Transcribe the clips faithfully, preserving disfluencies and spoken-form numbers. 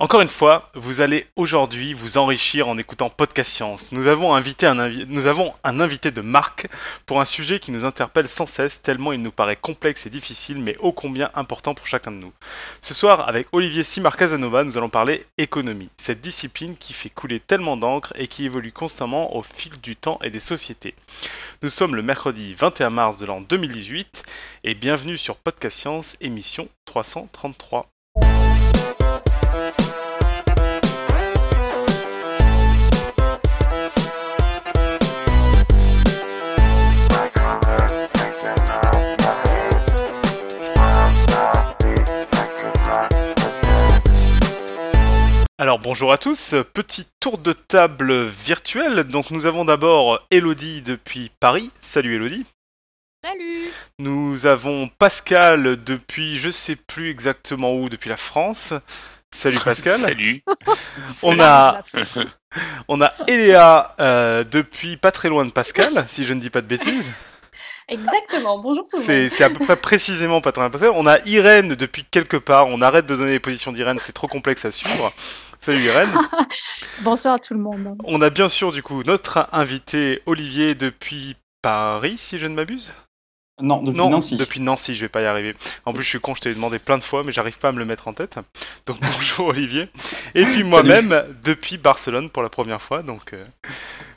Encore une fois, vous allez aujourd'hui vous enrichir en écoutant Podcast Science. Nous avons, invité un invi- nous avons un invité de marque pour un sujet qui nous interpelle sans cesse, tellement il nous paraît complexe et difficile, mais ô combien important pour chacun de nous. Ce soir, avec Olivier Simar-Cazanova, nous allons parler économie, cette discipline qui fait couler tellement d'encre et qui évolue constamment au fil du temps et des sociétés. Nous sommes le mercredi vingt et un mars de l'an deux mille dix-huit et bienvenue sur Podcast Science, émission trois cent trente-trois. Alors bonjour à tous, petit tour de table virtuel, donc nous avons d'abord Elodie depuis Paris, salut Elodie. Salut. Nous avons Pascal depuis, je sais plus exactement où, depuis la France, salut Pascal. Salut. On a, on a Eléa euh, depuis pas très loin de Pascal, si je ne dis pas de bêtises. Exactement, bonjour tout le c'est, monde. C'est à peu près précisément pas très important. On a Irène depuis quelque part, on arrête de donner les positions d'Irène, c'est trop complexe à suivre. Salut Irène. Bonsoir à tout le monde. On a bien sûr du coup notre invité Olivier depuis Paris, si je ne m'abuse. Non, depuis non, Nancy. Depuis Nancy, je vais pas y arriver. En plus, je suis con, je t'ai demandé plein de fois, mais j'arrive pas à me le mettre en tête. Donc bonjour Olivier. Et puis moi-même, salut. Depuis Barcelone pour la première fois, donc. Euh,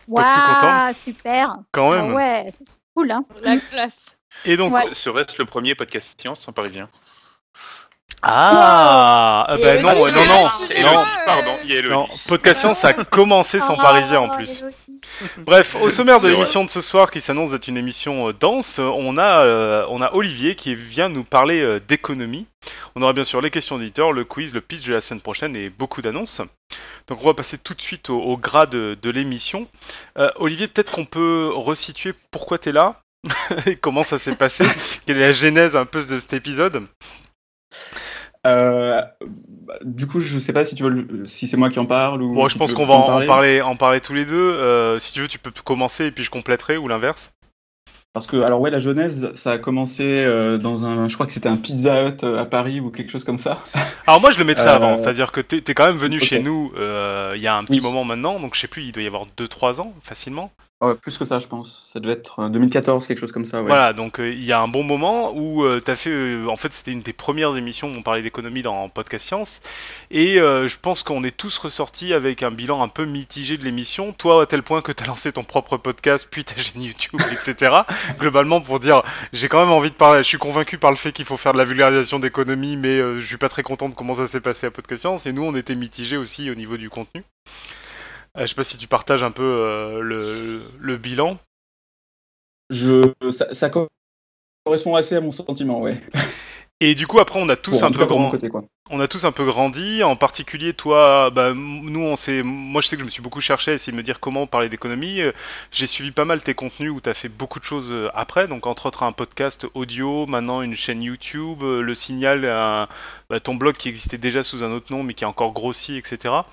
Waouh, wow, super. Quand même. Oh ouais, c'est... Cool, hein. La classe. Et donc, ouais. Serait-ce le premier podcast science en parisien ? Ah, wow. ben bah non, non, non, non, pardon, il y a Elodie. Non, Podcast Science a commencé sans ah, parisien en plus. Bref, au sommaire de l'émission de ce soir qui s'annonce d'être une émission dense, on a, euh, on a Olivier qui vient nous parler euh, d'économie. On aura bien sûr les questions d'éditeurs, le quiz, le pitch de la semaine prochaine et beaucoup d'annonces. Donc on va passer tout de suite au, au gras de, de l'émission. Euh, Olivier, peut-être qu'on peut resituer pourquoi t'es là et comment ça s'est passé, quelle est la genèse un peu de cet épisode ? Euh, bah, du coup, je sais pas si tu veux, si c'est moi qui en parle ou. Bon, je pense qu'on va en parler. En, parler, en parler tous les deux. Euh, si tu veux, tu peux commencer et puis je compléterai ou l'inverse. Parce que, alors ouais, la genèse, ça a commencé euh, dans un, je crois que c'était un Pizza Hut à Paris ou quelque chose comme ça. Alors moi, je le mettrais euh... avant, c'est-à-dire que t'es, t'es quand même venu okay. chez nous euh, il y a un petit oui. moment maintenant, donc je sais plus, il doit y avoir deux trois ans facilement. Ouais, plus que ça, je pense. Ça devait être deux mille quatorze, quelque chose comme ça. Ouais. Voilà, donc il euh, y a un bon moment où euh, t'as fait. Euh, en fait, c'était une des premières émissions où on parlait d'économie dans Podcast Science. Et euh, je pense qu'on est tous ressortis avec un bilan un peu mitigé de l'émission. Toi, à tel point que t'as lancé ton propre podcast, puis ta chaîne YouTube, et cetera. Globalement, pour dire, j'ai quand même envie de parler. Je suis convaincu par le fait qu'il faut faire de la vulgarisation d'économie, mais euh, je suis pas très content de comment ça s'est passé à Podcast Science. Et nous, on était mitigés aussi au niveau du contenu. Je sais pas si tu partages un peu euh, le, le bilan. Je, ça, ça correspond assez à mon sentiment, ouais. Et du coup, après, on a tous bon, un peu grand... côté, quoi. On a tous un peu grandi. En particulier, toi, bah, nous, on s'est. Moi, je sais que je me suis beaucoup cherché à essayer de me dire comment parler d'économie. J'ai suivi pas mal tes contenus où t'as fait beaucoup de choses après. Donc, entre autres, un podcast audio, maintenant une chaîne YouTube, Le Signal, un... bah, ton blog qui existait déjà sous un autre nom, mais qui a encore grossi, et cetera.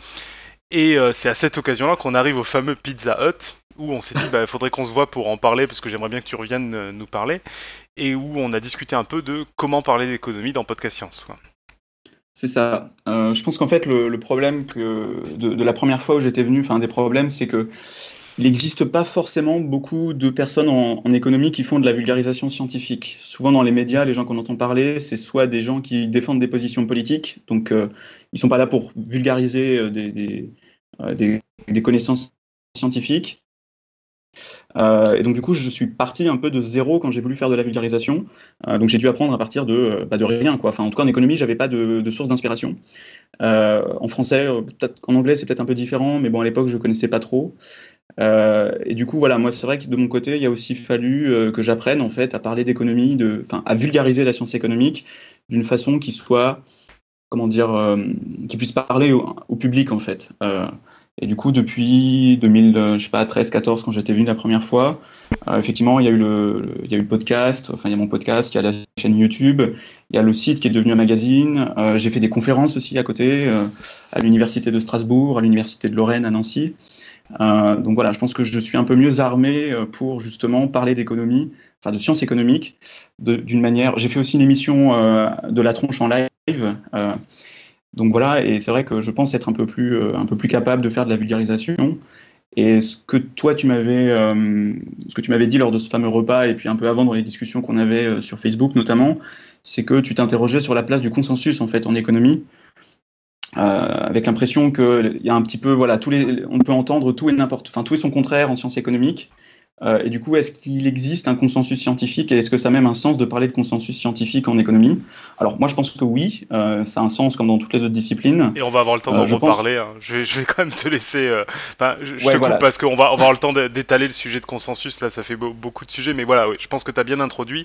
Et euh, c'est à cette occasion-là qu'on arrive au fameux Pizza Hut, où on s'est dit, bah, faudrait qu'on se voit pour en parler, parce que j'aimerais bien que tu reviennes euh, nous parler, et où on a discuté un peu de comment parler d'économie dans Podcast Science. Quoi. C'est ça. Euh, je pense qu'en fait, le, le problème que de, de la première fois où j'étais venu, enfin, un des problèmes, c'est que il n'existe pas forcément beaucoup de personnes en, en économie qui font de la vulgarisation scientifique. Souvent, dans les médias, les gens qu'on entend parler, c'est soit des gens qui défendent des positions politiques, donc euh, ils ne sont pas là pour vulgariser euh, des... des Des, des connaissances scientifiques. Euh, et donc, du coup, je suis parti un peu de zéro quand j'ai voulu faire de la vulgarisation. Euh, donc, j'ai dû apprendre à partir de, bah, de rien, quoi. Enfin, en tout cas, en économie, j'avais pas de, de source d'inspiration. Euh, en français, peut-être, en anglais, c'est peut-être un peu différent, mais bon, à l'époque, je connaissais pas trop. Euh, et du coup, voilà, moi, c'est vrai que de mon côté, il y a aussi fallu euh, que j'apprenne, en fait, à parler d'économie, de, enfin, à vulgariser la science économique d'une façon qui soit... comment dire, euh, qui puisse parler au, au public, en fait. Euh, et du coup, depuis deux mille treize quatorze, quand j'étais venu la première fois, euh, effectivement, il y a eu le, le, il y a eu le podcast, enfin, il y a mon podcast, il y a la chaîne YouTube, il y a le site qui est devenu un magazine. Euh, j'ai fait des conférences aussi à côté, euh, à l'université de Strasbourg, à l'université de Lorraine, à Nancy. Euh, donc voilà, je pense que je suis un peu mieux armé pour justement parler d'économie, enfin de sciences économiques, de, d'une manière... J'ai fait aussi une émission euh, de la tronche en live, euh, Donc voilà, et c'est vrai que je pense être un peu plus, euh, un peu plus capable de faire de la vulgarisation. Et ce que toi, tu m'avais, euh, ce que tu m'avais dit lors de ce fameux repas, et puis un peu avant dans les discussions qu'on avait euh, sur Facebook notamment, c'est que tu t'interrogeais sur la place du consensus en fait en économie, euh, avec l'impression qu'il y a un petit peu, voilà, tous les, on peut entendre tout et n'importe, enfin tout et son contraire en sciences économiques. Euh, et du coup, est-ce qu'il existe un consensus scientifique et est-ce que ça a même un sens de parler de consensus scientifique en économie? Alors moi, je pense que oui, euh, ça a un sens comme dans toutes les autres disciplines. Et on va avoir le temps d'en euh, reparler. Pense... Hein. Je, vais, je vais quand même te laisser. Euh... Enfin, je, je ouais, te coupe voilà. parce qu'on va, on va avoir le temps d'étaler le sujet de consensus. Là, ça fait be- beaucoup de sujets, mais voilà, oui, je pense que tu as bien introduit.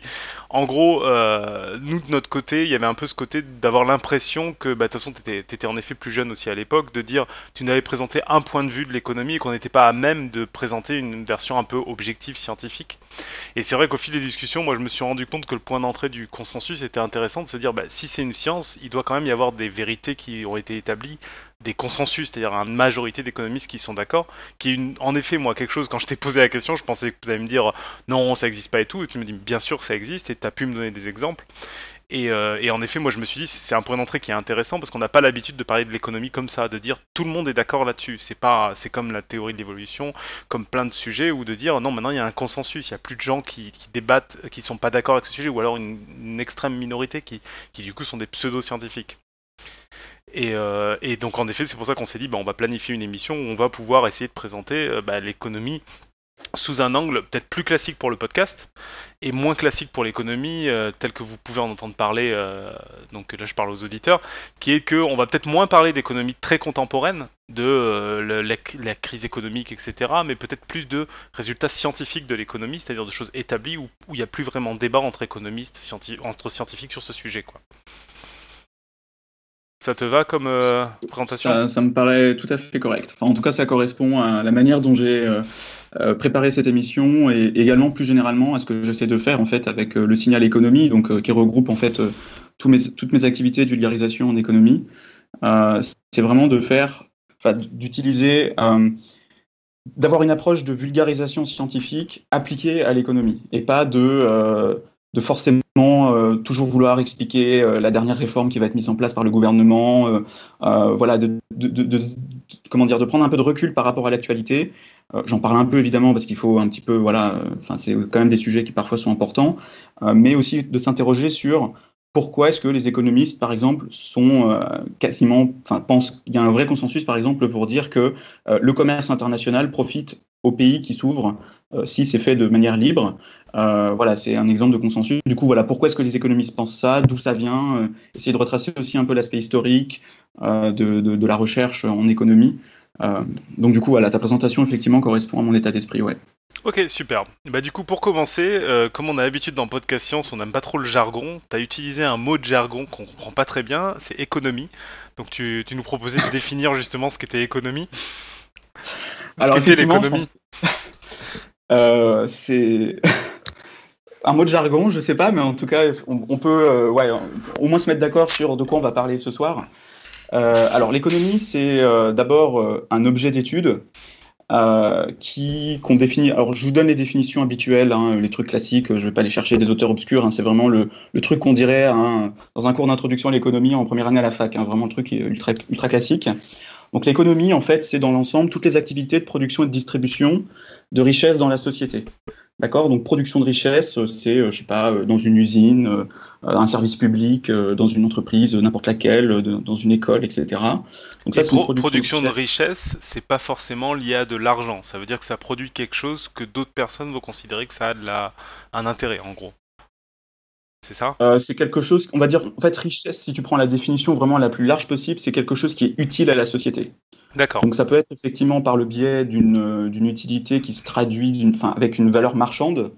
En gros, euh, nous de notre côté, il y avait un peu ce côté d'avoir l'impression que, bah, de toute façon, t'étais, t'étais en effet plus jeune aussi à l'époque, de dire tu nous avais présenté un point de vue de l'économie et qu'on n'était pas à même de présenter une version un peu objective. Objectif scientifique. Et c'est vrai qu'au fil des discussions, moi je me suis rendu compte que le point d'entrée du consensus était intéressant de se dire, bah, si c'est une science, il doit quand même y avoir des vérités qui ont été établies, des consensus, c'est-à-dire une majorité d'économistes qui sont d'accord, qui est une... en effet, moi, quelque chose, quand je t'ai posé la question, je pensais que tu allais me dire, non, ça n'existe pas et tout, et tu me dis, bien sûr que ça existe, et tu as pu me donner des exemples. Et, euh, et en effet, moi je me suis dit, c'est un point d'entrée qui est intéressant parce qu'on n'a pas l'habitude de parler de l'économie comme ça, de dire tout le monde est d'accord là-dessus. C'est pas, c'est comme la théorie de l'évolution, comme plein de sujets, où de dire non, maintenant il y a un consensus, il y a plus de gens qui, qui débattent, qui ne sont pas d'accord avec ce sujet, ou alors une, une extrême minorité qui, qui du coup sont des pseudo-scientifiques. Et, euh, et donc en effet, c'est pour ça qu'on s'est dit, bah, on va planifier une émission où on va pouvoir essayer de présenter euh, bah, l'économie sous un angle peut-être plus classique pour le podcast et moins classique pour l'économie euh, tel que vous pouvez en entendre parler, euh, donc là je parle aux auditeurs, qui est qu'on va peut-être moins parler d'économie très contemporaine, de euh, le, la, la crise économique, et cetera, mais peut-être plus de résultats scientifiques de l'économie, c'est-à-dire de choses établies où il n'y a plus vraiment débat entre économistes, scientif- entre scientifiques sur ce sujet, quoi. Ça te va comme euh, présentation ? ça, ça me paraît tout à fait correct. Enfin, en tout cas, ça correspond à la manière dont j'ai euh, préparé cette émission et également plus généralement à ce que j'essaie de faire en fait avec euh, le Signal Économie, donc euh, qui regroupe en fait euh, tous mes, toutes mes activités de vulgarisation en économie. Euh, c'est vraiment de faire, enfin, d'utiliser, euh, d'avoir une approche de vulgarisation scientifique appliquée à l'économie et pas de euh, de forcément euh, toujours vouloir expliquer euh, la dernière réforme qui va être mise en place par le gouvernement, euh, euh, voilà, de, de, de, de, comment dire, de prendre un peu de recul par rapport à l'actualité. Euh, j'en parle un peu évidemment parce qu'il faut un petit peu, voilà, enfin euh, c'est quand même des sujets qui parfois sont importants, euh, mais aussi de s'interroger sur pourquoi est-ce que les économistes, par exemple, sont euh, quasiment, enfin pensent, il y a un vrai consensus, par exemple, pour dire que euh, le commerce international profite aux pays qui s'ouvrent euh, si c'est fait de manière libre. Euh, voilà, c'est un exemple de consensus. Du coup, voilà, pourquoi est-ce que les économistes pensent ça, d'où ça vient, euh, essayer de retracer aussi un peu l'aspect historique euh, de, de, de la recherche en économie. Euh, donc du coup, voilà, ta présentation effectivement correspond à mon état d'esprit, ouais. Ok, super. Bah du coup, pour commencer, euh, comme on a l'habitude dans Podcast Science, on n'aime pas trop le jargon. T'as utilisé un mot de jargon qu'on comprend pas très bien, c'est économie. Donc tu, tu nous proposais de définir justement ce qu'était économie. Alors, effectivement, l'économie. Je pense... euh, c'est un mot de jargon, je sais pas, mais en tout cas, on, on peut euh, ouais, au moins se mettre d'accord sur de quoi on va parler ce soir. Euh, alors, l'économie, c'est euh, d'abord euh, un objet d'étude euh, qui, qu'on définit. Alors, je vous donne les définitions habituelles, hein, les trucs classiques, je vais pas les chercher des auteurs obscurs, hein, c'est vraiment le, le truc qu'on dirait hein, dans un cours d'introduction à l'économie en première année à la fac, hein, vraiment le truc ultra, ultra classique. Donc l'économie, en fait, c'est dans l'ensemble toutes les activités de production et de distribution de richesses dans la société. D'accord ? Donc production de richesses, c'est, je ne sais pas, dans une usine, un service public, dans une entreprise, n'importe laquelle, dans une école, et cetera. Donc ça, et c'est pro- une production, production de richesses. De richesse, c'est pas forcément lié à de l'argent. Ça veut dire que ça produit quelque chose que d'autres personnes vont considérer que ça a de la... un intérêt, en gros. C'est ça ? euh, C'est quelque chose, on va dire, en fait, richesse, si tu prends la définition vraiment la plus large possible, c'est quelque chose qui est utile à la société. D'accord. Donc ça peut être effectivement par le biais d'une, d'une utilité qui se traduit d'une, enfin, avec une valeur marchande,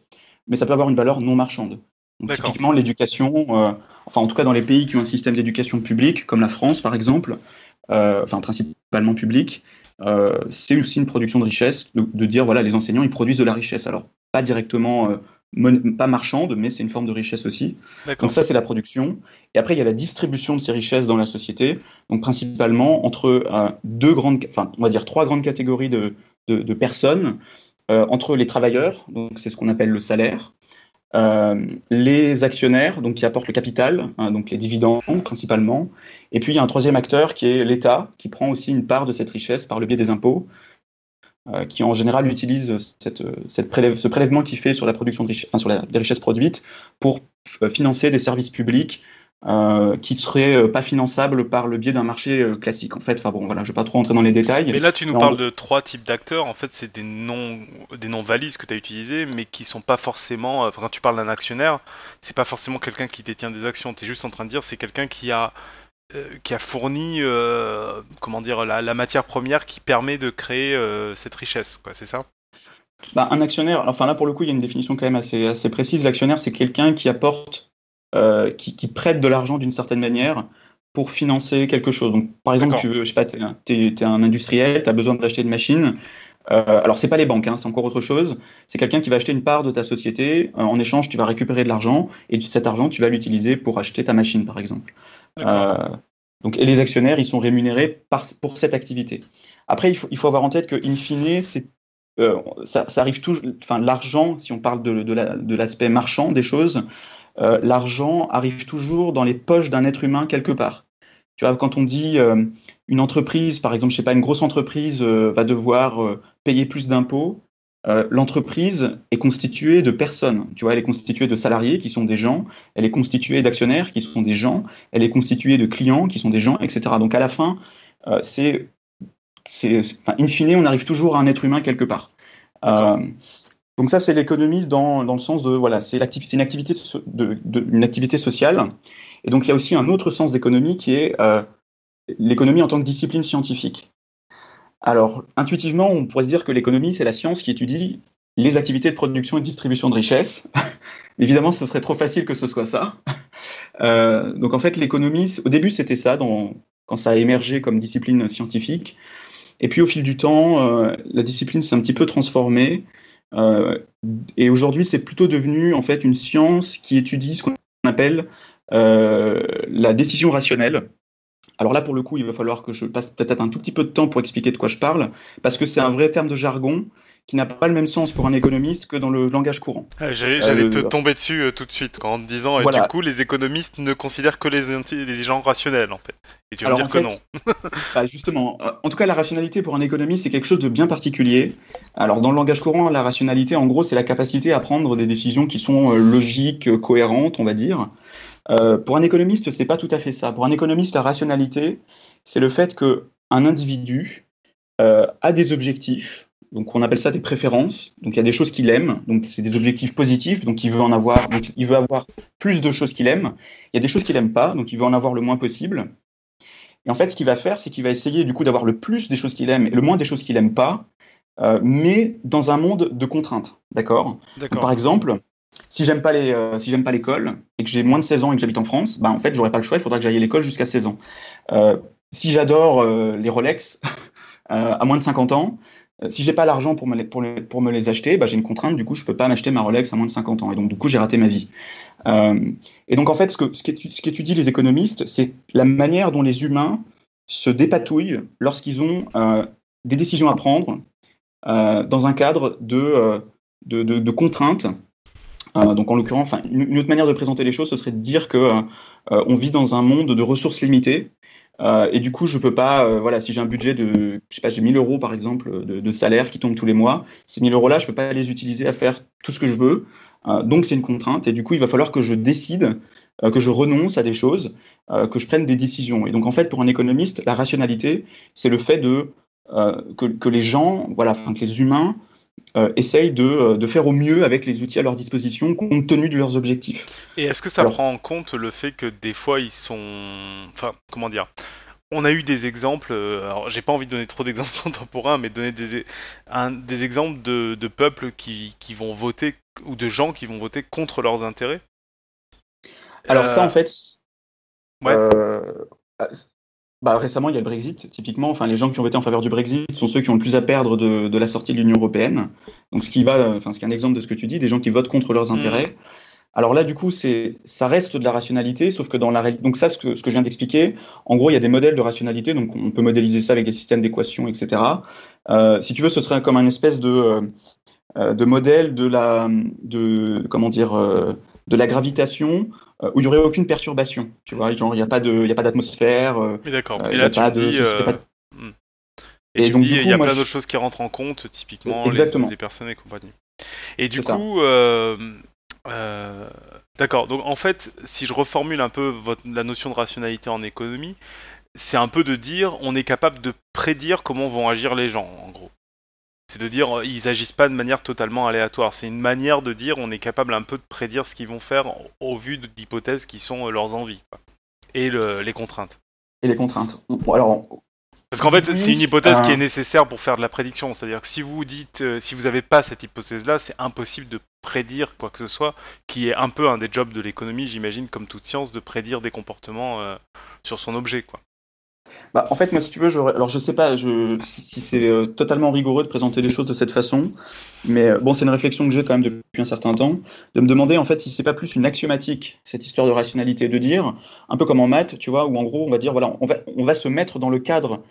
mais ça peut avoir une valeur non marchande. Donc, typiquement, l'éducation, euh, enfin en tout cas dans les pays qui ont un système d'éducation publique, comme la France par exemple, euh, enfin principalement publique, euh, c'est aussi une production de richesse, de, de dire, voilà, les enseignants, ils produisent de la richesse. Alors, pas directement... Euh, pas marchande, mais c'est une forme de richesse aussi. D'accord. Donc ça, c'est la production. Et après, il y a la distribution de ces richesses dans la société, donc principalement entre euh, deux grandes, enfin, on va dire trois grandes catégories de, de, de personnes, euh, entre les travailleurs, donc c'est ce qu'on appelle le salaire, Euh, les actionnaires, donc qui apportent le capital, hein, donc les dividendes principalement. Et puis il y a un troisième acteur qui est l'État, qui prend aussi une part de cette richesse par le biais des impôts, euh, qui en général utilise cette, cette prélève, ce prélèvement qu'il fait sur la production de richesse, enfin sur la, les richesses produites, pour financer des services publics euh, qui ne seraient pas finançables par le biais d'un marché classique. En fait, enfin bon, voilà, je ne vais pas trop entrer dans les détails. Mais là, tu nous non, parles de trois types d'acteurs. En fait, c'est des noms, des noms valises que tu as utilisés, mais qui sont pas forcément. Enfin, quand tu parles d'un actionnaire, c'est pas forcément quelqu'un qui détient des actions. Tu es juste en train de dire, c'est quelqu'un qui a euh, qui a fourni, euh, comment dire, la, la matière première qui permet de créer euh, cette richesse, quoi. C'est ça ? Bah, un actionnaire. Enfin là, pour le coup, il y a une définition quand même assez assez précise. L'actionnaire, c'est quelqu'un qui apporte, euh, qui, qui prête de l'argent d'une certaine manière pour financer quelque chose. Donc, par exemple, D'accord. tu veux, je sais pas, t'es, t'es, t'es un industriel, t'as besoin d'acheter une machine. Euh, alors, c'est pas les banques, hein, c'est encore autre chose. C'est quelqu'un qui va acheter une part de ta société. Euh, en échange, tu vas récupérer de l'argent et cet argent, tu vas l'utiliser pour acheter ta machine, par exemple. Euh, donc, et les actionnaires, ils sont rémunérés par, pour cette activité. Après, il faut, il faut avoir en tête que, in fine, c'est Euh, ça, ça arrive toujours. Enfin, l'argent, si on parle de, de, la, de l'aspect marchand des choses, euh, l'argent arrive toujours dans les poches d'un être humain quelque part. Tu vois, quand on dit euh, une entreprise, par exemple, je sais pas, une grosse entreprise euh, va devoir euh, payer plus d'impôts. Euh, l'entreprise est constituée de personnes. Tu vois, elle est constituée de salariés qui sont des gens. Elle est constituée d'actionnaires qui sont des gens. Elle est constituée de clients qui sont des gens, et cetera. Donc à la fin, euh, c'est C'est, enfin, in fine, on arrive toujours à un être humain quelque part. Euh, donc ça, c'est l'économie dans, dans le sens de, voilà, c'est, l'activi- c'est une, activité so- de, de, une activité sociale. Et donc, il y a aussi un autre sens d'économie qui est euh, l'économie en tant que discipline scientifique. Alors, intuitivement, on pourrait se dire que l'économie, c'est la science qui étudie les activités de production et de distribution de richesses. Évidemment, ce serait trop facile que ce soit ça. Euh, donc, en fait, l'économie, au début, c'était ça, dans, quand ça a émergé comme discipline scientifique. Et puis, au fil du temps, euh, la discipline s'est un petit peu transformée. Euh, et aujourd'hui, c'est plutôt devenu en fait une science qui étudie ce qu'on appelle euh, la décision rationnelle. Alors là, pour le coup, il va falloir que je passe peut-être un tout petit peu de temps pour expliquer de quoi je parle, parce que c'est un vrai terme de jargon qui n'a pas le même sens pour un économiste que dans le langage courant. Ah, j'allais j'allais euh, te tomber dessus euh, tout de suite en te disant, voilà. Et du coup, les économistes ne considèrent que les, les gens rationnels, en fait. Et tu vas me dire que fait, non. Bah justement, en tout cas, la rationalité pour un économiste, c'est quelque chose de bien particulier. Alors, dans le langage courant, la rationalité, en gros, c'est la capacité à prendre des décisions qui sont logiques, cohérentes, on va dire. Euh, pour un économiste, c'est pas tout à fait ça. Pour un économiste, la rationalité, c'est le fait qu'un individu euh, a des objectifs. Donc, on appelle ça des préférences. Donc, il y a des choses qu'il aime. Donc, c'est des objectifs positifs. Donc, il veut en avoir. Donc, il veut avoir plus de choses qu'il aime. Il y a des choses qu'il aime pas. Donc, il veut en avoir le moins possible. Et en fait, ce qu'il va faire, c'est qu'il va essayer du coup d'avoir le plus des choses qu'il aime et le moins des choses qu'il aime pas, euh, mais dans un monde de contraintes. D'accord ? D'accord. Donc, par exemple, si j'aime pas les, euh, si j'aime pas l'école et que j'ai moins de seize ans et que j'habite en France, bah en fait, j'aurai pas le choix. Il faudra que j'aille à l'école jusqu'à seize ans. Euh, si j'adore euh, les Rolex euh, à moins de cinquante ans. Si j'ai pas l'argent pour me les, pour les, pour me les acheter, bah j'ai une contrainte, du coup je peux pas m'acheter ma Rolex à moins de cinquante ans, et donc du coup j'ai raté ma vie. Euh, et donc en fait, ce que ce qu'étudient les économistes, c'est la manière dont les humains se dépatouillent lorsqu'ils ont euh, des décisions à prendre euh, dans un cadre de, euh, de, de, de contraintes. Euh, donc en l'occurrence, enfin, une, une autre manière de présenter les choses, ce serait de dire que euh, on vit dans un monde de ressources limitées. Euh, et du coup, je peux pas, euh, voilà, si j'ai un budget de, je sais pas, j'ai mille euros par exemple de, de salaire qui tombe tous les mois, ces mille euros là, je peux pas les utiliser à faire tout ce que je veux, euh, donc c'est une contrainte, et du coup, il va falloir que je décide, euh, que je renonce à des choses, euh, que je prenne des décisions. Et donc, en fait, pour un économiste, la rationalité, c'est le fait de, euh, que, que les gens, voilà, enfin, que les humains Euh, essayent de, de faire au mieux avec les outils à leur disposition compte tenu de leurs objectifs. Et est-ce que ça Alors... prend en compte le fait que des fois ils sont... Enfin, comment dire ? On a eu des exemples, alors j'ai pas envie de donner trop d'exemples contemporains, mais donner des, un, des exemples de, de peuples qui, qui vont voter, ou de gens qui vont voter contre leurs intérêts. Alors euh... ça en fait... Ouais. Euh... Bah, récemment, il y a le Brexit. Typiquement, enfin, les gens qui ont voté en faveur du Brexit sont ceux qui ont le plus à perdre de, de la sortie de l'Union européenne. Donc, ce qui va, enfin, ce qui est un exemple de ce que tu dis, des gens qui votent contre leurs intérêts. Mmh. Alors là, du coup, c'est, ça reste de la rationalité, sauf que dans la réalité. Donc ça, ce que, ce que je viens d'expliquer, en gros, il y a des modèles de rationalité. Donc, on peut modéliser ça avec des systèmes d'équations, et cetera. Euh, si tu veux, ce serait comme une espèce de, euh, de modèle de la, de, comment dire, euh, de la gravitation euh, où il n'y aurait aucune perturbation. Tu vois, genre, il n'y a pas de, il y a pas d'atmosphère. Euh, Mais d'accord. Et là, tu me dis, et donc il y a plein d'autres je... choses qui rentrent en compte, typiquement les, les personnes et compagnie. Et du C'est coup, euh, euh, d'accord. Donc en fait, si je reformule un peu votre, la notion de rationalité en économie, c'est un peu de dire, on est capable de prédire comment vont agir les gens, en gros. C'est de dire, ils agissent pas de manière totalement aléatoire. C'est une manière de dire, on est capable un peu de prédire ce qu'ils vont faire au vu d'hypothèses qui sont leurs envies et le, les contraintes. Et les contraintes. Bon, alors. Parce qu'en fait, c'est une hypothèse qui est nécessaire pour faire de la prédiction. C'est-à-dire que si vous dites, si vous n'avez pas cette hypothèse-là, c'est impossible de prédire quoi que ce soit, qui est un peu un des jobs de l'économie, j'imagine, comme toute science, de prédire des comportements euh, sur son objet, quoi. Bah, en fait, moi, si tu veux, je, alors je sais pas je, si, si c'est euh, totalement rigoureux de présenter les choses de cette façon, mais euh, bon, c'est une réflexion que j'ai quand même depuis un certain temps, de me demander en fait si c'est pas plus une axiomatique cette histoire de rationalité, de dire un peu comme en maths, tu vois, où en gros on va dire voilà, on va on va se mettre dans le cadre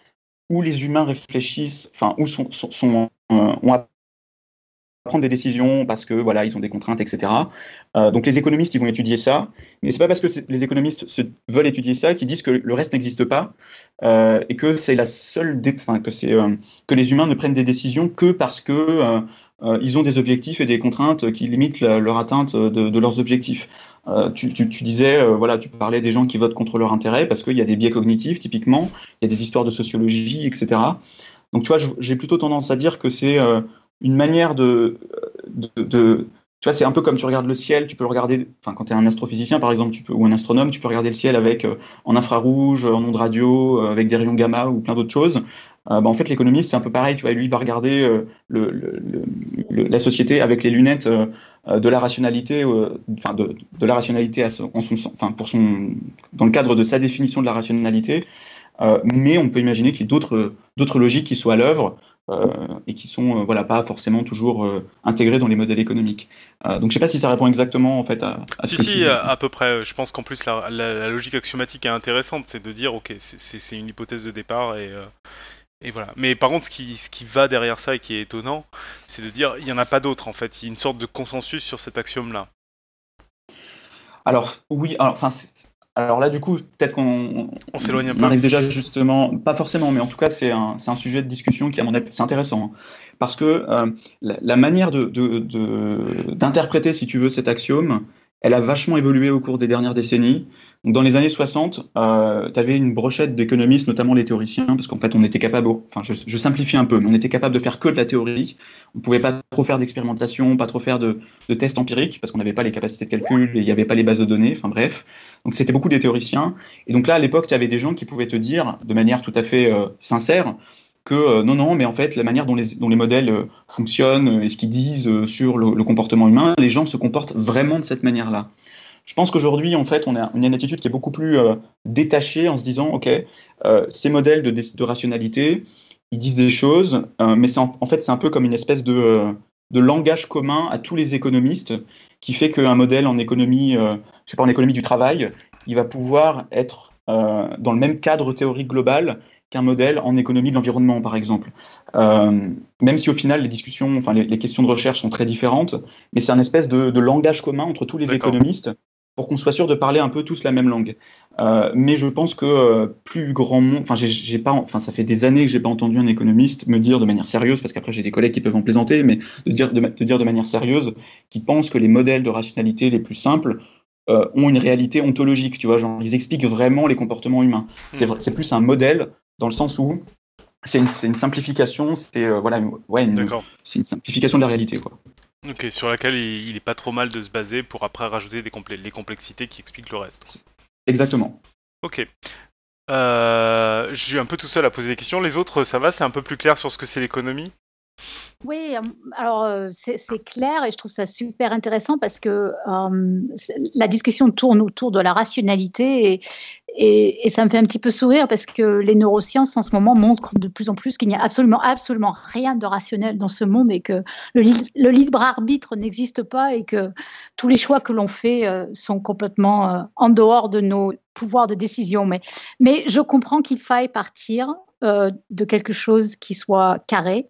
où les humains réfléchissent, enfin où sont sont, sont euh, on a prendre des décisions parce que voilà ils ont des contraintes, et cetera. Euh, donc les économistes ils vont étudier ça, mais c'est pas parce que les économistes se, veulent étudier ça qu'ils disent que le reste n'existe pas euh, et que c'est la seule, dé- enfin que c'est euh, que les humains ne prennent des décisions que parce que euh, euh, ils ont des objectifs et des contraintes qui limitent la, leur atteinte de, de leurs objectifs. Euh, tu, tu, tu disais euh, voilà tu parlais des gens qui votent contre leur intérêt parce qu'il y a des biais cognitifs typiquement, il y a des histoires de sociologie, et cetera. Donc tu vois je, j'ai plutôt tendance à dire que c'est euh, une manière de, de, de... Tu vois, c'est un peu comme tu regardes le ciel, tu peux le regarder... Enfin, quand tu es un astrophysicien, par exemple, tu peux, ou un astronome, tu peux regarder le ciel avec, euh, en infrarouge, en ondes radio, euh, avec des rayons gamma ou plein d'autres choses. Euh, bah, en fait, l'économiste, c'est un peu pareil. Tu vois, lui, il va regarder euh, le, le, le, la société avec les lunettes euh, de la rationalité, enfin, euh, de, de la rationalité à son, en son, enfin, pour son, dans le cadre de sa définition de la rationalité. Euh, mais on peut imaginer qu'il y ait d'autres, d'autres logiques qui soient à l'œuvre, Euh, et qui sont euh, voilà pas forcément toujours euh, intégrés dans les modèles économiques. Euh, donc je sais pas si ça répond exactement en fait à, à ce si, que si tu... à peu près. Je pense qu'en plus la, la, la logique axiomatique est intéressante, c'est de dire ok c'est, c'est, c'est une hypothèse de départ et euh, et voilà. Mais par contre ce qui ce qui va derrière ça et qui est étonnant, c'est de dire il y en a pas d'autres en fait. Il y a une sorte de consensus sur cet axiome là. Alors oui, enfin. Alors là, du coup, peut-être qu'on on s'éloigne un peu. On arrive déjà justement, pas forcément, mais en tout cas, c'est un, c'est un sujet de discussion qui, à mon avis, c'est intéressant. Hein, parce que euh, la, la manière de, de, de, d'interpréter, si tu veux, cet axiome, elle a vachement évolué au cours des dernières décennies. Donc, dans les années soixante, euh, tu avais une brochette d'économistes, notamment les théoriciens, parce qu'en fait, on était capable, enfin, je, je simplifie un peu, mais on était capable de faire que de la théorie. On ne pouvait pas trop faire d'expérimentation, pas trop faire de, de tests empiriques, parce qu'on n'avait pas les capacités de calcul, et il n'y avait pas les bases de données, enfin bref. Donc, c'était beaucoup des théoriciens. Et donc là, à l'époque, tu avais des gens qui pouvaient te dire, de manière tout à fait euh, sincère, que euh, non, non, mais en fait, la manière dont les, dont les modèles euh, fonctionnent euh, et ce qu'ils disent euh, sur le, le comportement humain, les gens se comportent vraiment de cette manière-là. Je pense qu'aujourd'hui, en fait, on a, on a une attitude qui est beaucoup plus euh, détachée en se disant, OK, euh, ces modèles de, de rationalité, ils disent des choses, euh, mais c'est en, en fait, c'est un peu comme une espèce de, euh, de langage commun à tous les économistes qui fait qu'un modèle en économie, euh, je sais pas, en économie du travail, il va pouvoir être euh, dans le même cadre théorique global qu'un modèle en économie de l'environnement, par exemple. Euh, même si au final, les discussions, enfin les, les questions de recherche sont très différentes, mais c'est un espèce de, de langage commun entre tous les D'accord. économistes pour qu'on soit sûr de parler un peu tous la même langue. Euh, mais je pense que euh, plus grand monde, enfin j'ai, j'ai pas, enfin ça fait des années que j'ai pas entendu un économiste me dire de manière sérieuse, parce qu'après j'ai des collègues qui peuvent en plaisanter, mais de dire de, de dire de manière sérieuse qu'ils pensent que les modèles de rationalité les plus simples euh, ont une réalité ontologique, tu vois, genre ils expliquent vraiment les comportements humains. C'est, c'est plus un modèle. Dans le sens où c'est une, c'est une simplification, c'est euh, voilà, ouais, une, c'est une simplification de la réalité, quoi. Ok, sur laquelle il, il est pas trop mal de se baser pour après rajouter des complé- les complexités qui expliquent le reste. Exactement. Ok. Euh, je suis un peu tout seul à poser des questions. Les autres, ça va, c'est un peu plus clair sur ce que c'est l'économie. Oui, alors euh, c'est, c'est clair et je trouve ça super intéressant parce que euh, la discussion tourne autour de la rationalité et, et, et ça me fait un petit peu sourire parce que les neurosciences en ce moment montrent de plus en plus qu'il n'y a absolument, absolument rien de rationnel dans ce monde et que le, li- le libre arbitre n'existe pas et que tous les choix que l'on fait euh, sont complètement euh, en dehors de nos pouvoirs de décision. Mais, mais je comprends qu'il faille partir euh, de quelque chose qui soit carré.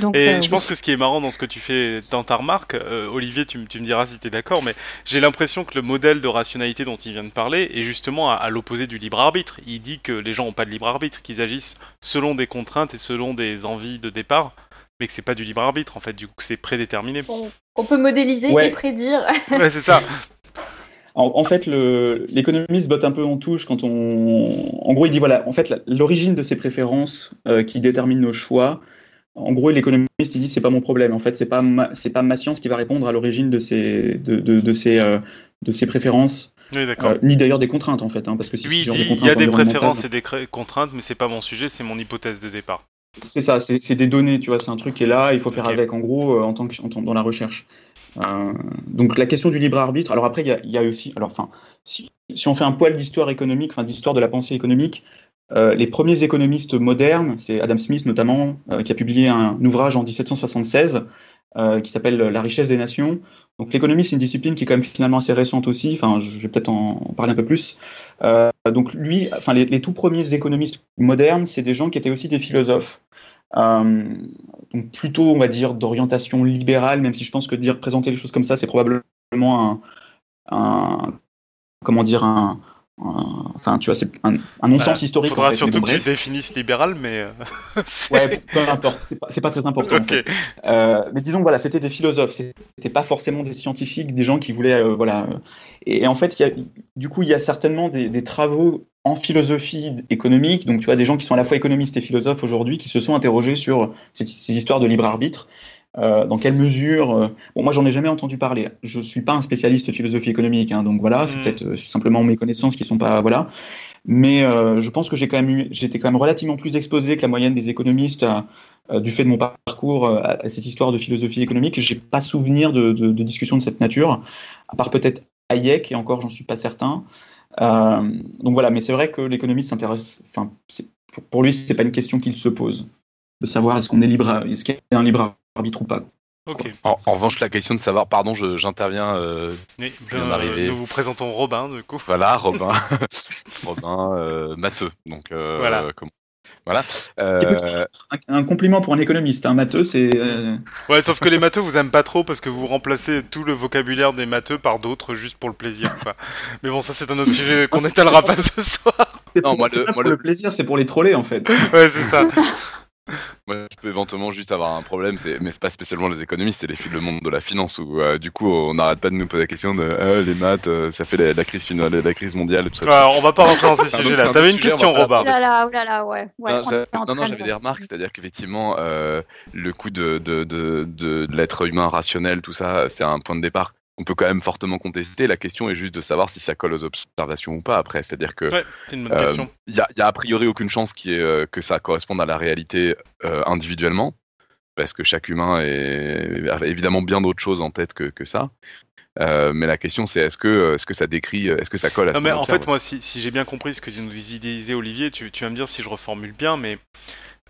Donc, et euh, je oui. pense que ce qui est marrant dans ce que tu fais dans ta remarque, euh, Olivier, tu, tu me diras si tu es d'accord, mais j'ai l'impression que le modèle de rationalité dont il vient de parler est justement à, à l'opposé du libre arbitre. Il dit que les gens n'ont pas de libre arbitre, qu'ils agissent selon des contraintes et selon des envies de départ, mais que c'est pas du libre arbitre en fait, du coup c'est prédéterminé. On, on peut modéliser ouais. et prédire. Ouais, c'est ça. En, en fait, le, l'économiste botte un peu en touche quand on... En gros, il dit, voilà, en fait, la, l'origine de ces préférences euh, qui déterminent nos choix, en gros, l'économiste, il dit, c'est pas mon problème. En fait, c'est pas ma, c'est pas ma science qui va répondre à l'origine de ces, de, de, de ces, euh, de ces préférences, oui, d'accord. Euh, ni d'ailleurs des contraintes, en fait. Hein, parce que si oui, il dit, il y a des préférences et des cré- contraintes, mais c'est pas mon sujet, c'est mon hypothèse de départ. C'est ça, c'est, c'est des données, tu vois, c'est un truc qui est là, il faut faire okay. avec, en gros, en tant que, en, dans la recherche. Euh, donc la question du libre arbitre, alors après il y, y a aussi, alors enfin, si, si on fait un poil d'histoire économique, enfin d'histoire de la pensée économique, euh, les premiers économistes modernes, c'est Adam Smith notamment, euh, qui a publié un ouvrage en dix-sept cent soixante-seize euh, qui s'appelle La richesse des nations. Donc l'économie c'est une discipline qui est quand même finalement assez récente aussi, enfin je vais peut-être en, en parler un peu plus. Euh, donc lui, enfin les, les tout premiers économistes modernes, c'est des gens qui étaient aussi des philosophes. Euh, donc plutôt on va dire d'orientation libérale, même si je pense que dire présenter les choses comme ça c'est probablement un, un comment dire un, un enfin tu vois c'est un, un non-sens bah, historique. Faudra en fait, surtout bon, que bref. Tu définisses libéral mais euh... ouais peu importe c'est pas, c'est pas très important. Okay. En fait. euh, mais disons voilà c'était des philosophes, c'était pas forcément des scientifiques, des gens qui voulaient euh, voilà et, et en fait y a, du coup il y a certainement des, des travaux en philosophie économique, donc tu vois des gens qui sont à la fois économistes et philosophes aujourd'hui, qui se sont interrogés sur ces, ces histoires de libre arbitre, euh, dans quelle mesure... Euh, bon, moi, j'en ai jamais entendu parler. Je suis pas un spécialiste de philosophie économique, hein, donc voilà, mmh. c'est peut-être euh, simplement mes connaissances qui sont pas... voilà. Mais euh, je pense que j'ai quand même eu, j'étais quand même relativement plus exposé que la moyenne des économistes à, à, du fait de mon parcours à, à cette histoire de philosophie économique. J'ai pas souvenir de, de, de discussions de cette nature, à part peut-être Hayek, et encore, j'en suis pas certain. Euh, donc voilà, mais c'est vrai que l'économiste s'intéresse. Enfin, pour lui, c'est pas une question qu'il se pose de savoir est-ce qu'on est libre, à, est-ce qu'il y a un libre arbitre ou pas. Okay. En, en revanche, la question de savoir, pardon, je, j'interviens. Euh, oui, je viens d'arriver. Nous vous présentons Robin, du coup. Voilà, Robin, Robin euh, Matheux. Donc euh, voilà. Euh, comment... Voilà. Euh... Un, un compliment pour un économiste, un matheux, c'est. Euh... Ouais, sauf que les matheux vous aiment pas trop parce que vous remplacez tout le vocabulaire des matheux par d'autres juste pour le plaisir, quoi. Mais bon, ça c'est un autre sujet qu'on étalera pas ce soir. C'est non, moi, le, moi le... le plaisir, c'est pour les troller en fait. Ouais, c'est ça. Moi, je peux éventuellement juste avoir un problème, c'est... mais c'est pas spécialement les économistes, c'est les filles du monde de la finance où euh, du coup on n'arrête pas de nous poser la question de euh, les maths, euh, ça fait la, la crise finale, la crise mondiale, tout ça. Alors, on va pas rentrer dans ces sujets-là. T'avais une sujet, question, Robin. Oh là là, oh là là, ouais. ouais non, j'avais, non, non, j'avais des remarques, c'est-à-dire qu'effectivement euh, le coup de, de, de, de, de l'être humain rationnel, tout ça, c'est un point de départ. On peut quand même fortement contester. La question est juste de savoir si ça colle aux observations ou pas après. C'est-à-dire que ouais, c'est une bonne euh, question. Il y, y a a priori aucune chance qu'il y ait, euh, que ça corresponde à la réalité euh, individuellement, parce que chaque humain est, a évidemment bien d'autres choses en tête que, que ça. Euh, mais la question c'est est-ce que, est-ce que ça décrit, est-ce que ça colle à non, ce mais en fait, ouais. moi, si, si j'ai bien compris ce que nous idéalisait Olivier, tu, tu vas me dire si je reformule bien, mais...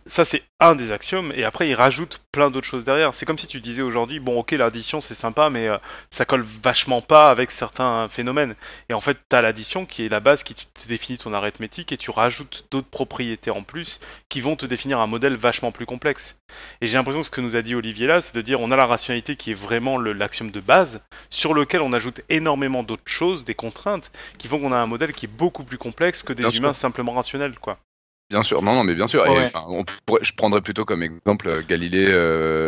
Ça, c'est un des axiomes, et après, il rajoute plein d'autres choses derrière. C'est comme si tu disais aujourd'hui, bon, ok, l'addition, c'est sympa, mais euh, ça colle vachement pas avec certains phénomènes. Et en fait, t'as l'addition qui est la base qui te définit ton arithmétique, et tu rajoutes d'autres propriétés en plus qui vont te définir un modèle vachement plus complexe. Et j'ai l'impression que ce que nous a dit Olivier là, c'est de dire, on a la rationalité qui est vraiment le, l'axiome de base, sur lequel on ajoute énormément d'autres choses, des contraintes, qui font qu'on a un modèle qui est beaucoup plus complexe que des Bien humains sûr. simplement rationnels, quoi. Bien sûr, non, non, mais bien sûr. Oh, et, ouais. on pourrait, je prendrais plutôt comme exemple euh, Galilée,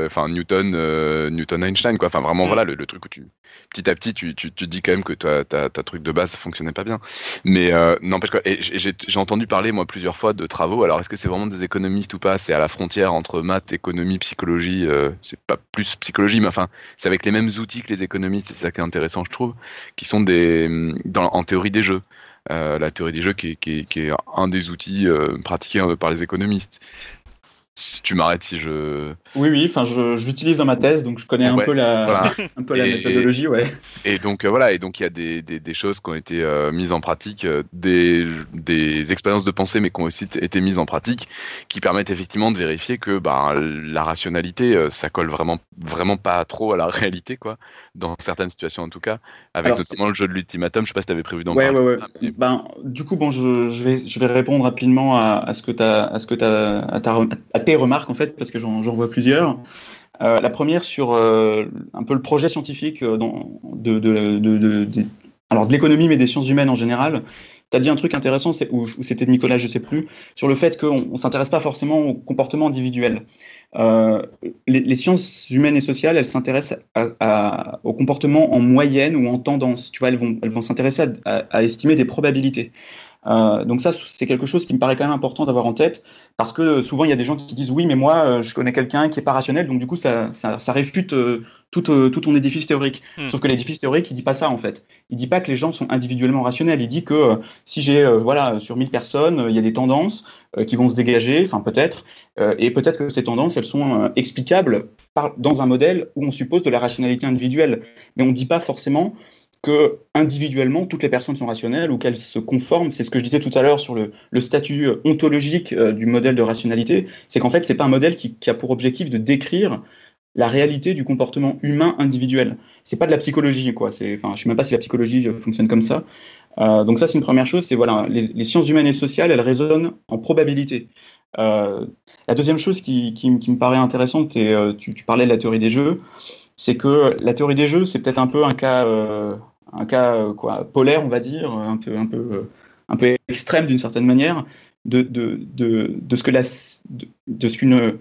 enfin euh, Newton, euh, Newton, Einstein, quoi. Enfin, vraiment, mm. voilà, le, le truc où tu, petit à petit, tu, tu, tu dis quand même que ta, ta, ta truc de base ça fonctionnait pas bien. Mais euh, n'empêche quoi. Et j'ai, j'ai entendu parler moi plusieurs fois de travaux. Alors, est-ce que c'est vraiment des économistes ou pas ? C'est à la frontière entre maths, économie, psychologie. Euh, c'est pas plus psychologie, mais enfin, c'est avec les mêmes outils que les économistes. Et c'est ça qui est intéressant, je trouve, qui sont des, dans, en théorie des jeux. Euh, la théorie des jeux qui est, qui est, qui est un des outils euh, pratiqués euh, par les économistes. Tu m'arrêtes si je... Oui, oui, enfin, je, je l'utilise dans ma thèse, donc je connais ouais, un peu la, voilà. un peu la et, méthodologie, et, ouais. Et donc, euh, voilà, et donc il y a des, des, des choses qui ont été euh, mises en pratique, euh, des, des expériences de pensée, mais qui ont aussi t- été mises en pratique, qui permettent effectivement de vérifier que bah, la rationalité, euh, ça colle vraiment, vraiment pas trop à la réalité, quoi, dans certaines situations en tout cas, avec Alors, notamment c'est... le jeu de l'ultimatum, je sais pas si tu avais prévu d'en ouais, parler. Ouais, ouais. Ah, mais... ben, du coup, bon, je, je, vais, je vais répondre rapidement à, à ce que tu as... tes remarques en fait, parce que j'en, j'en vois plusieurs. Euh, la première sur euh, un peu le projet scientifique dans, de, de, de, de, de, alors de l'économie mais des sciences humaines en général. Tu as dit un truc intéressant, c'est, ou, ou c'était Nicolas, je sais plus, sur le fait qu'on ne s'intéresse pas forcément au comportement individuel. Euh, les, les sciences humaines et sociales, elles s'intéressent à, à, au comportement en moyenne ou en tendance. Tu vois, elles vont, elles vont s'intéresser à, à, à estimer des probabilités. Euh, donc ça, c'est quelque chose qui me paraît quand même important d'avoir en tête, parce que euh, souvent il y a des gens qui disent oui, mais moi euh, je connais quelqu'un qui est pas rationnel, donc du coup ça, ça, ça réfute euh, tout, euh, tout ton édifice théorique. Mmh. Sauf que l'édifice théorique, il dit pas ça en fait. Il dit pas que les gens sont individuellement rationnels. Il dit que euh, si j'ai euh, voilà sur mille personnes, euh, il y a des tendances euh, qui vont se dégager, enfin peut-être, euh, et peut-être que ces tendances, elles sont euh, explicables par, dans un modèle où on suppose de la rationalité individuelle, mais on dit pas forcément que individuellement toutes les personnes sont rationnelles ou qu'elles se conforment. C'est ce que je disais tout à l'heure sur le, le statut ontologique euh, du modèle de rationalité, c'est qu'en fait c'est pas un modèle qui, qui a pour objectif de décrire la réalité du comportement humain individuel. C'est pas de la psychologie, quoi. C'est, enfin, je sais même pas si la psychologie fonctionne comme ça. Euh, donc ça c'est une première chose, c'est voilà, les, les sciences humaines et sociales, elles résonnent en probabilité. Euh, la deuxième chose qui, qui, qui me paraît intéressante, et euh, tu, tu parlais de la théorie des jeux, c'est que la théorie des jeux, c'est peut-être un peu un cas euh, un cas quoi, polaire, on va dire, un peu, un peu, un peu extrême d'une certaine manière, de, de, de, de ce que la, de, de ce qu'une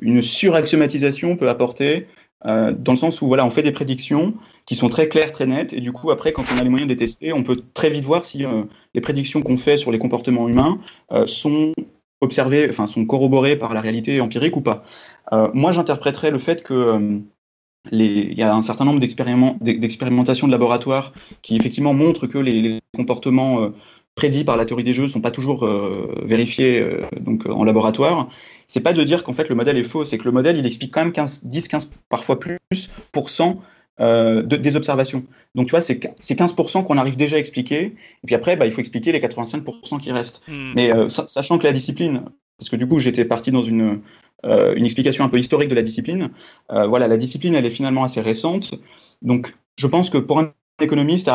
une suraxiomatisation peut apporter, euh, dans le sens où voilà, on fait des prédictions qui sont très claires, très nettes, et du coup, après, quand on a les moyens de les tester, on peut très vite voir si euh, les prédictions qu'on fait sur les comportements humains euh, sont observées, enfin, sont corroborées par la réalité empirique ou pas. Euh, moi, j'interpréterais le fait que... Euh, Les, il y a un certain nombre d'expériment, d'expérimentations de laboratoire qui effectivement montrent que les, les comportements euh, prédits par la théorie des jeux ne sont pas toujours euh, vérifiés euh, donc, euh, en laboratoire. Ce n'est pas de dire qu'en fait le modèle est faux, c'est que le modèle il explique quand même quinze, dix, quinze, parfois plus, pour cent euh, de, des observations. Donc tu vois, c'est, c'est quinze pour cent qu'on arrive déjà à expliquer, et puis après bah, il faut expliquer les quatre-vingt-cinq pour cent qui restent. Mmh. Mais euh, sachant que la discipline, parce que du coup j'étais parti dans une... Euh, une explication un peu historique de la discipline. Euh, voilà, la discipline, elle est finalement assez récente. Donc, je pense que pour un économiste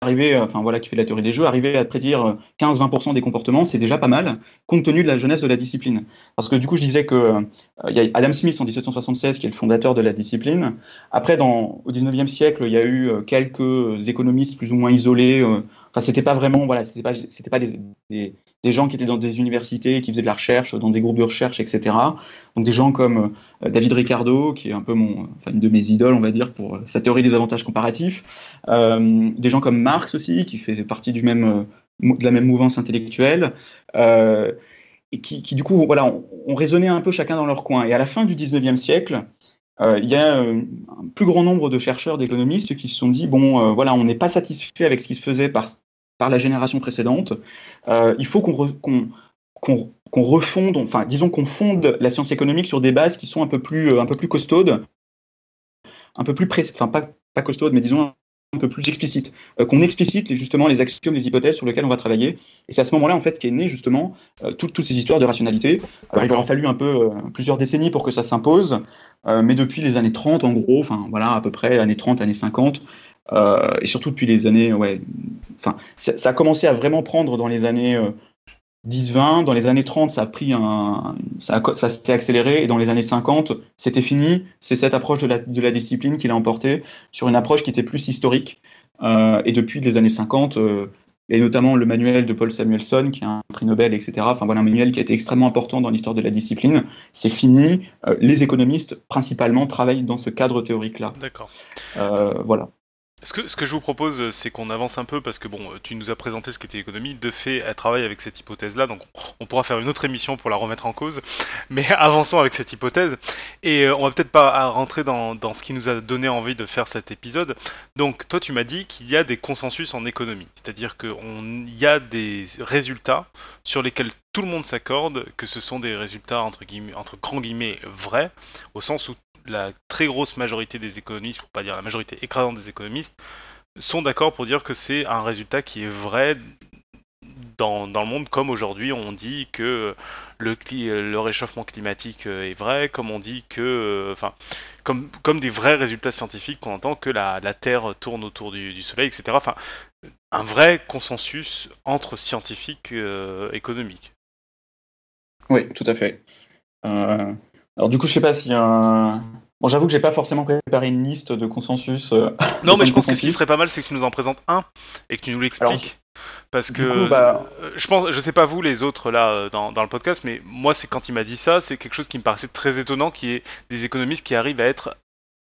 arriver, enfin voilà, qui fait de la théorie des jeux, arriver à prédire quinze à vingt pour cent des comportements, c'est déjà pas mal, compte tenu de la jeunesse de la discipline. Parce que du coup, je disais que euh, il y a Adam Smith en dix-sept cent soixante-seize qui est le fondateur de la discipline. Après, dans, au dix-neuvième siècle, il y a eu quelques économistes plus ou moins isolés. Euh, enfin, c'était pas vraiment, voilà, c'était pas, c'était pas des, des des gens qui étaient dans des universités, qui faisaient de la recherche, dans des groupes de recherche, et cetera. Donc des gens comme euh, David Ricardo, qui est un peu mon, enfin, une de mes idoles, on va dire, pour euh, sa théorie des avantages comparatifs. Euh, des gens comme Marx aussi, qui fait partie du même, euh, de la même mouvance intellectuelle. Euh, et qui, qui, du coup, voilà, on, on raisonnait un peu chacun dans leur coin. Et à la fin du dix-neuvième siècle, euh, il y a euh, un plus grand nombre de chercheurs, d'économistes qui se sont dit, bon, euh, voilà, on n'est pas satisfait avec ce qui se faisait par par la génération précédente, euh, il faut qu'on, re, qu'on, qu'on, qu'on refonde, enfin disons qu'on fonde la science économique sur des bases qui sont un peu plus, un peu plus costaudes, un peu plus pré- enfin pas, pas costaudes, mais disons un peu plus explicites, euh, qu'on explicite justement les axiomes, les hypothèses sur lesquelles on va travailler. Et c'est à ce moment-là en fait qu'est née justement euh, toutes, toutes ces histoires de rationalité. Alors il aura fallu un peu euh, plusieurs décennies pour que ça s'impose, euh, mais depuis les années trente en gros, enfin voilà à peu près années trente, années cinquante. Euh, et surtout depuis les années, ouais, enfin, ça, ça a commencé à vraiment prendre dans les années euh, dix vingt, dans les années trente, ça a pris un, ça, a, ça s'est accéléré, et dans les années cinquante, c'était fini. C'est cette approche de la, de la discipline qui l'a emporté sur une approche qui était plus historique. Euh, et depuis les années cinquante, euh, et notamment le manuel de Paul Samuelson, qui a un prix Nobel, et cetera. Enfin voilà, un manuel qui a été extrêmement important dans l'histoire de la discipline. C'est fini. Euh, les économistes principalement travaillent dans ce cadre théorique-là. D'accord. Euh, voilà. Ce que, ce que je vous propose, c'est qu'on avance un peu, parce que bon, tu nous as présenté ce qu'était l'économie. De fait, elle travaille avec cette hypothèse-là, donc on pourra faire une autre émission pour la remettre en cause. Mais avançons avec cette hypothèse, et on va peut-être pas rentrer dans, dans ce qui nous a donné envie de faire cet épisode. Donc, toi, tu m'as dit qu'il y a des consensus en économie, c'est-à-dire qu'il y a des résultats sur lesquels tout le monde s'accorde, que ce sont des résultats entre guillemets, entre grands guillemets vrais, au sens où la très grosse majorité des économistes, pour pas dire la majorité écrasante des économistes, sont d'accord pour dire que c'est un résultat qui est vrai dans, dans le monde, comme aujourd'hui on dit que le, le réchauffement climatique est vrai, comme on dit que, enfin, comme, comme des vrais résultats scientifiques qu'on entend, que la, la Terre tourne autour du, du Soleil, et cetera. Enfin, un vrai consensus entre scientifiques euh, économiques. Oui, tout à fait. Euh... Alors du coup, je sais pas s'il y a un... Bon, j'avoue que j'ai pas forcément préparé une liste de consensus. Euh, non, de mais je pense consensus. Que ce qui serait pas mal, c'est que tu nous en présentes un et que tu nous l'expliques. Alors, parce que coup, bah... je pense, je sais pas vous les autres là dans, dans le podcast, mais moi, c'est quand il m'a dit ça, c'est quelque chose qui me paraissait très étonnant, qui est des économistes qui arrivent à être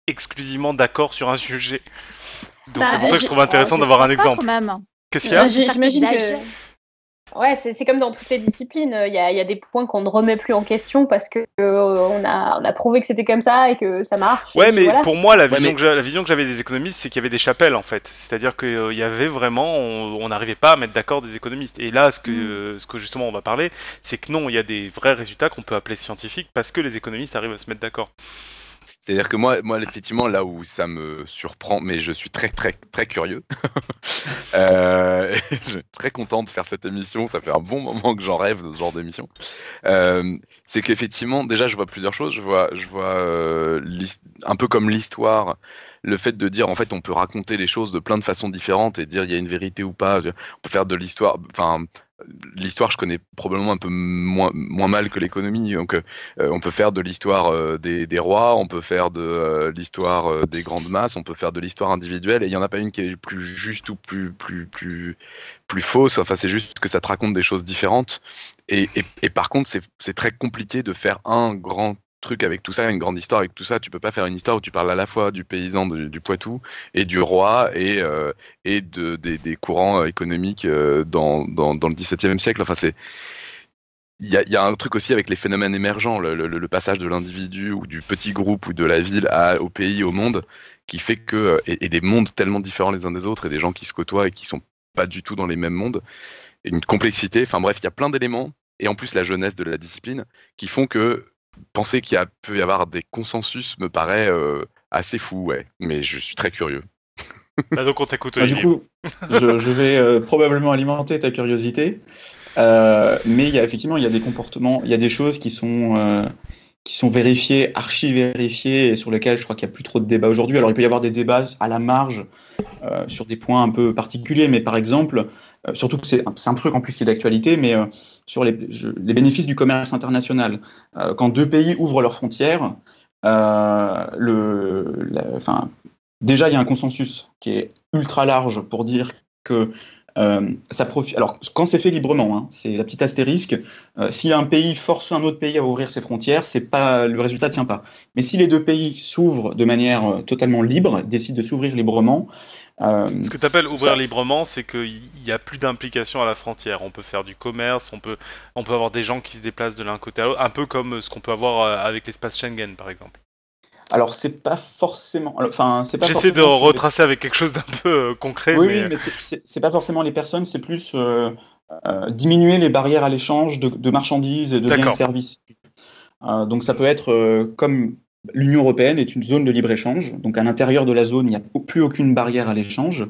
exclusivement d'accord sur un sujet. Donc bah, c'est pour ça que je trouve intéressant je d'avoir un exemple. Qu'est-ce qu'il y a ? J'imagine que... Ouais, c'est, c'est comme dans toutes les disciplines, il y a, il y a des points qu'on ne remet plus en question parce que euh, on, a, on a prouvé que c'était comme ça et que ça marche. Ouais, mais voilà. Pour moi, la vision, ouais, mais... que la vision que j'avais des économistes, c'est qu'il y avait des chapelles en fait. C'est-à-dire qu'il euh, y avait vraiment, on n'arrivait pas à mettre d'accord des économistes. Et là, ce que, mmh. euh, ce que justement on va parler, c'est que non, il y a des vrais résultats qu'on peut appeler scientifiques parce que les économistes arrivent à se mettre d'accord. C'est-à-dire que moi, moi, effectivement, là où ça me surprend, mais je suis très, très, très curieux. euh, je suis très content de faire cette émission. Ça fait un bon moment que j'en rêve de ce genre d'émission. Euh, c'est qu'effectivement, déjà, je vois plusieurs choses. Je vois, je vois euh, un peu comme l'histoire, le fait de dire, en fait, on peut raconter les choses de plein de façons différentes et dire il y a une vérité ou pas. On peut faire de l'histoire... Enfin, l'histoire, je connais probablement un peu moins, moins mal que l'économie. Donc, euh, on peut faire de l'histoire euh, des, des rois, on peut faire de euh, l'histoire euh, des grandes masses, on peut faire de l'histoire individuelle. Et il n'y en a pas une qui est plus juste ou plus, plus, plus, plus fausse. Enfin, c'est juste que ça te raconte des choses différentes. Et, et, et par contre, c'est, c'est très compliqué de faire un grand truc avec tout ça, une grande histoire avec tout ça. Tu peux pas faire une histoire où tu parles à la fois du paysan de, du Poitou et du roi et euh, et de des, des courants économiques euh, dans dans dans le dix-septième siècle. Enfin, c'est il y a il y a un truc aussi avec les phénomènes émergents, le, le, le passage de l'individu ou du petit groupe ou de la ville à au pays, au monde, qui fait que et, et des mondes tellement différents les uns des autres et des gens qui se côtoient et qui sont pas du tout dans les mêmes mondes, et une complexité. Enfin bref, il y a plein d'éléments et en plus la jeunesse de la discipline qui font que penser qu'il y a, peut y avoir des consensus me paraît euh, assez fou, ouais. Mais je suis très curieux. Bah donc on t'écoute, Olivier. Du coup, je, je vais euh, probablement alimenter ta curiosité. Euh, mais il y a effectivement, il y a des comportements, il y a des choses qui sont euh, qui sont vérifiées, archi-vérifiées, et sur lesquelles je crois qu'il n'y a plus trop de débats aujourd'hui. Alors il peut y avoir des débats à la marge euh, sur des points un peu particuliers, mais par exemple, euh, surtout que c'est, c'est un truc en plus qui est d'actualité, mais euh, sur les, je, les bénéfices du commerce international. Euh, quand deux pays ouvrent leurs frontières, euh, le, la, enfin, déjà il y a un consensus qui est ultra large pour dire que euh, ça profite. Alors quand c'est fait librement, hein, c'est la petite astérisque. Euh, si un pays force un autre pays à ouvrir ses frontières, c'est pas le résultat ne tient pas. Mais si les deux pays s'ouvrent de manière totalement libre, décident de s'ouvrir librement. Euh, Ce que tu appelles ouvrir ça, librement, c'est qu'il n'y a plus d'implication à la frontière. On peut faire du commerce, on peut, on peut avoir des gens qui se déplacent de l'un côté à l'autre, un peu comme ce qu'on peut avoir avec l'espace Schengen, par exemple. Alors, c'est pas forcément... Enfin, c'est pas J'essaie forcément de retracer les... avec quelque chose d'un peu euh, concret. Oui, mais, oui, mais c'est, c'est, c'est pas forcément les personnes, c'est plus euh, euh, diminuer les barrières à l'échange de, de marchandises et de biens et services. Euh, donc, ça peut être euh, comme... L'Union européenne est une zone de libre-échange, donc à l'intérieur de la zone, il n'y a plus aucune barrière à l'échange,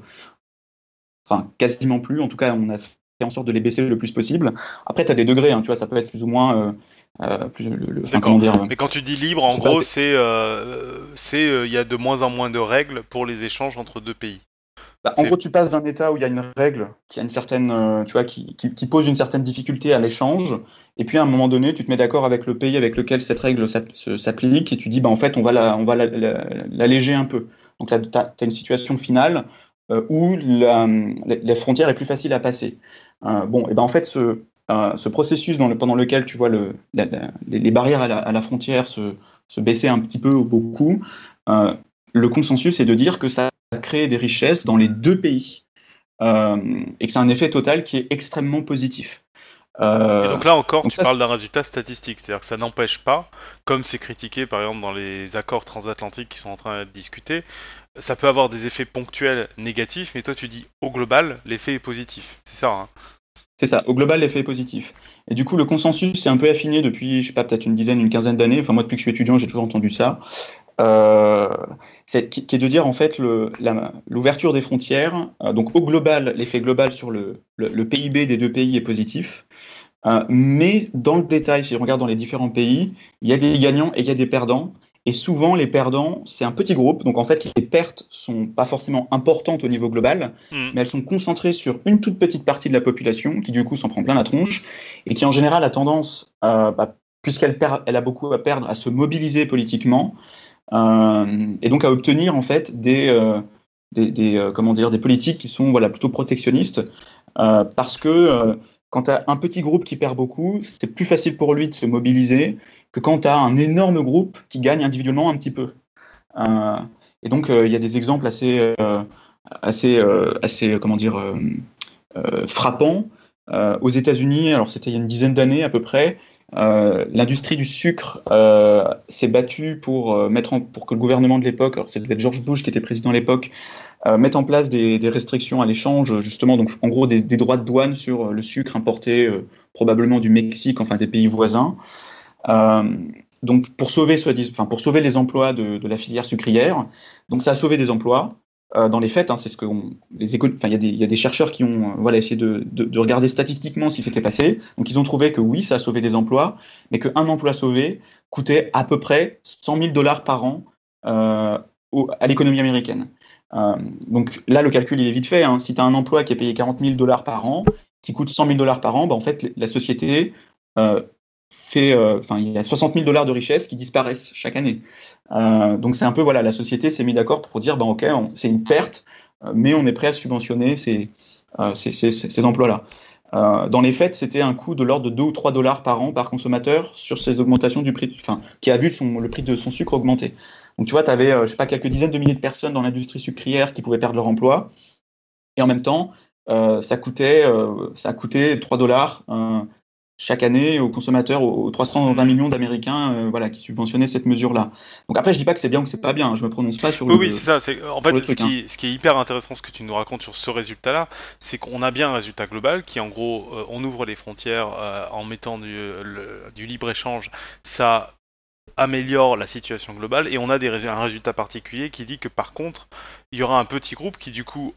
enfin quasiment plus, en tout cas on a fait en sorte de les baisser le plus possible. Après tu as des degrés, hein, tu vois, ça peut être plus ou moins... Euh, plus, le, le, enfin, dire, mais quand tu dis libre, en c'est gros, pas, c'est, c'est, euh, c'est, euh, y a de moins en moins de règles pour les échanges entre deux pays. Bah, en gros, tu passes d'un état où il y a une règle qui a une certaine, euh, tu vois, qui, qui, qui pose une certaine difficulté à l'échange, et puis à un moment donné, tu te mets d'accord avec le pays avec lequel cette règle s'app- s'applique, et tu dis, bah en fait, on va la, on va la, la, l'alléger un peu. Donc là, tu as une situation finale euh, où la, la, la frontière est plus facile à passer. Euh, bon, et ben en fait, ce, euh, ce processus dans le, pendant lequel tu vois le, la, la, les barrières à la, à la frontière se, se baisser un petit peu ou beaucoup, euh, le consensus est de dire que ça créer des richesses dans les deux pays euh, et que c'est un effet total qui est extrêmement positif. Euh, et donc là encore, donc tu ça, parles c'est... d'un résultat statistique, c'est-à-dire que ça n'empêche pas, comme c'est critiqué par exemple dans les accords transatlantiques qui sont en train d'être discutés, ça peut avoir des effets ponctuels négatifs, mais toi tu dis au global, l'effet est positif, c'est ça hein ? C'est ça, au global, l'effet est positif. Et du coup, le consensus s'est un peu affiné depuis, je sais pas, peut-être une dizaine, une quinzaine d'années. Enfin, moi, depuis que je suis étudiant, j'ai toujours entendu ça. Euh, c'est, qui est de dire, en fait, le, la, l'ouverture des frontières. Euh, donc, au global, l'effet global sur le, le, le P I B des deux pays est positif. Euh, mais dans le détail, si on regarde dans les différents pays, il y a des gagnants et il y a des perdants. Et souvent, les perdants, c'est un petit groupe. Donc, en fait, les pertes sont pas forcément importantes au niveau global, mmh. mais elles sont concentrées sur une toute petite partie de la population qui, du coup, s'en prend plein la tronche et qui, en général, a tendance, euh, bah, puisqu'elle per- elle a beaucoup à perdre, à se mobiliser politiquement euh, et donc à obtenir, en fait, des, euh, des, des, euh, comment dire, des politiques qui sont voilà, plutôt protectionnistes euh, parce que euh, quand tu as un petit groupe qui perd beaucoup, c'est plus facile pour lui de se mobiliser que quand tu as un énorme groupe qui gagne individuellement un petit peu. Euh, et donc, il euh, y a des exemples assez, euh, assez, euh, assez comment dire, euh, euh, frappants. Euh, aux États-Unis, alors c'était il y a une dizaine d'années à peu près, euh, l'industrie du sucre euh, s'est battue pour, euh, mettre en, pour que le gouvernement de l'époque, alors c'était George Bush qui était président à l'époque, Euh, mettre en place des, des restrictions à l'échange, justement, donc en gros des, des droits de douane sur le sucre importé euh, probablement du Mexique, enfin des pays voisins. Euh, donc pour sauver, soit dis- enfin, pour sauver les emplois de, de la filière sucrière, donc ça a sauvé des emplois. Euh, dans les faits, hein, c'est ce que on, les éco- enfin il y a des il y a des chercheurs qui ont euh, voilà essayé de, de de regarder statistiquement ce qui s'était passé. Donc ils ont trouvé que oui, ça a sauvé des emplois, mais qu'un emploi sauvé coûtait à peu près cent mille dollars par an euh, au, à l'économie américaine. Euh, donc là, le calcul il est vite fait. Hein. Si tu as un emploi qui est payé quarante mille dollars par an, qui coûte cent mille dollars par an, bah, en fait, la société euh, fait. Enfin, euh, il y a soixante mille dollars de richesse qui disparaissent chaque année. Euh, donc c'est un peu voilà, la société s'est mise d'accord pour dire, bah, ok, on, c'est une perte, euh, mais on est prêt à subventionner ces, euh, ces, ces, ces emplois-là. Euh, dans les faits, c'était un coût de l'ordre de deux ou trois dollars par an par consommateur sur ces augmentations du prix, enfin, qui a vu son, le prix de son sucre augmenter. Donc tu vois, tu avais, euh, je sais pas, quelques dizaines de milliers de personnes dans l'industrie sucrière qui pouvaient perdre leur emploi. Et en même temps, euh, ça coûtait, euh, ça coûtait trois dollars euh, chaque année aux consommateurs, aux trois cent vingt millions d'Américains euh, voilà, qui subventionnaient cette mesure-là. Donc après, je dis pas que c'est bien ou que c'est pas bien. Je me prononce pas sur le truc. Oui, oui, c'est ça. C'est... En fait, ce, truc, qui, hein. ce qui est hyper intéressant, ce que tu nous racontes sur ce résultat-là, c'est qu'on a bien un résultat global qui, en gros, euh, on ouvre les frontières euh, en mettant du, le, du libre-échange. Ça améliore la situation globale et on a des, un résultat particulier qui dit que par contre il y aura un petit groupe qui du coup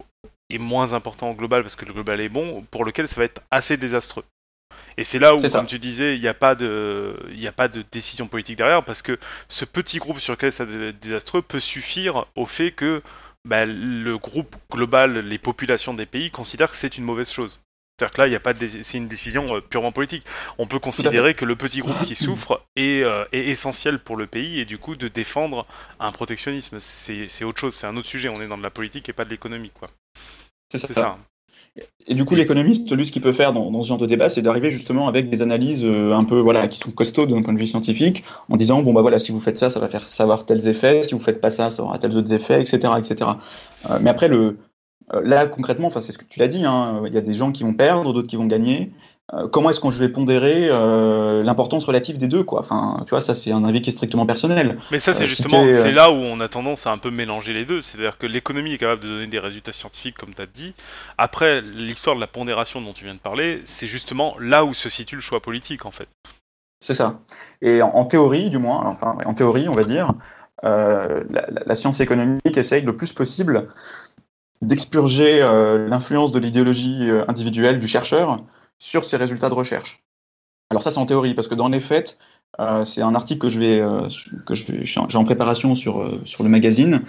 est moins important au global parce que le global est bon, pour lequel ça va être assez désastreux. Et c'est là où, c'est comme ça. Tu disais, il n'y a pas de, il n'y a pas de décision politique derrière parce que ce petit groupe sur lequel ça va être désastreux peut suffire au fait que bah, le groupe global, les populations des pays considèrent que c'est une mauvaise chose. C'est-à-dire que là, il y a pas de dé- c'est une décision euh, purement politique. On peut considérer que le petit groupe qui souffre est, euh, est essentiel pour le pays et du coup de défendre un protectionnisme. C'est, c'est autre chose, c'est un autre sujet. On est dans de la politique et pas de l'économie, quoi. C'est ça. C'est ça. Et du coup, l'économiste, lui, ce qu'il peut faire dans, dans ce genre de débat, c'est d'arriver justement avec des analyses euh, un peu, voilà, qui sont costaudes d'un point de vue scientifique, en disant bon bah voilà, si vous faites ça, ça va faire savoir tels effets. Si vous faites pas ça, ça aura tels autres effets, et cetera, et cetera. Euh, mais après le Là, concrètement, enfin, c'est ce que tu l'as dit, hein, il y a des gens qui vont perdre, d'autres qui vont gagner. Euh, comment est-ce que je vais pondérer euh, l'importance relative des deux, quoi. Enfin, tu vois, ça, c'est un avis qui est strictement personnel. Mais ça, c'est euh, justement, si c'est là où on a tendance à un peu mélanger les deux. C'est-à-dire que l'économie est capable de donner des résultats scientifiques, comme tu as dit. Après, l'histoire de la pondération dont tu viens de parler, c'est justement là où se situe le choix politique, en fait. C'est ça. Et en, en théorie, du moins, enfin, en théorie, on va dire, euh, la, la, la science économique essaye le plus possible d'expurger euh, l'influence de l'idéologie euh, individuelle du chercheur sur ses résultats de recherche. Alors ça, c'est en théorie, parce que dans les faits, euh, c'est un article que je vais, euh, que je vais, j'ai en préparation sur euh, sur le magazine,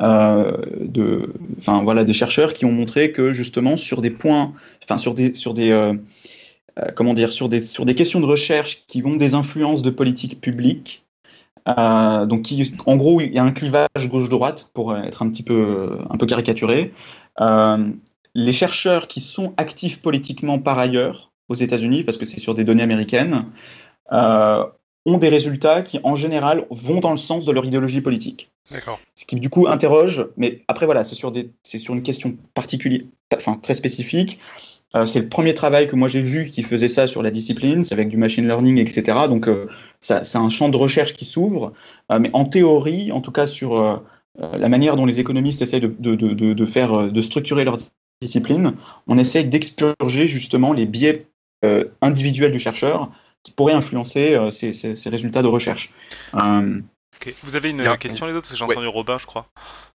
euh, de, enfin voilà, des chercheurs qui ont montré que justement sur des points, enfin sur des sur des euh, euh, comment dire, sur des sur des questions de recherche qui ont des influences de politique publique. Euh, donc, qui, en gros, il y a un clivage gauche-droite, pour être un petit peu, un peu caricaturé. Euh, les chercheurs qui sont actifs politiquement par ailleurs aux États-Unis, parce que c'est sur des données américaines, euh, ont des résultats qui, en général, vont dans le sens de leur idéologie politique. D'accord. Ce qui, du coup, interroge, mais après, voilà, c'est sur, des, c'est sur une question particulière, enfin, très spécifique. Euh, c'est le premier travail que moi j'ai vu qui faisait ça sur la discipline, c'est avec du machine learning, et cetera. Donc, euh, ça, c'est un champ de recherche qui s'ouvre, euh, mais en théorie, en tout cas sur euh, la manière dont les économistes essaient de, de, de, de, faire, de structurer leur discipline, on essaie d'expurger justement les biais euh, individuels du chercheur qui pourraient influencer euh, ces, ces, ces résultats de recherche. Euh, Okay. Vous avez une non, question les autres, parce que j'ai ouais. entendu Robin, je crois.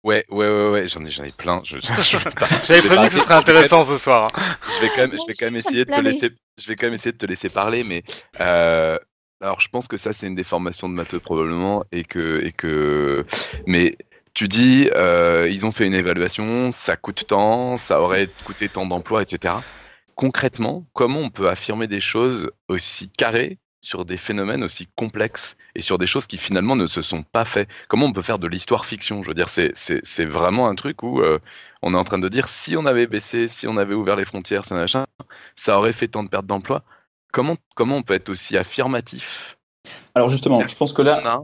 Ouais, ouais, ouais, ouais. J'en ai, j'en ai plein. Je, je, je, putain, J'avais prévu que ce serait intéressant ce soir. Je vais quand même, je vais quand même essayer de te laisser, je vais quand même essayer de te laisser parler, mais euh, alors je pense que ça c'est une déformation de matheux probablement, et que, et que, mais. Tu dis, euh, ils ont fait une évaluation, ça coûte tant, ça aurait coûté tant d'emplois, et cetera. Concrètement, comment on peut affirmer des choses aussi carrées sur des phénomènes aussi complexes et sur des choses qui finalement ne se sont pas faites? Comment on peut faire de l'histoire-fiction? Je veux dire, c'est, c'est, c'est vraiment un truc où euh, on est en train de dire, si on avait baissé, si on avait ouvert les frontières, ça, machin, ça aurait fait tant de pertes d'emplois. Comment, comment on peut être aussi affirmatif? Alors justement, Qu'est-ce je pense que là...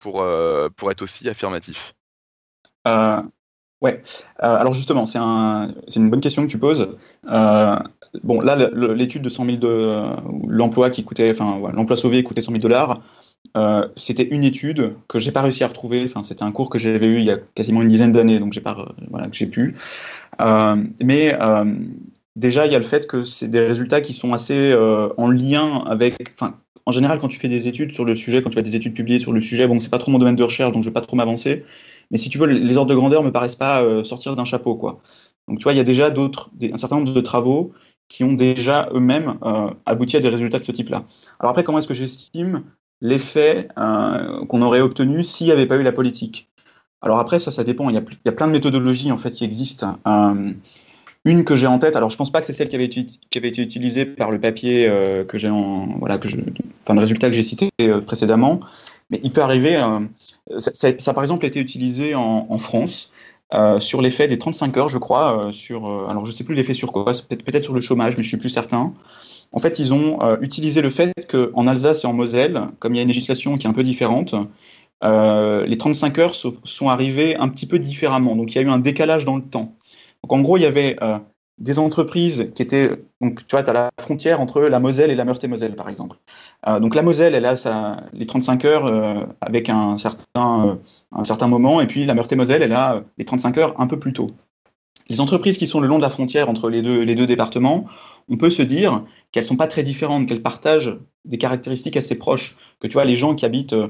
Pour, euh, pour être aussi affirmatif. Euh, ouais. Euh, alors justement, c'est, un, c'est une bonne question que tu poses. Euh, bon, là, le, l'étude de cent mille de euh, l'emploi qui coûtait, enfin, ouais, l'emploi sauvé coûtait cent mille dollars. Euh, c'était une étude que j'ai pas réussi à retrouver. Enfin, c'était un cours que j'avais eu il y a quasiment une dizaine d'années, donc j'ai pas, euh, voilà, que j'ai pu. Euh, mais euh, déjà, il y a le fait que c'est des résultats qui sont assez euh, en lien avec, enfin. En général, quand tu fais des études sur le sujet, quand tu as des études publiées sur le sujet, bon, c'est pas trop mon domaine de recherche, donc je vais pas trop m'avancer. Mais si tu veux, les ordres de grandeur me paraissent pas euh, sortir d'un chapeau, quoi. Donc, tu vois, il y a déjà d'autres, des, un certain nombre de travaux qui ont déjà eux-mêmes euh, abouti à des résultats de ce type-là. Alors après, comment est-ce que j'estime l'effet euh, qu'on aurait obtenu s'il n'y avait pas eu la politique? Alors après, ça, ça dépend. Il y a, il y a plein de méthodologies en fait qui existent. Euh, Une que j'ai en tête, alors je pense pas que c'est celle qui avait, été, qui avait été utilisée par le papier euh, que j'ai en voilà que je, enfin le résultat que j'ai cité euh, précédemment, mais il peut arriver. Euh, ça, ça, ça a par exemple été utilisé en, en France euh, sur l'effet des trente-cinq heures, je crois. Euh, sur euh, alors je sais plus l'effet sur quoi, c'est peut-être, peut-être sur le chômage, mais je suis plus certain. En fait, ils ont euh, utilisé le fait que en Alsace et en Moselle, comme il y a une législation qui est un peu différente, euh, les trente-cinq heures so- sont arrivées un petit peu différemment. Donc il y a eu un décalage dans le temps. Donc, en gros, il y avait euh, des entreprises qui étaient... Donc, tu vois, tu as la frontière entre la Moselle et la Meurthe-et-Moselle, par exemple. Euh, donc, la Moselle, elle a sa, les trente-cinq heures euh, avec un certain, euh, un certain moment. Et puis, la Meurthe-et-Moselle, elle a euh, les trente-cinq heures un peu plus tôt. Les entreprises qui sont le long de la frontière entre les deux, les deux départements, on peut se dire qu'elles ne sont pas très différentes, qu'elles partagent des caractéristiques assez proches. Que tu vois, les gens qui habitent, euh,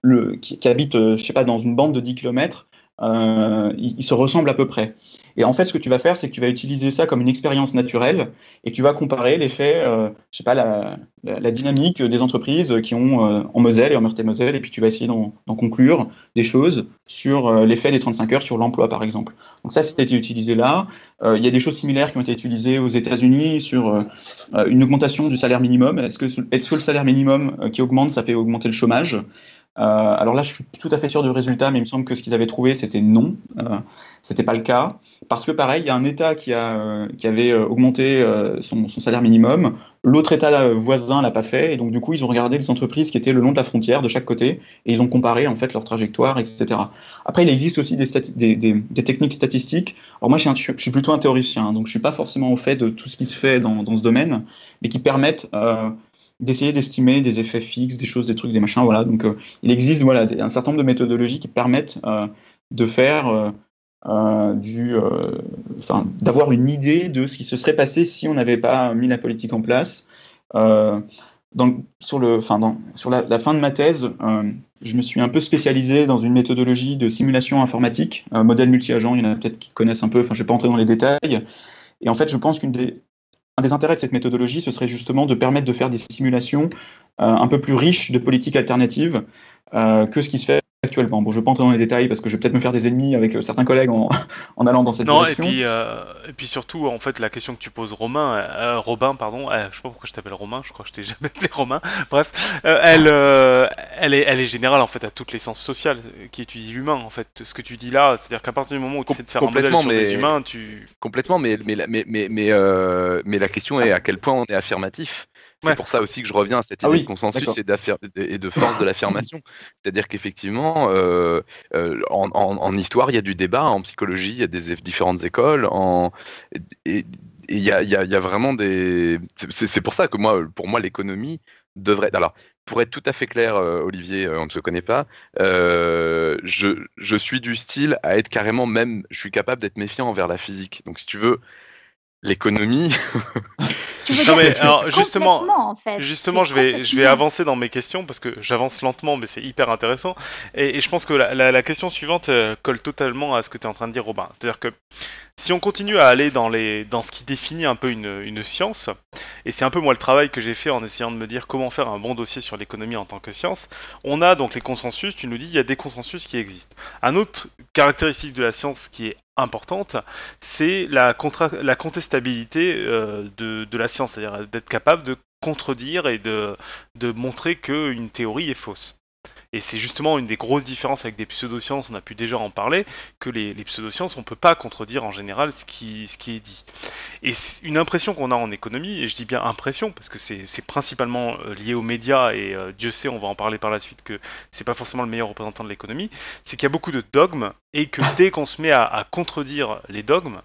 le, qui, qui habitent euh, je sais pas, dans une bande de dix kilomètres, Euh, ils se ressemblent à peu près. Et en fait, ce que tu vas faire, c'est que tu vas utiliser ça comme une expérience naturelle et tu vas comparer l'effet, euh, je sais pas, la, la, la dynamique des entreprises qui ont euh, en Moselle et en Meurthe-et-Moselle, et puis tu vas essayer d'en, d'en conclure des choses sur euh, l'effet des trente-cinq heures sur l'emploi, par exemple. Donc ça, c'était utilisé là. Il euh, y a des choses similaires qui ont été utilisées aux États-Unis sur euh, une augmentation du salaire minimum. Est-ce que, est-ce que le salaire minimum qui augmente, ça fait augmenter le chômage ? Euh, alors là, je suis tout à fait sûr du résultat, mais il me semble que ce qu'ils avaient trouvé, c'était non, euh, c'était pas le cas, parce que pareil, il y a un État qui a euh, qui avait euh, augmenté euh, son, son salaire minimum, l'autre État voisin l'a pas fait, et donc du coup, ils ont regardé les entreprises qui étaient le long de la frontière de chaque côté, et ils ont comparé en fait leur trajectoire, et cetera. Après, il existe aussi des, stati- des, des, des techniques statistiques. Alors moi, je suis, un, je suis plutôt un théoricien, hein, donc je suis pas forcément au fait de tout ce qui se fait dans, dans ce domaine, mais qui permettent euh, d'essayer d'estimer des effets fixes, des choses, des trucs, des machins, voilà. Donc, euh, il existe voilà, un certain nombre de méthodologies qui permettent euh, de faire euh, euh, du... Enfin, euh, d'avoir une idée de ce qui se serait passé si on n'avait pas mis la politique en place. Euh, dans, sur le, enfin, dans, sur la, la fin de ma thèse, euh, je me suis un peu spécialisé dans une méthodologie de simulation informatique, euh, modèle multi-agent, il y en a peut-être qui connaissent un peu, enfin, je ne vais pas entrer dans les détails. Et en fait, je pense qu'une des... Un des intérêts de cette méthodologie, ce serait justement de permettre de faire des simulations euh, un peu plus riches de politiques alternatives euh, que ce qui se fait actuellement. Bon, je ne vais pas entrer dans les détails parce que je vais peut-être me faire des ennemis avec euh, certains collègues en, en allant dans cette non, direction. Non, et puis, euh, et puis surtout, en fait, la question que tu poses, Romain, euh, Robin, pardon, euh, je ne sais pas pourquoi je t'appelle Romain, je crois que je t'ai jamais appelé Romain. Bref, euh, elle, euh, elle, est, elle est générale en fait à toutes les sciences sociales qui étudient l'humain. En fait, ce que tu dis là, c'est-à-dire qu'à partir du moment où tu essaies de faire un modèle sur mais... les humains, tu complètement, mais mais mais mais mais, euh, mais la question est à quel point on est affirmatif. C'est ouais. pour ça aussi que je reviens à cette idée ah oui, de consensus et, et de force de l'affirmation. C'est-à-dire qu'effectivement, euh, euh, en, en, en histoire, il y a du débat, en psychologie, il y a des différentes écoles, en... Et, et, Et il y, y, y a vraiment des... C'est, c'est pour ça que moi, pour moi, l'économie devrait... Alors, pour être tout à fait clair, euh, Olivier, euh, on ne se connaît pas, euh, je, je suis du style à être carrément même... Je suis capable d'être méfiant envers la physique. Donc, si tu veux, l'économie... tu veux non, dire mais que tu alors, justement, en fait. Justement je, vais, je vais avancer dans mes questions, parce que j'avance lentement, mais c'est hyper intéressant. Et, et je pense que la, la, la question suivante euh, colle totalement à ce que tu es en train de dire, Robin. C'est-à-dire que... Si on continue à aller dans, les, dans ce qui définit un peu une, une science, et c'est un peu moi le travail que j'ai fait en essayant de me dire comment faire un bon dossier sur l'économie en tant que science, on a donc les consensus, tu nous dis, il y a des consensus qui existent. Un autre caractéristique de la science qui est importante, c'est la, contra- la contestabilité euh, de, de la science, c'est-à-dire d'être capable de contredire et de, de montrer qu'une théorie est fausse. Et c'est justement une des grosses différences avec des pseudosciences, on a pu déjà en parler, que les, les pseudosciences, on ne peut pas contredire en général ce qui, ce qui est dit. Et une impression qu'on a en économie, et je dis bien impression, parce que c'est, c'est principalement lié aux médias, et euh, Dieu sait, on va en parler par la suite, que c'est pas forcément le meilleur représentant de l'économie, c'est qu'il y a beaucoup de dogmes, et que dès qu'on se met à, à contredire les dogmes,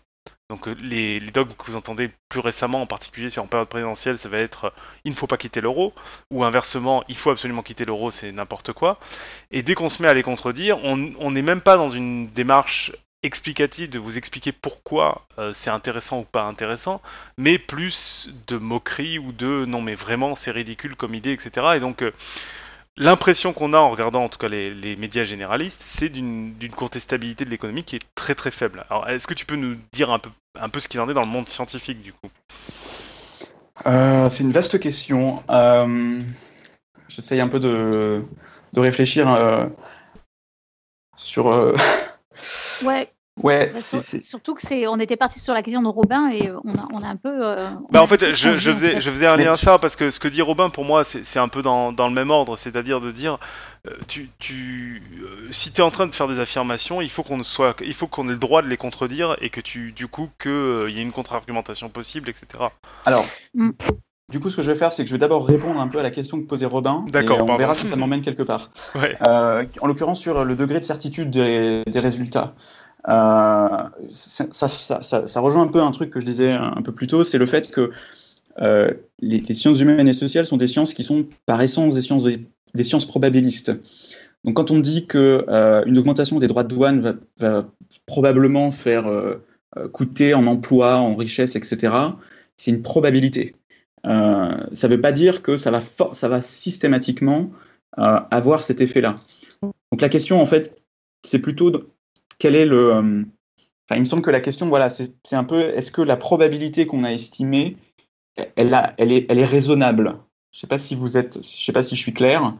donc les, les dogmes que vous entendez plus récemment, en particulier sur en période présidentielle, ça va être « il ne faut pas quitter l'euro » ou inversement « il faut absolument quitter l'euro, c'est n'importe quoi ». Et dès qu'on se met à les contredire, on n'est même pas dans une démarche explicative de vous expliquer pourquoi euh, c'est intéressant ou pas intéressant, mais plus de moquerie ou de « non mais vraiment, c'est ridicule comme idée », et cetera. Et donc... Euh, l'impression qu'on a en regardant en tout cas les, les médias généralistes, c'est d'une, d'une contestabilité de l'économie qui est très très faible. Alors est-ce que tu peux nous dire un peu, un peu ce qu'il en est dans le monde scientifique du coup ? euh, C'est une vaste question. Euh, j'essaye un peu de, de réfléchir euh, sur... Euh... Ouais. Ouais, c'est, c'est... Surtout que c'est, on était parti sur la question de Robin et on a, on a un peu. Euh, bah en fait, je, je faisais, en fait. je faisais un lien à ça parce que ce que dit Robin pour moi, c'est, c'est un peu dans, dans le même ordre, c'est-à-dire de dire, euh, tu, tu, euh, si t'es en train de faire des affirmations, il faut qu'on soit, il faut qu'on ait le droit de les contredire et que tu, du coup, que euh, y ait une contre-argumentation possible, et cetera. Alors, mm. du coup, ce que je vais faire, c'est que je vais d'abord répondre un peu à la question que posait Robin. D'accord. Et on pardon. verra si ça m'emmène quelque part. Ouais. Euh, en l'occurrence, sur le degré de certitude des, des résultats. Euh, ça, ça, ça, ça, ça rejoint un peu un truc que je disais un peu plus tôt, c'est le fait que euh, les, les sciences humaines et sociales sont des sciences qui sont par essence des sciences, des, des sciences probabilistes. Donc quand on dit que euh, une augmentation des droits de douane va, va probablement faire euh, coûter en emploi, en richesse, et cetera, c'est une probabilité. Euh, ça ne veut pas dire que ça va, for- ça va systématiquement euh, avoir cet effet-là. Donc la question en fait, c'est plutôt de, quel est le... Euh, enfin, il me semble que la question, voilà, c'est, c'est un peu, est-ce que la probabilité qu'on a estimée, elle, a, elle, est, elle est raisonnable ? Je ne sais pas si vous êtes... Je sais pas si je suis clair.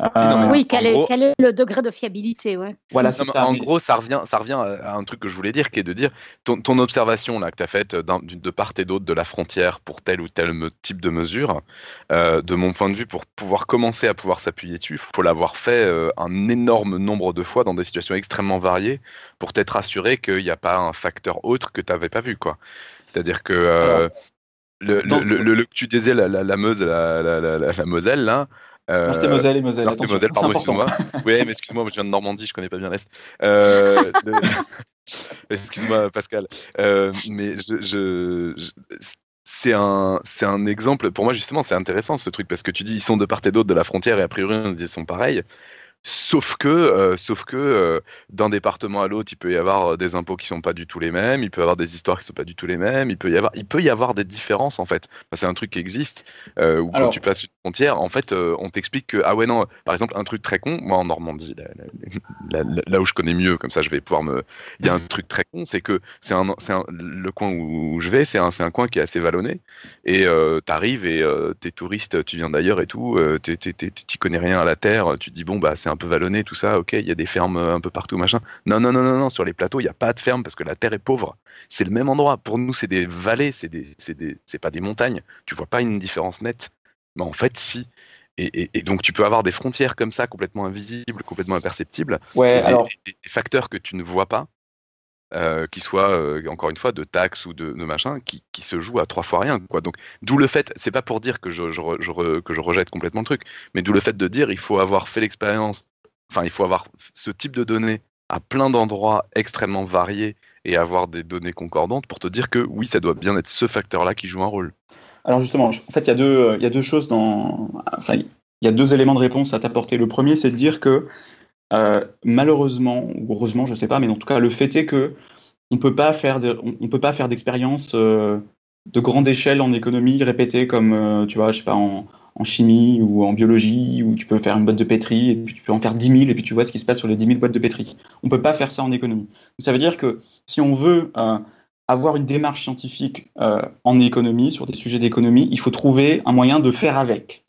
Euh, oui, quel est, gros, quel est le degré de fiabilité, ouais. Voilà, c'est non, ça. En mais... gros, ça revient, ça revient à un truc que je voulais dire, qui est de dire, ton, ton observation là, que tu as faite de part et d'autre de la frontière pour tel ou tel me, type de mesure, euh, de mon point de vue, pour pouvoir commencer à pouvoir s'appuyer dessus, il faut l'avoir fait euh, un énorme nombre de fois dans des situations extrêmement variées pour t'être assuré qu'il n'y a pas un facteur autre que tu n'avais pas vu, quoi. C'est-à-dire que... Euh, le, le, le, le, le que tu disais, la, la, la, Meuse, la, la, la, la, la Moselle, là, Euh, Meurthe-et-Moselle et Moselle. Meurthe-et-Moselle, pardon, excuse-moi. Oui, mais excuse-moi, je viens de Normandie, je connais pas bien l'Est. Euh, de... excuse-moi, Pascal. Euh, mais je, je, je... C'est, un, c'est un exemple. Pour moi, justement, c'est intéressant ce truc parce que tu dis ils sont de part et d'autre de la frontière et a priori on dit ils sont pareils. Sauf que, euh, sauf que euh, d'un département à l'autre, il peut y avoir des impôts qui sont pas du tout les mêmes, il peut y avoir des histoires qui sont pas du tout les mêmes, il peut y avoir, il peut y avoir des différences en fait. Enfin, c'est un truc qui existe euh, où alors, quand tu passes une frontière, en fait, euh, on t'explique que ah ouais non, par exemple un truc très con, moi en Normandie, là, là, là, là où je connais mieux, comme ça je vais pouvoir me, il y a un truc très con, c'est que c'est un, c'est un, le coin où je vais, c'est un, c'est un coin qui est assez vallonné et euh, t'arrives et euh, t'es touriste, tu viens d'ailleurs et tout, euh, t'es, t'es, t'es, t'y connais rien à la terre, tu te dis bon bah c'est un un peu vallonné, tout ça, ok, il y a des fermes un peu partout, machin. Non, non, non, non, non, sur les plateaux, il n'y a pas de ferme parce que la terre est pauvre. C'est le même endroit. Pour nous, c'est des vallées, c'est, des, c'est, des, c'est pas des montagnes. Tu vois pas une différence nette. Mais en fait, si. Et, et, et donc, tu peux avoir des frontières comme ça, complètement invisibles, complètement imperceptibles. Ouais, alors... des, des facteurs que tu ne vois pas. euh, qui soit, euh, encore une fois, de taxes ou de, de machin, qui, qui se joue à trois fois rien, quoi. Donc, d'où le fait, c'est pas pour dire que je, je, je, je, que je rejette complètement le truc, mais d'où le fait de dire il faut avoir fait l'expérience, enfin, il faut avoir ce type de données à plein d'endroits extrêmement variés et avoir des données concordantes pour te dire que oui, ça doit bien être ce facteur-là qui joue un rôle. Alors justement, en fait, il y a deux, il y a deux choses dans... Enfin, il y a deux éléments de réponse à t'apporter. Le premier, c'est de dire que euh, malheureusement, ou heureusement, je ne sais pas, mais en tout cas, le fait est qu'on ne peut pas faire de, on, on peut pas faire d'expériences euh, de grande échelle en économie répétées comme, euh, tu vois, je sais pas, en, en chimie ou en biologie, où tu peux faire une boîte de pétri, et puis tu peux en faire dix mille, et puis tu vois ce qui se passe sur les dix mille boîtes de pétri. On ne peut pas faire ça en économie. Donc, ça veut dire que si on veut... Euh, avoir une démarche scientifique euh, en économie, sur des sujets d'économie, il faut trouver un moyen de faire avec.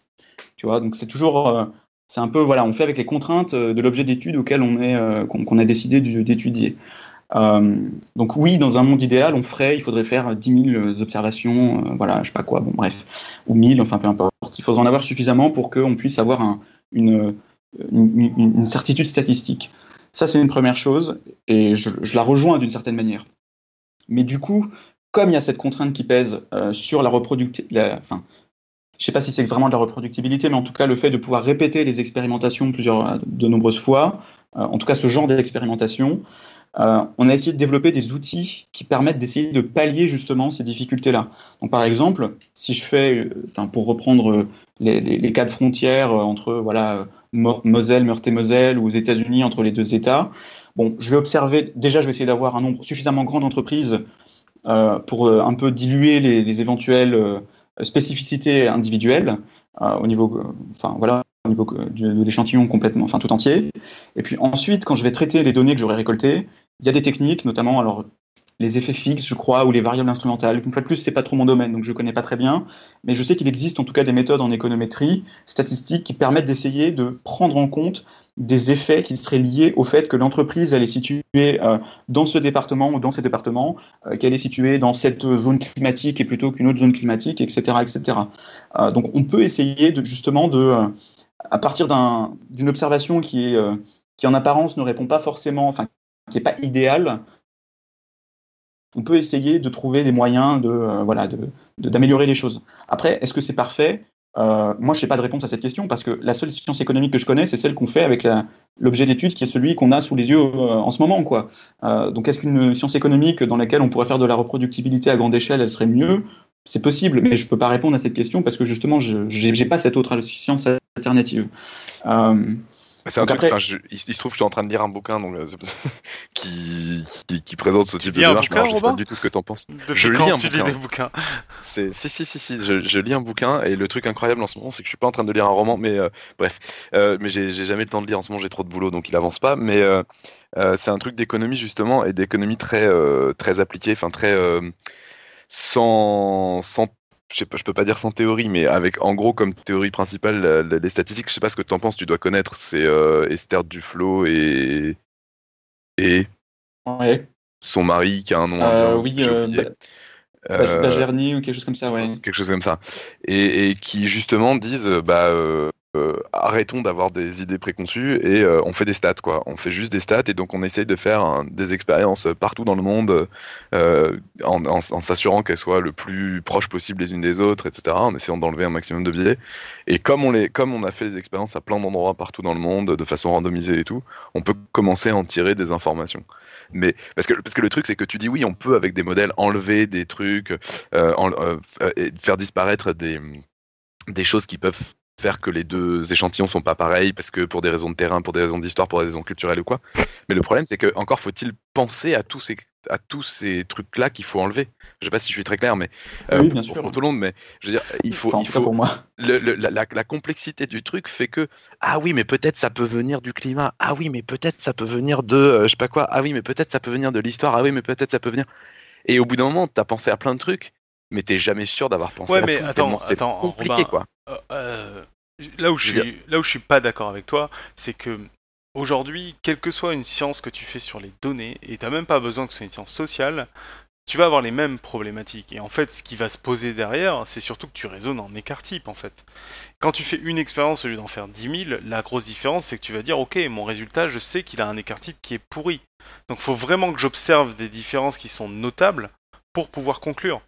Tu vois, donc c'est toujours, euh, c'est un peu, voilà, on fait avec les contraintes de l'objet d'étude auquel on est, euh, qu'on, qu'on a décidé d'étudier. Euh, donc oui, dans un monde idéal, on ferait, il faudrait faire dix mille observations, euh, voilà, je sais pas quoi, bon bref, ou mille, enfin peu importe. Il faudrait en avoir suffisamment pour qu'on puisse avoir un, une, une, une certitude statistique. Ça, c'est une première chose, et je, je la rejoins d'une certaine manière. Mais du coup, comme il y a cette contrainte qui pèse euh, sur la reproductibilité, enfin, je ne sais pas si c'est vraiment de la reproductibilité, mais en tout cas, le fait de pouvoir répéter les expérimentations plusieurs, de nombreuses fois, euh, en tout cas ce genre d'expérimentation, euh, on a essayé de développer des outils qui permettent d'essayer de pallier justement ces difficultés-là. Donc, par exemple, si je fais, enfin, euh, pour reprendre euh, les, les, les cas de frontières euh, entre voilà, Mo- Moselle, Meurthe-et-Moselle, ou aux États-Unis, entre les deux États. Bon, je vais observer, déjà je vais essayer d'avoir un nombre suffisamment grand d'entreprises euh, pour euh, un peu diluer les, les éventuelles euh, spécificités individuelles euh, au niveau, euh, enfin, voilà, au niveau de, de l'échantillon complètement, enfin tout entier. Et puis ensuite, quand je vais traiter les données que j'aurai récoltées, il y a des techniques, notamment alors, les effets fixes, je crois, ou les variables instrumentales. Une fois de plus, ce n'est pas trop mon domaine, donc je ne connais pas très bien. Mais je sais qu'il existe en tout cas des méthodes en économétrie statistique qui permettent d'essayer de prendre en compte des effets qui seraient liés au fait que l'entreprise elle est située euh, dans ce département ou dans ces départements, euh, qu'elle est située dans cette zone climatique et plutôt qu'une autre zone climatique, et cetera, et cetera. Euh, donc on peut essayer de, justement de, euh, à partir d'un, d'une observation qui est euh, qui en apparence ne répond pas forcément, enfin qui n'est pas idéale, on peut essayer de trouver des moyens de euh, voilà de, de d'améliorer les choses. Après, est-ce que c'est parfait ? Euh, moi, je n'ai pas de réponse à cette question parce que la seule science économique que je connais, c'est celle qu'on fait avec la, l'objet d'étude qui est celui qu'on a sous les yeux euh, en ce moment, quoi. Euh, donc, est-ce qu'une science économique dans laquelle on pourrait faire de la reproductibilité à grande échelle, elle serait mieux ? C'est possible, mais je ne peux pas répondre à cette question parce que justement, je n'ai pas cette autre science alternative. Euh, C'est un truc, après... je, il se trouve que je suis en train de lire un bouquin donc, euh, qui, qui, qui présente ce type de démarche. Bouquin, alors, je ne sais pas du tout ce que tu en penses. Depuis je lis quand un tu bouquin. Lis des bouquins c'est, si, si, si, si je, je lis un bouquin et le truc incroyable en ce moment, c'est que je ne suis pas en train de lire un roman, mais euh, bref. Euh, mais j'ai, j'ai jamais le temps de lire en ce moment, j'ai trop de boulot donc il avance pas. Mais euh, euh, c'est un truc d'économie justement et d'économie très, euh, très appliquée, enfin très euh, sans. sans Je ne peux pas dire sans théorie, mais avec en gros comme théorie principale la, la, les statistiques. Je ne sais pas ce que tu en penses, tu dois connaître. C'est euh, Esther Duflo et, et ouais. son mari qui a un nom indien. Euh, oui, euh, bah, euh, Bajerni ou quelque chose comme ça. Ouais. Quelque chose comme ça. Et, et qui justement disent bah, euh, euh, arrêtons d'avoir des idées préconçues et euh, on fait des stats. Quoi. On fait juste des stats et donc on essaye de faire hein, des expériences partout dans le monde. Euh, en, en, en s'assurant qu'elles soient le plus proches possible les unes des autres, et cetera, en essayant d'enlever un maximum de biais. Et comme on, les, comme on a fait les expériences à plein d'endroits partout dans le monde, de façon randomisée et tout, on peut commencer à en tirer des informations. Mais, parce, que, parce que le truc, c'est que tu dis, oui, on peut, avec des modèles, enlever des trucs, euh, en, euh, et faire disparaître des, des choses qui peuvent faire que les deux échantillons ne sont pas pareils, parce que pour des raisons de terrain, pour des raisons d'histoire, pour des raisons culturelles ou quoi. Mais le problème, c'est qu'encore faut-il penser à tous ces, à tous ces trucs-là qu'il faut enlever. Je ne sais pas si je suis très clair, mais euh, oui, bien pour, sûr. Pour tout le monde, mais je veux dire, il faut... Enfin, il faut pour moi. Le, le, la, la, la complexité du truc fait que, ah oui, mais peut-être ça peut venir du climat, ah oui, mais peut-être ça peut venir de euh, je sais pas quoi, ah oui, mais peut-être ça peut venir de l'histoire, ah oui, mais peut-être ça peut venir... Et au bout d'un moment, tu as pensé à plein de trucs, mais tu n'es jamais sûr d'avoir pensé ouais, à mais tout, attends, c'est attends, compliqué, Robin... quoi. Euh, euh, là où je suis, là où je suis pas d'accord avec toi, c'est que aujourd'hui, quelle que soit une science que tu fais sur les données, et t'as même pas besoin que ce soit une science sociale, tu vas avoir les mêmes problématiques. Et en fait, ce qui va se poser derrière, c'est surtout que tu raisonnes en écart-type, en fait. Quand tu fais une expérience au lieu d'en faire dix mille, la grosse différence, c'est que tu vas dire « Ok, mon résultat, je sais qu'il a un écart-type qui est pourri. » Donc, il faut vraiment que j'observe des différences qui sont notables pour pouvoir conclure.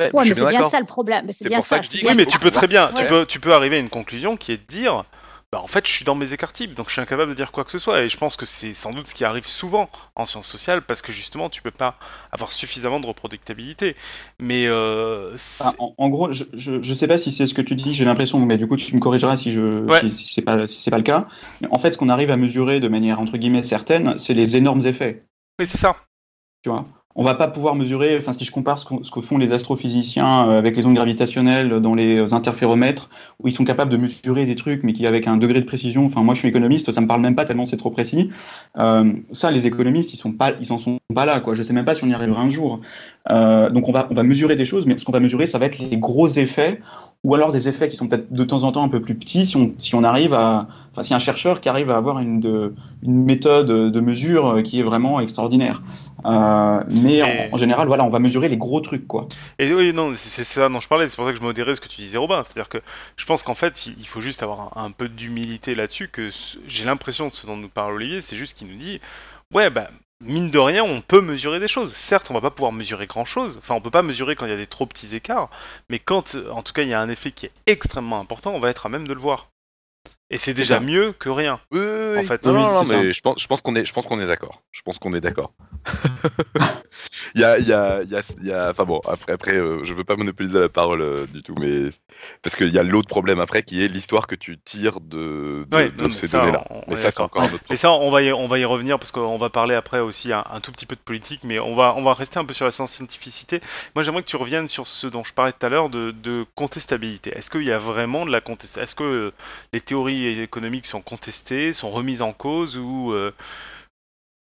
Ouais, ouais, mais c'est bien ça le problème. C'est, c'est bien pour ça, ça que je dis. Oui, mais tu peux très bien. Ouais. Tu peux, tu peux arriver à une conclusion qui est de dire... Bah en fait, je suis dans mes écarts-types, donc je suis incapable de dire quoi que ce soit. Et je pense que c'est sans doute ce qui arrive souvent en sciences sociales, parce que justement, tu peux pas avoir suffisamment de reproductabilité. Mais euh, ah, en, en gros, je, je je sais pas si c'est ce que tu dis. J'ai l'impression, mais du coup, tu me corrigeras si je ouais. si, si c'est pas si c'est pas le cas. Mais en fait, ce qu'on arrive à mesurer de manière entre guillemets certaine, c'est les énormes effets. Oui, c'est ça. Tu vois. On va pas pouvoir mesurer, enfin si je compare ce que, ce que font les astrophysiciens avec les ondes gravitationnelles dans les interféromètres, où ils sont capables de mesurer des trucs, mais qui avec un degré de précision, enfin moi je suis économiste, ça me parle même pas tellement c'est trop précis. Euh, ça, les économistes, ils sont pas, ils en sont pas là, quoi. Je sais même pas si on y arrivera un jour. Euh, donc on va, on va mesurer des choses, mais ce qu'on va mesurer, ça va être les gros effets, ou alors des effets qui sont peut-être de temps en temps un peu plus petits, si on, si on arrive à, enfin si un chercheur qui arrive à avoir une, de, une méthode de mesure qui est vraiment extraordinaire. Euh, mais en, en général, voilà, on va mesurer les gros trucs, quoi. Et oui, non, c'est, c'est ça dont je parlais. C'est pour ça que je modérais ce que tu disais, Robin. C'est-à-dire que je pense qu'en fait, il faut juste avoir un, un peu d'humilité là-dessus. Que ce, j'ai l'impression de ce dont nous parle Olivier, c'est juste qu'il nous dit, ouais, bah. Mine de rien, on peut mesurer des choses. Certes, on va pas pouvoir mesurer grand-chose. Enfin, on peut pas mesurer quand il y a des trop petits écarts. Mais quand, en tout cas, il y a un effet qui est extrêmement important, on va être à même de le voir. Et c'est déjà c'est mieux que rien. Oui, oui, en fait, non, non, non mais je pense, je pense qu'on est, je pense qu'on est d'accord. Je pense qu'on est d'accord. Il y a, il y a, il y a, il y a. Enfin bon, après, après, euh, je veux pas monopoliser la parole euh, du tout, mais parce qu'il y a l'autre problème après qui est l'histoire que tu tires de, de, ouais, de non, ces ça, données-là. On, et ça, c'est encore un autre problème. Et ça, on va, y, on va y revenir parce qu'on va parler après aussi un, un tout petit peu de politique, mais on va, on va rester un peu sur la science-scientificité. Moi, j'aimerais que tu reviennes sur ce dont je parlais tout à l'heure de, de contestabilité. Est-ce qu'il y a vraiment de la contestabilité ? Est-ce que euh, les théories économiques sont contestées, sont remises en cause ou, euh,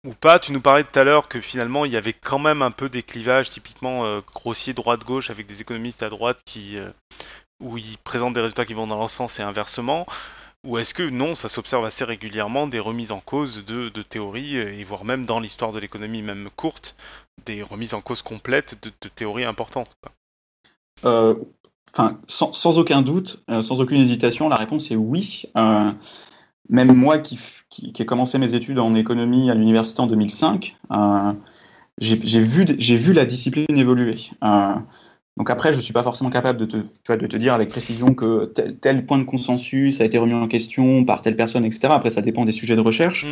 ou pas. Tu nous parlais tout à l'heure que finalement il y avait quand même un peu des clivages typiquement euh, grossiers droite-gauche avec des économistes à droite qui euh, où ils présentent des résultats qui vont dans leur sens et inversement. Ou est-ce que non, ça s'observe assez régulièrement des remises en cause de, de théories et voire même dans l'histoire de l'économie même courte, des remises en cause complètes de, de théories importantes quoi. Euh... Enfin, sans, sans aucun doute, euh, sans aucune hésitation, la réponse est oui. Euh, même moi qui, qui, qui ai commencé mes études en économie à l'université en deux mille cinq, euh, j'ai, j'ai, vu, j'ai vu la discipline évoluer. Euh, donc après, je ne suis pas forcément capable de te, tu vois, de te dire avec précision que tel, tel point de consensus a été remis en question par telle personne, et cetera. Après, ça dépend des sujets de recherche. Mmh.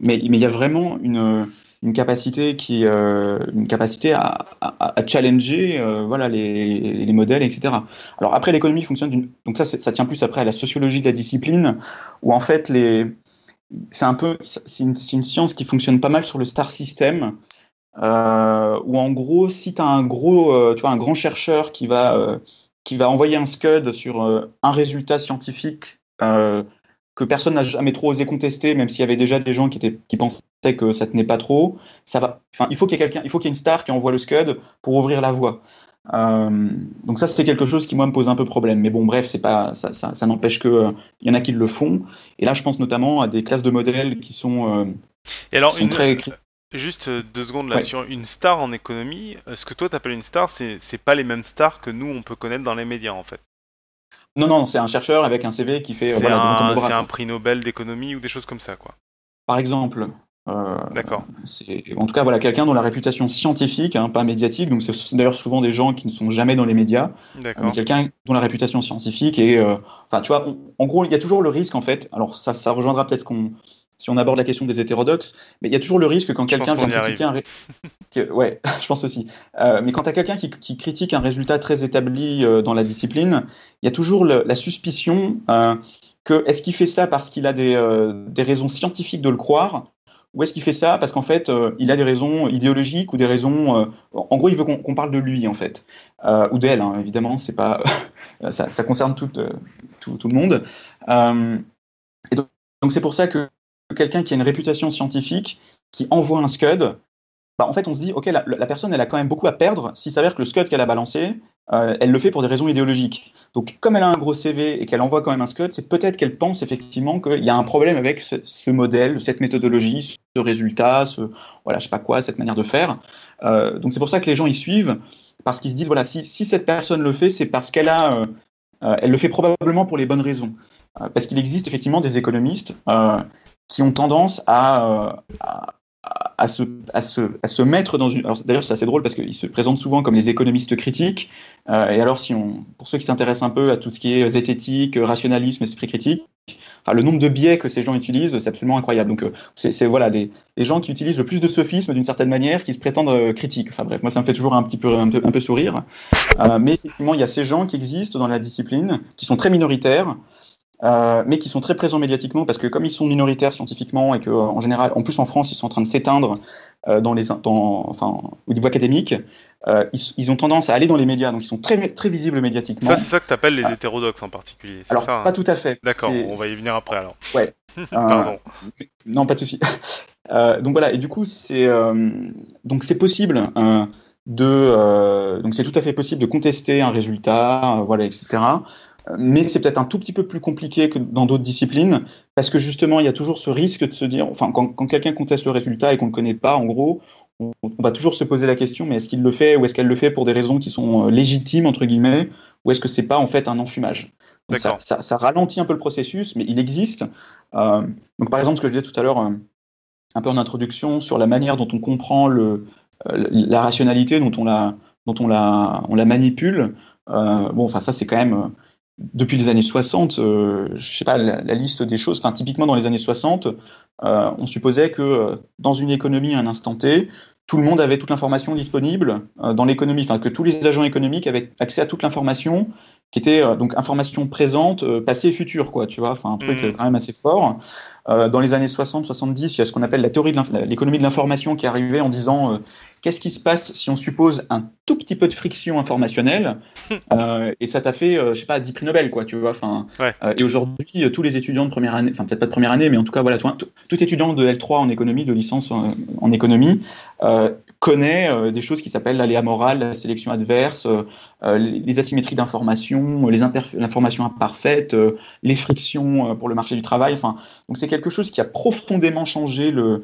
Mais il mais y a vraiment une... une capacité qui euh, une capacité à à, à challenger euh, voilà les les modèles, etc. Alors après, l'économie fonctionne d'une donc ça ça tient plus après à la sociologie de la discipline, où en fait les c'est un peu c'est une, c'est une science qui fonctionne pas mal sur le star system, euh, où en gros si tu as un gros euh, tu vois un grand chercheur qui va euh, qui va envoyer un scud sur euh, un résultat scientifique euh, que personne n'a jamais trop osé contester, même s'il y avait déjà des gens qui, étaient, qui pensaient que ça tenait pas trop. Ça va. Enfin, il faut qu'il y ait quelqu'un, il faut qu'il y ait une star qui envoie le scud pour ouvrir la voie. Euh, donc ça, c'est quelque chose qui moi me pose un peu problème. Mais bon, bref, c'est pas ça. Ça, ça n'empêche que euh, y en a qui le font. Et là, je pense notamment à des classes de modèles qui sont, euh, Et alors, qui sont une... très. Juste deux secondes là, ouais. Sur une star en économie, ce que toi t'appelles une star, c'est c'est pas les mêmes stars que nous on peut connaître dans les médias en fait. Non, non, c'est un chercheur avec un C V qui fait... C'est, voilà, un, comme bras, c'est un prix Nobel d'économie ou des choses comme ça, quoi. Par exemple. Euh, D'accord. C'est, en tout cas, voilà, quelqu'un dont la réputation scientifique, hein, pas médiatique, donc c'est d'ailleurs souvent des gens qui ne sont jamais dans les médias, D'accord. mais quelqu'un dont la réputation scientifique est... Enfin, euh, tu vois, on, en gros, il y a toujours le risque, en fait, alors ça, ça rejoindra peut-être qu'on... si on aborde la question des hétérodoxes, mais il y a toujours le risque quand je quelqu'un vient critiquer arrive. un ré... ouais, je pense aussi. Euh, mais quand tu as quelqu'un qui, qui critique un résultat très établi euh, dans la discipline, il y a toujours le, la suspicion euh, que est-ce qu'il fait ça parce qu'il a des, euh, des raisons scientifiques de le croire, ou est-ce qu'il fait ça parce qu'en fait euh, il a des raisons idéologiques ou des raisons. Euh, en gros, il veut qu'on, qu'on parle de lui en fait, euh, ou d'elle. Hein, évidemment, c'est pas ça, ça concerne tout, euh, tout, tout le monde. Euh, et donc, donc c'est pour ça que quelqu'un qui a une réputation scientifique, qui envoie un scud, bah, en fait, on se dit, OK, la, la personne, elle a quand même beaucoup à perdre s'il s'avère que le scud qu'elle a balancé, euh, elle le fait pour des raisons idéologiques. Donc, comme elle a un gros C V et qu'elle envoie quand même un scud, c'est peut-être qu'elle pense effectivement qu'il y a un problème avec ce, ce modèle, cette méthodologie, ce résultat, ce, voilà, je sais pas quoi, cette manière de faire. Euh, donc, c'est pour ça que les gens y suivent, parce qu'ils se disent, voilà, si, si cette personne le fait, c'est parce qu'elle a, euh, euh, elle le fait probablement pour les bonnes raisons. Euh, parce qu'il existe effectivement des économistes euh, qui ont tendance à... Euh, à À se, à, se, à se mettre dans une... Alors, d'ailleurs, c'est assez drôle parce qu'ils se présentent souvent comme les économistes critiques. Euh, et alors, si on, pour ceux qui s'intéressent un peu à tout ce qui est zététique, rationalisme, esprit critique, enfin, le nombre de biais que ces gens utilisent, c'est absolument incroyable. Donc, c'est, c'est voilà, des, des gens qui utilisent le plus de sophisme d'une certaine manière, qui se prétendent euh, critiques. Enfin bref, moi, ça me fait toujours un petit peu, un peu, un peu sourire. Euh, mais effectivement, il y a ces gens qui existent dans la discipline, qui sont très minoritaires, Euh, mais qui sont très présents médiatiquement parce que comme ils sont minoritaires scientifiquement et que euh, en général, en plus en France, ils sont en train de s'éteindre euh, dans les, dans, enfin, au niveau académique, euh, ils, ils ont tendance à aller dans les médias, donc ils sont très très visibles médiatiquement. Ça, c'est ça que tu appelles les euh, hétérodoxes en particulier. C'est alors ça, hein. Pas tout à fait. D'accord, c'est, on va y venir après alors. Ouais. Pardon. Euh, non, pas de souci. euh, donc voilà, et du coup, c'est euh, donc c'est possible. Euh, de euh, donc c'est tout à fait possible de contester un résultat, euh, voilà, et cetera. Mais c'est peut-être un tout petit peu plus compliqué que dans d'autres disciplines, parce que justement, il y a toujours ce risque de se dire, enfin, quand, quand quelqu'un conteste le résultat et qu'on ne le connaît pas, en gros, on, on va toujours se poser la question, mais est-ce qu'il le fait ou est-ce qu'elle le fait pour des raisons qui sont légitimes, entre guillemets, ou est-ce que c'est pas en fait un enfumage ? Donc ça, ça, ça ralentit un peu le processus, mais il existe. Euh, donc par exemple, ce que je disais tout à l'heure, un peu en introduction, sur la manière dont on comprend le, la rationalité, dont on la, dont on la, on la manipule, euh, bon, enfin ça c'est quand même... Depuis les années soixante, euh, je sais pas la, la liste des choses. Enfin, typiquement dans les années soixante, euh, on supposait que euh, dans une économie à un instant T, tout le monde avait toute l'information disponible euh, dans l'économie. Enfin, que tous les agents économiques avaient accès à toute l'information qui était euh, donc information présente, euh, passée et future, quoi. Tu vois, enfin un truc mmh. quand même assez fort. Euh, dans les années soixante soixante-dix, il y a ce qu'on appelle la théorie de l'inf- l'économie de l'information qui arrivait en disant euh, qu'est-ce qui se passe si on suppose un tout petit peu de friction informationnelle euh, et ça t'a fait, euh, je sais pas, dix prix Nobel, quoi, tu vois. Enfin, ouais. euh, et aujourd'hui, euh, tous les étudiants de première année, enfin peut-être pas de première année, mais en tout cas, voilà, tout, tout étudiant de L trois en économie, de licence en, en économie, euh, connaît euh, des choses qui s'appellent l'aléa morale, la sélection adverse, euh, les, les asymétries d'information, les interf- l'information imparfaite, euh, les frictions euh, pour le marché du travail. Enfin, donc c'est quelque chose qui a profondément changé le,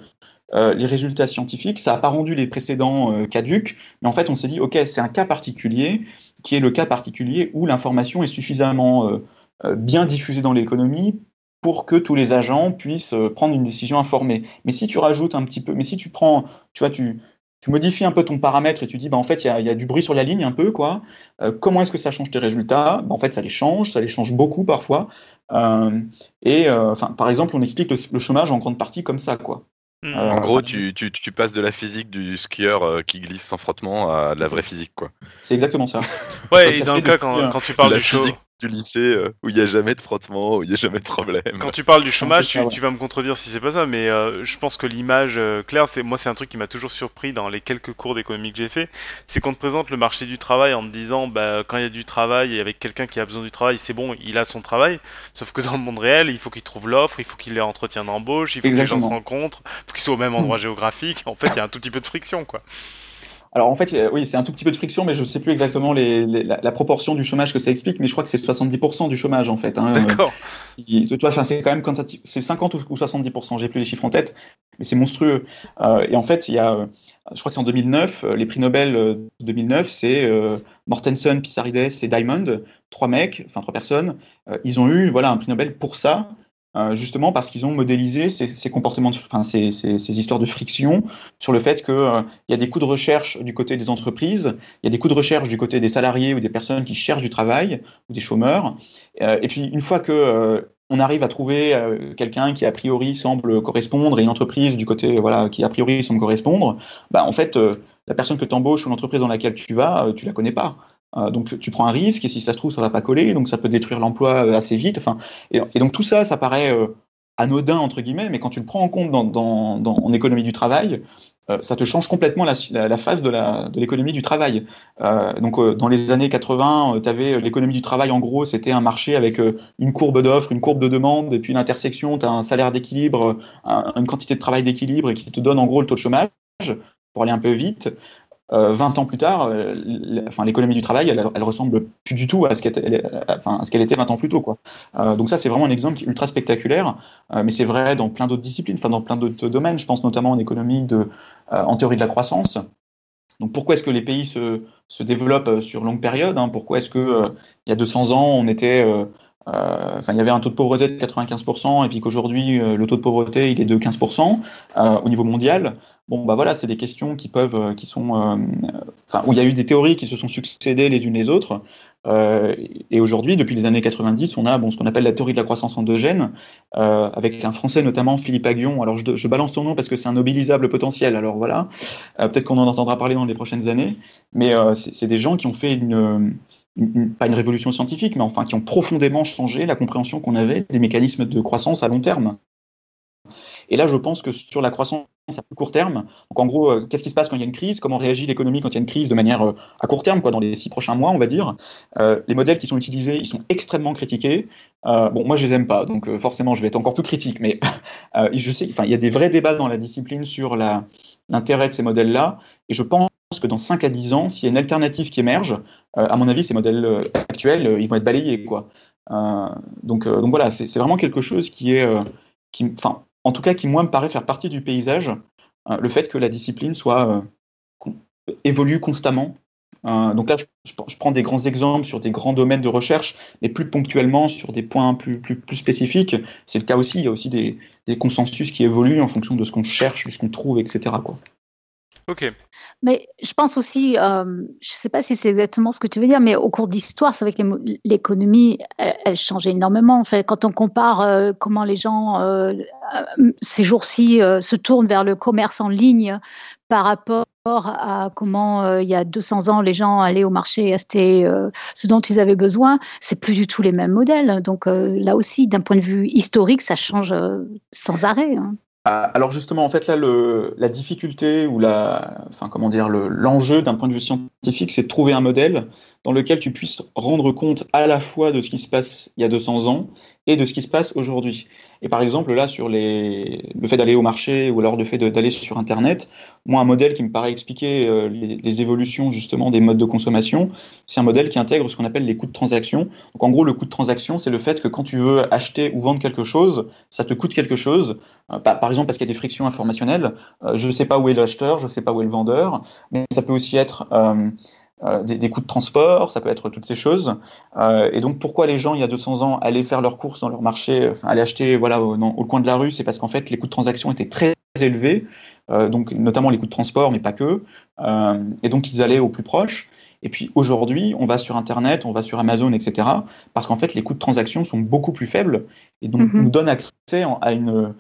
euh, les résultats scientifiques. Ça n'a pas rendu les précédents euh, caduques, mais en fait, on s'est dit, OK, c'est un cas particulier qui est le cas particulier où l'information est suffisamment euh, euh, bien diffusée dans l'économie pour que tous les agents puissent euh, prendre une décision informée. Mais si tu rajoutes un petit peu, mais si tu prends, tu vois, tu, tu modifies un peu ton paramètre et tu dis, bah, en fait, il y, y a du bruit sur la ligne un peu, quoi. Euh, comment est-ce que ça change tes résultats ? Bah, en fait, ça les change, ça les change beaucoup parfois. Euh, et euh, par exemple, on explique le, le chômage en grande partie comme ça, quoi. Mmh. Euh, en gros, tu, tu, tu passes de la physique du skieur euh, qui glisse sans frottement à de la vraie physique, quoi. C'est exactement ça. Ouais, ça, et ça dans le cas, de, quand, euh, quand tu parles du chômage. Du lycée euh, où il n'y a jamais de frottement, où il n'y a jamais de problème. Quand tu parles du chômage, ça, tu, ouais. tu vas me contredire si c'est pas ça, mais euh, je pense que l'image euh, claire, c'est moi, c'est un truc qui m'a toujours surpris dans les quelques cours d'économie que j'ai fait, c'est qu'on te présente le marché du travail en te disant, bah, quand il y a du travail et avec quelqu'un qui a besoin du travail, c'est bon, il a son travail. Sauf que dans le monde réel, il faut qu'il trouve l'offre, il faut qu'il ait entretien d'embauche, il faut Exactement. que les gens se rencontrent, il faut qu'ils soient au même endroit géographique. En fait, il y a un tout petit peu de friction, quoi. Alors en fait, oui, c'est un tout petit peu de friction, mais je ne sais plus exactement les, les, la, la proportion du chômage que ça explique, mais je crois que c'est soixante-dix pour cent du chômage en fait. Hein. D'accord. Il, toi, c'est quand même quantitatif, c'est cinquante ou soixante-dix pour cent, j'ai plus les chiffres en tête, mais c'est monstrueux. Euh, et en fait, il y a, je crois que c'est en deux mille neuf, les prix Nobel de deux mille neuf, c'est euh, Mortensen, Pissarides et Diamond, trois mecs, enfin trois personnes, euh, ils ont eu voilà un prix Nobel pour ça. Euh, justement parce qu'ils ont modélisé ces, ces comportements, de, enfin ces, ces, ces histoires de friction sur le fait que euh, y a des coûts de recherche du côté des entreprises, il y a des coûts de recherche du côté des salariés ou des personnes qui cherchent du travail ou des chômeurs. Euh, et puis une fois que euh, on arrive à trouver euh, quelqu'un qui a priori semble correspondre et une entreprise du côté voilà qui a priori semble correspondre, bah en fait euh, la personne que t'embauches ou l'entreprise dans laquelle tu vas, euh, tu la connais pas. Euh, donc tu prends un risque et si ça se trouve ça va pas coller donc ça peut détruire l'emploi euh, assez vite enfin, et, et donc tout ça ça paraît euh, anodin entre guillemets mais quand tu le prends en compte dans, dans, dans, en économie du travail euh, ça te change complètement la, la, la phase de, la, de l'économie du travail euh, donc euh, dans les années quatre-vingts euh, t'avais l'économie du travail en gros c'était un marché avec euh, une courbe d'offre, une courbe de demande et puis une intersection, t'as un salaire d'équilibre un, une quantité de travail d'équilibre et qui te donne en gros le taux de chômage pour aller un peu vite, euh, vingt ans plus tard, euh, enfin, l'économie du travail, elle, elle ressemble plus du tout à ce qu'elle, elle, enfin, à ce qu'elle était vingt ans plus tôt, quoi. Euh, donc ça, c'est vraiment un exemple ultra spectaculaire, euh, mais c'est vrai dans plein d'autres disciplines, enfin, dans plein d'autres domaines. Je pense notamment en économie, de, euh, en théorie de la croissance. Donc pourquoi est-ce que les pays se, se développent sur longue période, hein? Pourquoi est-ce que euh, il y a deux cents ans, on était, euh, euh, enfin il y avait un taux de pauvreté de quatre-vingt-quinze pour cent et puis qu'aujourd'hui euh, le taux de pauvreté il est de quinze pour cent euh, au niveau mondial? Bon bah voilà, c'est des questions qui peuvent, qui sont, euh, enfin où il y a eu des théories qui se sont succédées les unes les autres. Euh, et aujourd'hui, depuis les années quatre-vingt-dix, on a bon, ce qu'on appelle la théorie de la croissance endogène, euh, avec un Français notamment, Philippe Aghion. Alors je, je balance son nom parce que c'est un mobilisable potentiel, alors voilà, euh, peut-être qu'on en entendra parler dans les prochaines années, mais euh, c'est, c'est des gens qui ont fait une, une, une, pas une révolution scientifique, mais enfin qui ont profondément changé la compréhension qu'on avait des mécanismes de croissance à long terme. Et là, je pense que sur la croissance à plus court terme, donc en gros, euh, qu'est-ce qui se passe quand il y a une crise? Comment réagit l'économie quand il y a une crise de manière euh, à court terme, quoi, dans les six prochains mois, on va dire. Euh, les modèles qui sont utilisés, ils sont extrêmement critiqués. Euh, bon, moi, je les aime pas, donc euh, forcément, je vais être encore plus critique, mais euh, je sais, enfin, il y a des vrais débats dans la discipline sur la, l'intérêt de ces modèles-là, et je pense que dans cinq à dix ans, s'il y a une alternative qui émerge, euh, à mon avis, ces modèles euh, actuels, euh, ils vont être balayés, quoi. Euh, donc, euh, donc voilà, c'est, c'est vraiment quelque chose qui est... Euh, qui, enfin, en tout cas, qui, moi, me paraît faire partie du paysage, euh, le fait que la discipline soit, euh, con, évolue constamment. Euh, donc là, je, je, je prends des grands exemples sur des grands domaines de recherche, mais plus ponctuellement, sur des points plus, plus, plus spécifiques. C'est le cas aussi, il y a aussi des, des consensus qui évoluent en fonction de ce qu'on cherche, de ce qu'on trouve, et cetera, quoi. Ok. Mais je pense aussi, euh, je ne sais pas si c'est exactement ce que tu veux dire, mais au cours de l'histoire, c'est vrai que l'économie, elle, elle changeait énormément. En fait, quand on compare euh, comment les gens, euh, ces jours-ci, euh, se tournent vers le commerce en ligne par rapport à comment, euh, il y a deux cents ans, les gens allaient au marché acheter euh, ce dont ils avaient besoin, c'est plus du tout les mêmes modèles. Donc euh, là aussi, d'un point de vue historique, ça change euh, sans arrêt, hein. Alors justement, en fait, là, le, la difficulté ou la, enfin, comment dire, le, l'enjeu d'un point de vue scientifique, c'est de trouver un modèle dans lequel tu puisses rendre compte à la fois de ce qui se passe il y a deux cents ans et de ce qui se passe aujourd'hui. Et par exemple, là, sur les, le fait d'aller au marché ou alors le fait de, d'aller sur Internet, moi, un modèle qui me paraît expliquer euh, les, les évolutions justement des modes de consommation, c'est un modèle qui intègre ce qu'on appelle les coûts de transaction. Donc en gros, le coût de transaction, c'est le fait que quand tu veux acheter ou vendre quelque chose, ça te coûte quelque chose. Euh, par, par exemple, parce qu'il y a des frictions informationnelles, euh, je ne sais pas où est l'acheteur, je ne sais pas où est le vendeur, mais ça peut aussi être... Euh, Euh, des, des coûts de transport, ça peut être toutes ces choses. Euh, et donc, pourquoi les gens, il y a deux cents ans, allaient faire leurs courses dans leur marché, allaient acheter voilà, au, non, au coin de la rue? C'est parce qu'en fait, les coûts de transaction étaient très élevés, euh, donc notamment les coûts de transport, mais pas que. Euh, et donc, ils allaient au plus proche. Et puis, aujourd'hui, on va sur Internet, on va sur Amazon, et cetera, parce qu'en fait, les coûts de transaction sont beaucoup plus faibles et donc mm-hmm. nous donnent accès à une...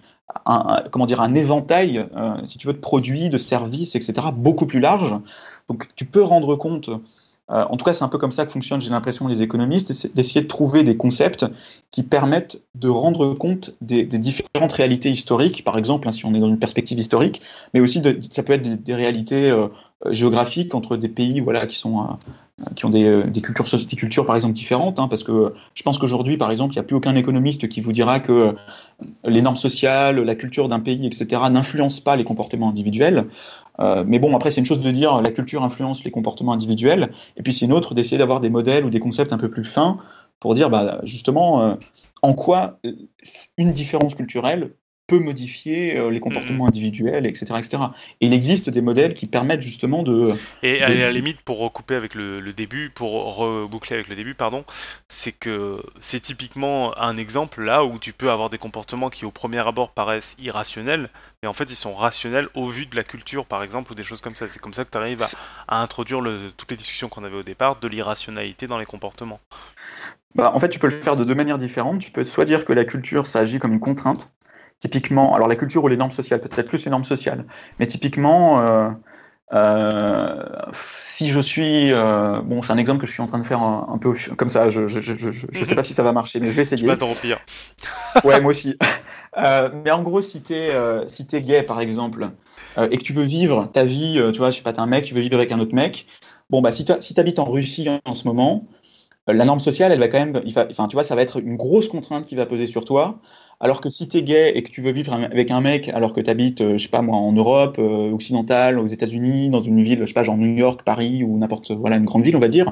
Un, comment dire, un éventail, euh, si tu veux, de produits, de services, et cetera, beaucoup plus large. Donc, tu peux rendre compte, euh, en tout cas, c'est un peu comme ça que fonctionnent, j'ai l'impression, les économistes, c'est d'essayer de trouver des concepts qui permettent de rendre compte des, des différentes réalités historiques, par exemple, hein, si on est dans une perspective historique, mais aussi, de, ça peut être des, des réalités euh, géographiques entre des pays voilà, qui sont... Euh, qui ont des, des, cultures, des cultures, par exemple, différentes, hein, parce que je pense qu'aujourd'hui, par exemple, il n'y a plus aucun économiste qui vous dira que les normes sociales, la culture d'un pays, et cetera, n'influencent pas les comportements individuels. Euh, mais bon, après, c'est une chose de dire la culture influence les comportements individuels, et puis c'est une autre d'essayer d'avoir des modèles ou des concepts un peu plus fins pour dire, bah, justement, euh, en quoi une différence culturelle peut modifier les comportements mmh. individuels, et cetera, et cetera. Et il existe des modèles qui permettent justement de... Et à de... la limite, pour recouper avec le, le début, pour reboucler avec le début, pardon, c'est que c'est typiquement un exemple là où tu peux avoir des comportements qui au premier abord paraissent irrationnels, mais en fait ils sont rationnels au vu de la culture, par exemple, ou des choses comme ça. C'est comme ça que tu arrives à, à introduire le, toutes les discussions qu'on avait au départ de l'irrationalité dans les comportements. Bah, en fait, tu peux le faire de deux manières différentes. Tu peux soit dire que la culture, ça agit comme une contrainte, typiquement, alors la culture ou les normes sociales, peut-être plus les normes sociales, mais typiquement, euh, euh, si je suis, euh, bon, c'est un exemple que je suis en train de faire un, un peu comme ça, je je je je, je sais pas si ça va marcher, mais je vais essayer. Tu vas t'en pire. Ouais, moi aussi. Euh, mais en gros, si t'es euh, si t'es gay par exemple euh, et que tu veux vivre ta vie, euh, tu vois, je sais pas, t'es un mec, tu veux vivre avec un autre mec, bon bah si t'as, si t'habites en Russie en ce moment, euh, la norme sociale, elle va quand même, enfin tu vois, ça va être une grosse contrainte qui va peser sur toi. Alors que si t'es gay et que tu veux vivre avec un mec alors que t'habites, je sais pas moi, en Europe, euh, occidentale, aux États-Unis, dans une ville, je sais pas, genre New York, Paris ou n'importe, voilà, une grande ville, on va dire,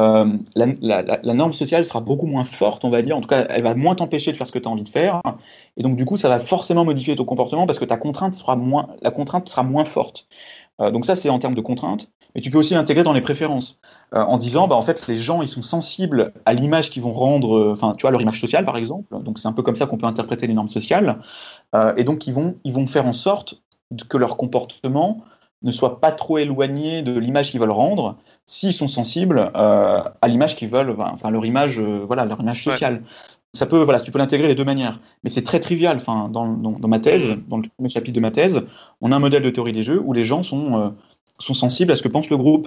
euh, la, la, la norme sociale sera beaucoup moins forte, on va dire. En tout cas, elle va moins t'empêcher de faire ce que t'as envie de faire. Et donc, du coup, ça va forcément modifier ton comportement parce que ta contrainte sera moins, la contrainte sera moins forte. Euh, donc ça, c'est en termes de contrainte. Mais tu peux aussi l'intégrer dans les préférences euh, en disant, bah, en fait, les gens, ils sont sensibles à l'image qu'ils vont rendre, enfin, euh, tu vois, leur image sociale, par exemple. Donc, c'est un peu comme ça qu'on peut interpréter les normes sociales. Euh, et donc, ils vont, ils vont faire en sorte que leur comportement ne soit pas trop éloigné de l'image qu'ils veulent rendre s'ils sont sensibles euh, à l'image qu'ils veulent, enfin, leur image, euh, voilà, leur image sociale. Ouais. Ça peut, voilà, tu peux l'intégrer les deux manières. Mais c'est très trivial. Enfin, dans, dans, dans ma thèse, dans le chapitre de ma thèse, on a un modèle de théorie des jeux où les gens sont... Euh, sont sensibles à ce que pense le groupe.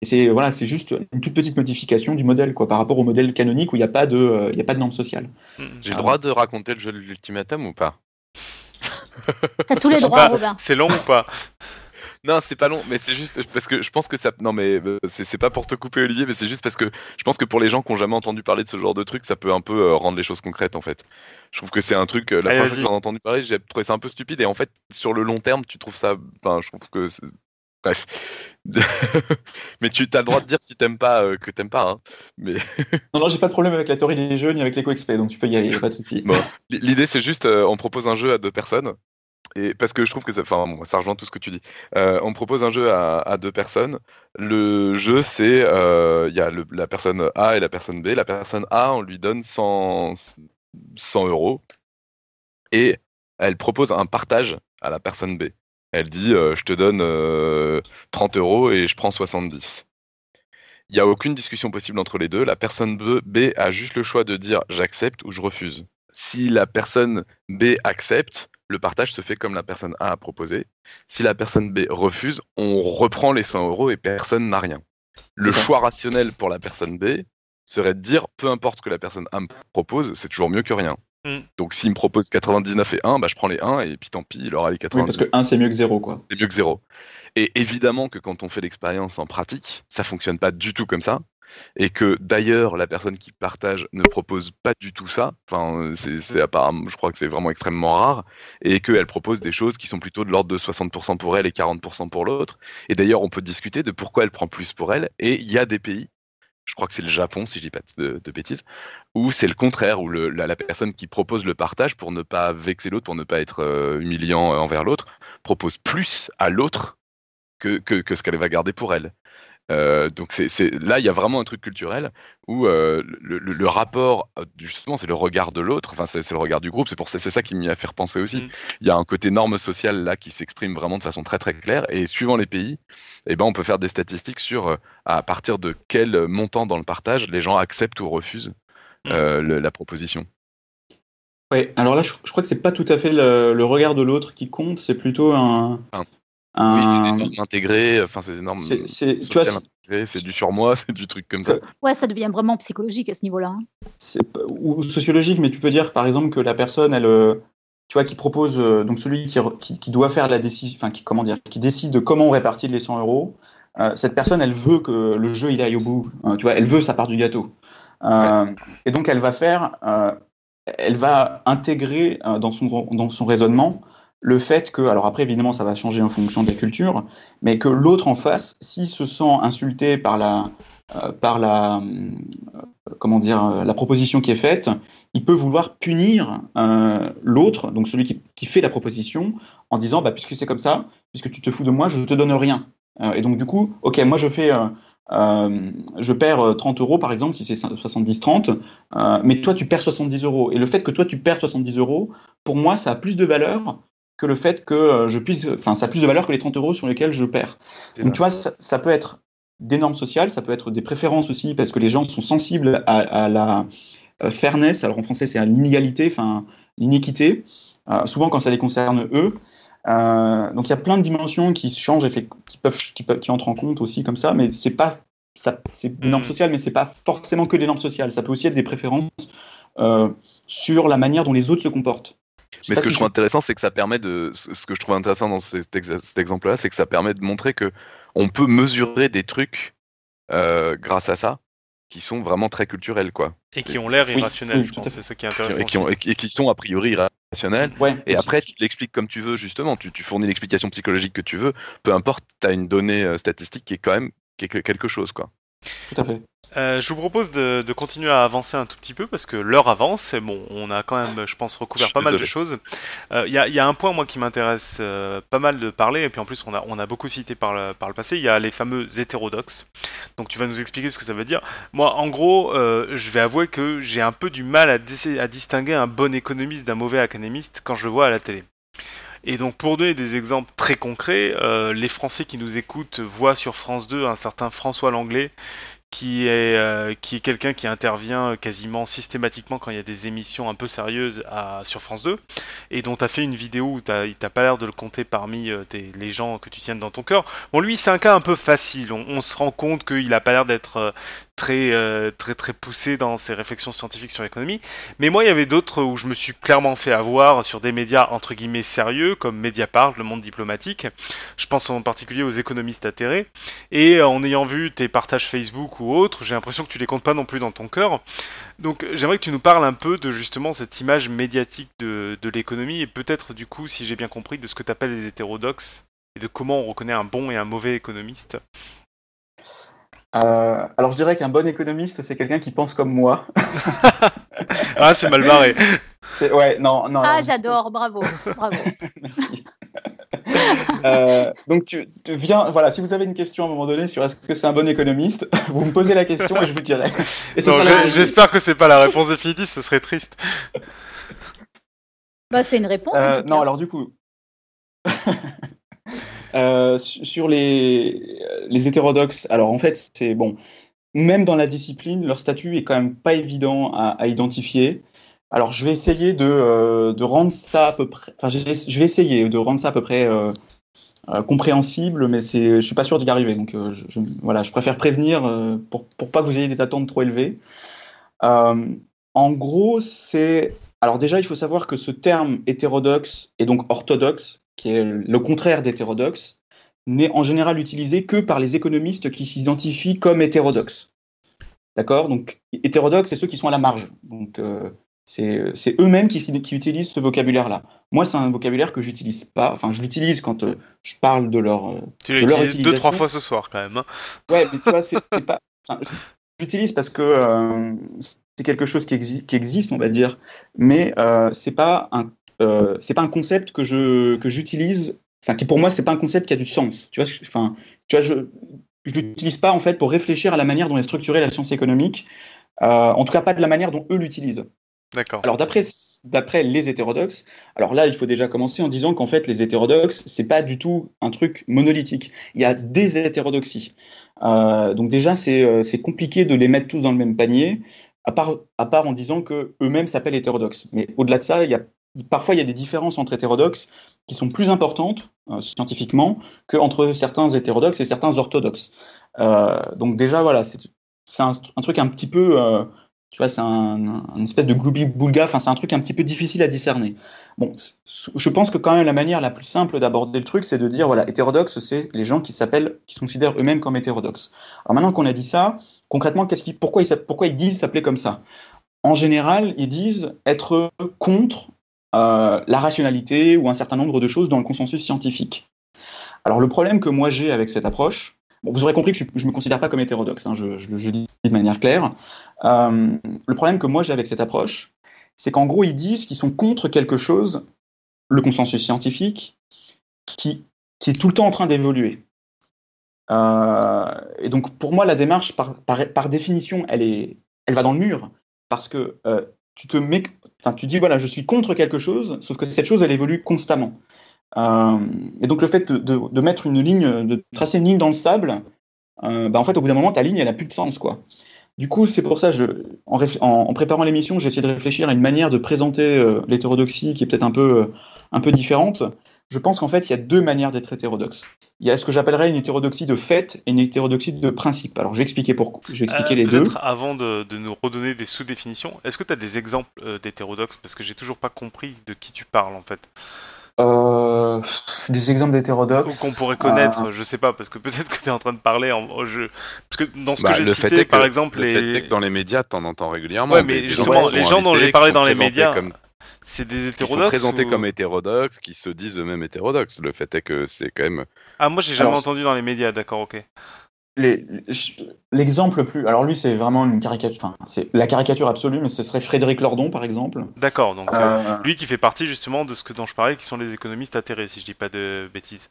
Et c'est, voilà, c'est juste une toute petite modification du modèle, quoi, par rapport au modèle canonique où il n'y a pas de, euh, y a pas de normes sociales. J'ai le droit euh... de raconter le jeu de l'ultimatum ou pas? T'as tous les droits, Robin. C'est long ou pas? Non, c'est pas long, mais c'est juste parce que je pense que ça... Non, mais c'est, c'est pas pour te couper, Olivier, mais c'est juste parce que je pense que pour les gens qui n'ont jamais entendu parler de ce genre de truc, ça peut un peu euh, rendre les choses concrètes, en fait. Je trouve que c'est un truc, la première fois que j'en ai entendu parler, j'ai trouvé ça un peu stupide, et en fait, sur le long terme, tu trouves ça... Enfin, je trouve que... C'est... Bref. Mais tu as le droit de dire si t'aimes pas euh, que t'aimes pas. Hein. Mais... non, non, j'ai pas de problème avec la théorie des jeux ni avec l'éco-expé, donc tu peux y aller, pas de soucis. Bon, l'idée, c'est juste, euh, on propose un jeu à deux personnes, et parce que je trouve que ça, enfin, bon, ça rejoint tout ce que tu dis. Euh, on propose un jeu à, à deux personnes. Le jeu, c'est, il euh, y a le, la personne A et la personne B. La personne A, on lui donne cent euros et elle propose un partage à la personne B. Elle dit euh, je te donne euh, trente euros et je prends soixante-dix. Il n'y a aucune discussion possible entre les deux. La personne B a juste le choix de dire j'accepte ou je refuse. Si la personne B accepte, le partage se fait comme la personne A a proposé. Si la personne B refuse, on reprend les cent euros et personne n'a rien. Le choix rationnel pour la personne B serait de dire peu importe ce que la personne A me propose, c'est toujours mieux que rien. Mm. Donc s'il me propose quatre-vingt-dix-neuf et un, bah, je prends les un et puis tant pis, il aura les quatre-vingt-dix-neuf. Oui, parce que un c'est mieux que zéro, quoi. C'est mieux que zéro. Et évidemment que quand on fait l'expérience en pratique, ça fonctionne pas du tout comme ça. Et que d'ailleurs la personne qui partage ne propose pas du tout ça, enfin, c'est, c'est apparemment, je crois que c'est vraiment extrêmement rare, et qu'elle propose des choses qui sont plutôt de l'ordre de soixante pour cent pour elle et quarante pour cent pour l'autre, et d'ailleurs on peut discuter de pourquoi elle prend plus pour elle, et il y a des pays, je crois que c'est le Japon si je dis pas de, de bêtises, où c'est le contraire, où le, la, la personne qui propose le partage pour ne pas vexer l'autre, pour ne pas être euh, humiliant euh, envers l'autre, propose plus à l'autre que, que, que ce qu'elle va garder pour elle. Euh, donc c'est, c'est, là il y a vraiment un truc culturel où euh, le, le, le rapport justement c'est le regard de l'autre, enfin c'est, c'est le regard du groupe, c'est, pour, c'est, c'est ça qui m'y a fait repenser aussi. Mmh. Il y a un côté norme sociale là qui s'exprime vraiment de façon très très claire, et suivant les pays, eh ben, on peut faire des statistiques sur euh, à partir de quel montant dans le partage les gens acceptent ou refusent euh, mmh. le, la proposition. Ouais, alors là je, je crois que c'est pas tout à fait le, le regard de l'autre qui compte, c'est plutôt un... un... Oui, c'est des normes intégrées, enfin, c'est des normes c'est, c'est, sociales tu vois, intégrées, c'est du surmoi, c'est du truc comme ça. Ouais, ça devient vraiment psychologique à ce niveau-là. C'est, ou sociologique, mais tu peux dire, par exemple, que la personne, elle, tu vois, qui propose, donc celui qui, qui, qui doit faire la décision, enfin, qui, comment dire, qui décide de comment on répartit les cent euros, euh, cette personne, elle veut que le jeu, il aille au bout, euh, tu vois, elle veut sa part du gâteau. Euh, ouais. Et donc, elle va faire, euh, elle va intégrer euh, dans, son, dans son raisonnement le fait que, alors après évidemment ça va changer en fonction de la culture, mais que l'autre en face, s'il se sent insulté par la, euh, par la, euh, comment dire, la proposition qui est faite, il peut vouloir punir euh, l'autre, donc celui qui, qui fait la proposition, en disant bah puisque c'est comme ça, puisque tu te fous de moi, je te donne rien. Euh, et donc du coup, ok, moi je fais, euh, euh, je perds trente euros par exemple si c'est soixante-dix trente, euh, mais toi tu perds soixante-dix euros. Et le fait que toi tu perds soixante-dix euros, pour moi ça a plus de valeur que le fait que je puisse, enfin, ça a plus de valeur que les trente euros sur lesquels je perds. C'est donc, ça. Tu vois, ça, ça peut être des normes sociales, ça peut être des préférences aussi, parce que les gens sont sensibles à, à la fairness. Alors, en français, c'est à l'inégalité, enfin, l'iniquité, euh, souvent quand ça les concerne eux. Euh, donc, il y a plein de dimensions qui changent, qui peuvent, qui peuvent, qui entrent en compte aussi comme ça, mais c'est pas, ça, c'est des normes sociales, mais c'est pas forcément que des normes sociales. Ça peut aussi être des préférences euh, sur la manière dont les autres se comportent. Mais ce que je trouve intéressant, c'est que ça permet de. Ce que je trouve intéressant dans cet, ex- cet exemple-là, c'est que ça permet de montrer que on peut mesurer des trucs euh, grâce à ça, qui sont vraiment très culturels, quoi. Et qui ont l'air irrationnels, oui, je oui, pense, c'est ça qui est intéressant. Et qui, ont, et qui sont a priori irrationnels. Ouais, et après, tu l'expliques comme tu veux, justement. Tu, tu fournis l'explication psychologique que tu veux. Peu importe, tu as une donnée statistique qui est quand même quelque chose, quoi. Tout à fait. Euh, je vous propose de, de continuer à avancer un tout petit peu parce que l'heure avance et bon, on a quand même, je pense, recouvert je pas désolé. mal de choses. Il euh, y, y a un point, moi, qui m'intéresse euh, pas mal de parler, et puis en plus, on a, on a beaucoup cité par le, par le passé, il y a les fameux hétérodoxes. Donc, tu vas nous expliquer ce que ça veut dire. Moi, en gros, euh, je vais avouer que j'ai un peu du mal à, dé- à distinguer un bon économiste d'un mauvais académiste quand je le vois à la télé. Et donc, pour donner des exemples très concrets, euh, les Français qui nous écoutent voient sur France deux un certain François Lenglet, qui est, euh, qui est quelqu'un qui intervient quasiment systématiquement quand il y a des émissions un peu sérieuses à, sur France deux, et dont tu as fait une vidéo où t'as, t'as pas l'air de le compter parmi tes, les gens que tu tiennes dans ton cœur. Bon, lui, c'est un cas un peu facile. On, on se rend compte qu'il a pas l'air d'être euh, très, euh, très, très poussé dans ses réflexions scientifiques sur l'économie. Mais moi, il y avait d'autres où je me suis clairement fait avoir sur des médias entre guillemets sérieux, comme Mediapart, Le Monde Diplomatique. Je pense en particulier aux économistes atterrés. Et euh, en ayant vu tes partages Facebook ou autres, j'ai l'impression que tu les comptes pas non plus dans ton cœur. Donc j'aimerais que tu nous parles un peu de justement cette image médiatique de, de l'économie et peut-être du coup, si j'ai bien compris, de ce que tu appelles les hétérodoxes et de comment on reconnaît un bon et un mauvais économiste. Euh, alors je dirais qu'un bon économiste, c'est quelqu'un qui pense comme moi. Ah, c'est mal barré. C'est, ouais, non, non, ah, non, j'adore, c'est... bravo, bravo. Merci. euh, donc tu, tu viens, voilà, si vous avez une question à un moment donné sur est-ce que c'est un bon économiste, vous me posez la question et je vous dirai. Et non, je, j'espère que c'est pas la réponse définitive, ce serait triste. Bah c'est une réponse. Euh, non, alors du coup, euh, sur les les hétérodoxes, alors en fait c'est bon, même dans la discipline, leur statut est quand même pas évident à, à identifier. Alors, je vais essayer de, euh, de rendre ça à peu près. Enfin, je vais, je vais essayer de rendre ça à peu près euh, euh, compréhensible, mais c'est, je ne suis pas sûr d'y arriver. Donc, euh, je, je, voilà, je préfère prévenir euh, pour pour pas que vous ayez des attentes trop élevées. Euh, en gros, c'est. Alors, déjà, il faut savoir que ce terme hétérodoxe et donc orthodoxe, qui est le contraire d'hétérodoxe, n'est en général utilisé que par les économistes qui s'identifient comme hétérodoxes. D'accord ? Donc, hétérodoxes, c'est ceux qui sont à la marge. Donc. Euh, C'est, c'est eux-mêmes qui, qui utilisent ce vocabulaire-là. Moi, c'est un vocabulaire que j'utilise pas. Enfin, je l'utilise quand euh, je parle de leur. Euh, tu l'as de utilisé utilisation. deux, trois fois ce soir, quand même. Hein. Ouais, mais tu vois, c'est, c'est pas. Enfin, j'utilise parce que euh, c'est quelque chose qui, exi- qui existe, on va dire. Mais euh, c'est pas un, euh, c'est pas un concept que je que j'utilise. Enfin, qui pour moi, c'est pas un concept qui a du sens. Tu vois, enfin, tu vois, je je l'utilise pas en fait pour réfléchir à la manière dont est structurée la science économique. Euh, en tout cas, pas de la manière dont eux l'utilisent. D'accord. Alors d'après, d'après les hétérodoxes, alors là il faut déjà commencer en disant qu'en fait les hétérodoxes c'est pas du tout un truc monolithique. Il y a des hétérodoxies. Euh, donc déjà c'est c'est compliqué de les mettre tous dans le même panier, à part à part en disant que eux-mêmes s'appellent hétérodoxes. Mais au-delà de ça, il y a parfois il y a des différences entre hétérodoxes qui sont plus importantes euh, scientifiquement que entre certains hétérodoxes et certains orthodoxes. Euh, donc déjà voilà c'est c'est un, un truc un petit peu euh, tu vois, c'est un, un espèce de gloubi-boulga, enfin, c'est un truc un petit peu difficile à discerner. Bon, je pense que quand même la manière la plus simple d'aborder le truc, c'est de dire, voilà, hétérodoxe, c'est les gens qui s'appellent, qui se considèrent eux-mêmes comme hétérodoxes. Alors maintenant qu'on a dit ça, concrètement, qu'est-ce qui, pourquoi ils, pourquoi ils disent s'appeler comme ça ? En général, ils disent être contre euh, la rationalité ou un certain nombre de choses dans le consensus scientifique. Alors le problème que moi j'ai avec cette approche, bon, vous aurez compris que je ne me considère pas comme hétérodoxe, hein, je, je, je le dis de manière claire. Euh, le problème que moi j'ai avec cette approche, c'est qu'en gros ils disent qu'ils sont contre quelque chose, le consensus scientifique, qui, qui est tout le temps en train d'évoluer. Euh, et donc pour moi la démarche, par, par, par définition, elle, est, elle va dans le mur, parce que euh, tu te mets, enfin, tu dis voilà, je suis contre quelque chose, sauf que cette chose elle évolue constamment. Euh, et donc le fait de, de, de mettre une ligne, de tracer une ligne dans le sable, euh, bah en fait au bout d'un moment ta ligne elle a plus de sens quoi. Du coup c'est pour ça je, en, réf- en, en préparant l'émission j'ai essayé de réfléchir à une manière de présenter euh, l'hétérodoxie qui est peut-être un peu, euh, un peu différente. Je pense qu'en fait il y a deux manières d'être hétérodoxe. Il y a ce que j'appellerais une hétérodoxie de fait et une hétérodoxie de principe. Alors je vais expliquer pourquoi. Je vais expliquer euh, les deux. Avant de, de nous redonner des sous-définitions, est-ce que tu as des exemples euh, d'hétérodoxes parce que j'ai toujours pas compris de qui tu parles en fait. Euh, des exemples d'hétérodoxes qu'on pourrait connaître, euh... je sais pas, parce que peut-être que tu es en train de parler en jeu. Parce que dans ce bah, que j'ai cité, par que, exemple, le les... fait que dans les médias, t'en entends régulièrement. Ouais, mais justement, les gens dont j'ai parlé dans les médias, comme... c'est des hétérodoxes. Qui sont présentés ou... comme hétérodoxes, qui se disent eux-mêmes hétérodoxes. Le fait est que c'est quand même. Ah, moi, j'ai jamais alors, entendu dans les médias. D'accord, ok. Les, l'exemple le plus... Alors lui, c'est vraiment une caricature... Enfin, c'est la caricature absolue, mais ce serait Frédéric Lordon, par exemple. D'accord, donc euh... Euh, lui qui fait partie justement de ce que dont je parlais, qui sont les économistes atterrés, si je dis pas de bêtises.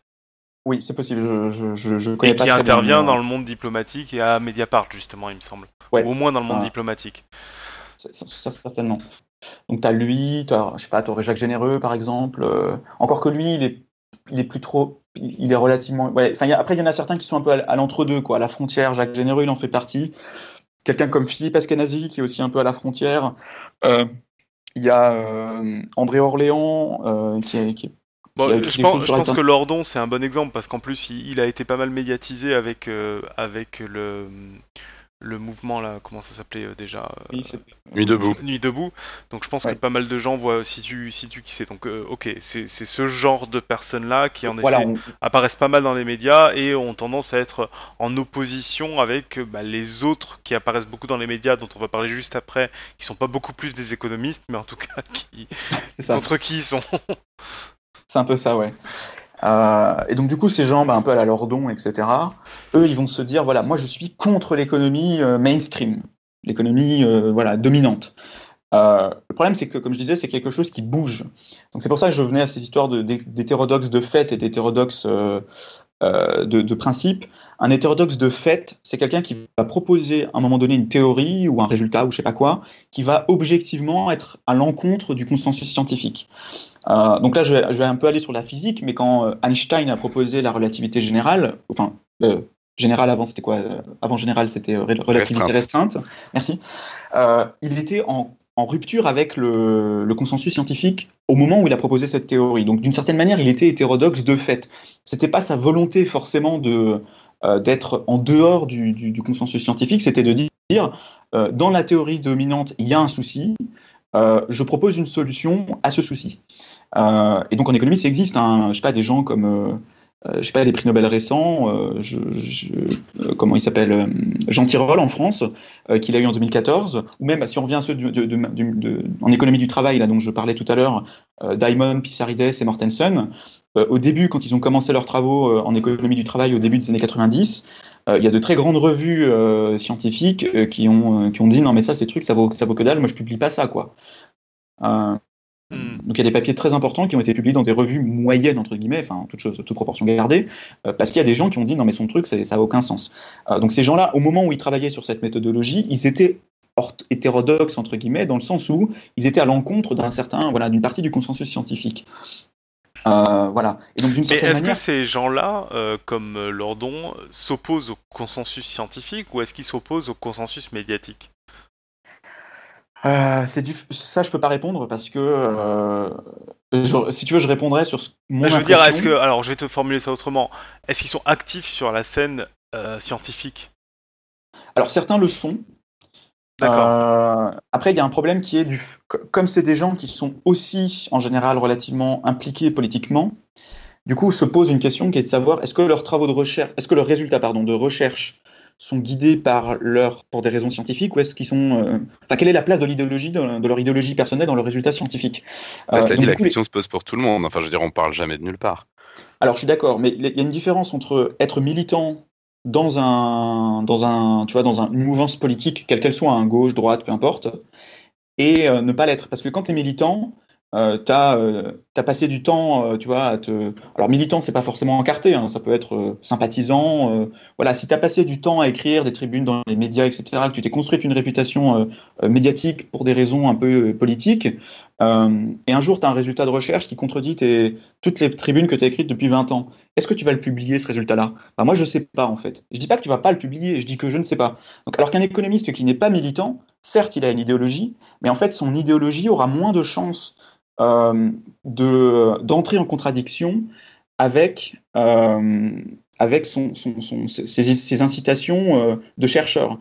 Oui, c'est possible, je, je, je connais et pas très bien. Et qui intervient dans le monde diplomatique et à Mediapart, justement, il me semble. Ouais. Ou au moins dans le monde euh... diplomatique. C'est, c'est, c'est, certainement. Donc t'as lui, t'as, je sais pas, t'aurais Jacques Généreux, par exemple. Euh... Encore que lui, il est... Il est plus trop, il est relativement. Ouais. Enfin, y a, après, il y en a certains qui sont un peu à, à l'entre-deux, quoi, à la frontière. Jacques Généreux, il en fait partie. Quelqu'un comme Philippe Askenazi, qui est aussi un peu à la frontière. Il euh, y a euh, André Orléans, euh, qui est. Qui, bon, qui je pense, je pense que Lordon, c'est un bon exemple, parce qu'en plus, il, il a été pas mal médiatisé avec, euh, avec le. Le mouvement là, comment ça s'appelait euh, déjà euh, oui, Nuit debout. Nuit debout. Donc je pense ouais. que pas mal de gens voient situe situe qui c'est. Donc euh, ok, c'est c'est ce genre de personnes là qui en voilà, effet on... apparaissent pas mal dans les médias et ont tendance à être en opposition avec bah, les autres qui apparaissent beaucoup dans les médias dont on va parler juste après, qui sont pas beaucoup plus des économistes, mais en tout cas qui contre qui ils sont. C'est un peu ça, ouais. Euh, et donc du coup ces gens bah, un peu à la Lordon, etc., eux ils vont se dire voilà, moi je suis contre l'économie euh, mainstream, l'économie euh, voilà, dominante. Euh, le problème c'est que, comme je disais, c'est quelque chose qui bouge, donc c'est pour ça que je venais à ces histoires de, d'hétérodoxes de fait et d'hétérodoxes euh, euh, de, de principe. Un hétérodoxe de fait, c'est quelqu'un qui va proposer à un moment donné une théorie ou un résultat ou je sais pas quoi, qui va objectivement être à l'encontre du consensus scientifique. Euh, donc là, je vais, je vais un peu aller sur la physique, mais quand Einstein a proposé la relativité générale, enfin, euh, générale avant, c'était quoi ? Avant générale, c'était euh, relativité restreinte. restreinte. Merci. Euh, il était en, en rupture avec le, le consensus scientifique au moment où il a proposé cette théorie. Donc, d'une certaine manière, il était hétérodoxe de fait. C'était pas sa volonté forcément de, euh, d'être en dehors du, du, du consensus scientifique, c'était de dire, euh, dans la théorie dominante, il y a un souci, euh, je propose une solution à ce souci. Euh, et donc en économie, ça existe. Hein, je sais pas, des gens comme, euh, je sais pas, les prix Nobel récents. Euh, je, je, euh, comment il s'appelle euh, Jean Tirole en France, euh, qu'il a eu en deux mille quatorze. Ou même si on revient à ceux du, de, de, de, de, en économie du travail, là dont je parlais tout à l'heure, euh, Diamond, Pissarides et Mortensen. Euh, au début, quand ils ont commencé leurs travaux euh, en économie du travail au début des années quatre-vingt-dix, il euh, y a de très grandes revues euh, scientifiques euh, qui ont euh, qui ont dit non mais ça, ces trucs, ça vaut ça vaut que dalle. Moi, je publie pas ça, quoi. Euh, Donc il y a des papiers très importants qui ont été publiés dans des revues moyennes, entre guillemets, enfin toute chose, toute proportion gardée, euh, parce qu'il y a des gens qui ont dit non mais son truc c'est, ça n'a aucun sens. Euh, donc ces gens-là, au moment où ils travaillaient sur cette méthodologie, ils étaient or- hétérodoxes entre guillemets, dans le sens où ils étaient à l'encontre d'un certain, voilà, d'une partie du consensus scientifique. Euh, voilà. Et donc, d'une certaine mais est-ce manière... que ces gens-là, euh, comme Lordon, s'opposent au consensus scientifique ou est-ce qu'ils s'opposent au consensus médiatique? Euh, c'est du... Ça, je peux pas répondre parce que euh, je... si tu veux, je répondrai sur ce... mon je veux impression. Dire, est-ce que... Alors, je vais te formuler ça autrement. Est-ce qu'ils sont actifs sur la scène euh, scientifique? Alors, certains le sont. D'accord. Euh, après, il y a un problème qui est du... Comme c'est des gens qui sont aussi, en général, relativement impliqués politiquement, du coup, se pose une question qui est de savoir est-ce que leurs travaux de recherche, est-ce que leurs résultats, pardon, de recherche sont guidés par leur, pour des raisons scientifiques, ou est-ce qu'ils sont, euh, enfin, quelle est la place de l'idéologie, de, de leur idéologie personnelle dans leurs résultats scientifiques? Euh, Cela dit, la question les... se pose pour tout le monde. Enfin, je veux dire, on parle jamais de nulle part. Alors, je suis d'accord, mais il y a une différence entre être militant dans un, dans un, tu vois, dans un, une mouvance politique, quelle qu'elle soit, hein, gauche, droite, peu importe, et euh, ne pas l'être, parce que quand t'es militant, Euh, t'as, euh, t'as passé du temps, euh, tu vois, à te... Alors militant, c'est pas forcément encarté, hein, ça peut être euh, sympathisant. Euh, voilà, si t'as passé du temps à écrire des tribunes dans les médias, et cetera, que tu t'es construite une réputation euh, euh, médiatique pour des raisons un peu euh, politiques, euh, et un jour t'as un résultat de recherche qui contredit tes... toutes les tribunes que t'as écrites depuis vingt ans, est-ce que tu vas le publier, ce résultat-là? Bah, moi, je sais pas, en fait. Je dis pas que tu vas pas le publier, je dis que je ne sais pas. Donc, alors qu'un économiste qui n'est pas militant, certes, il a une idéologie, mais en fait, son idéologie aura moins de chances Euh, de, d'entrer en contradiction avec, euh, avec son, son, son, ses, ses incitations euh, de chercheurs.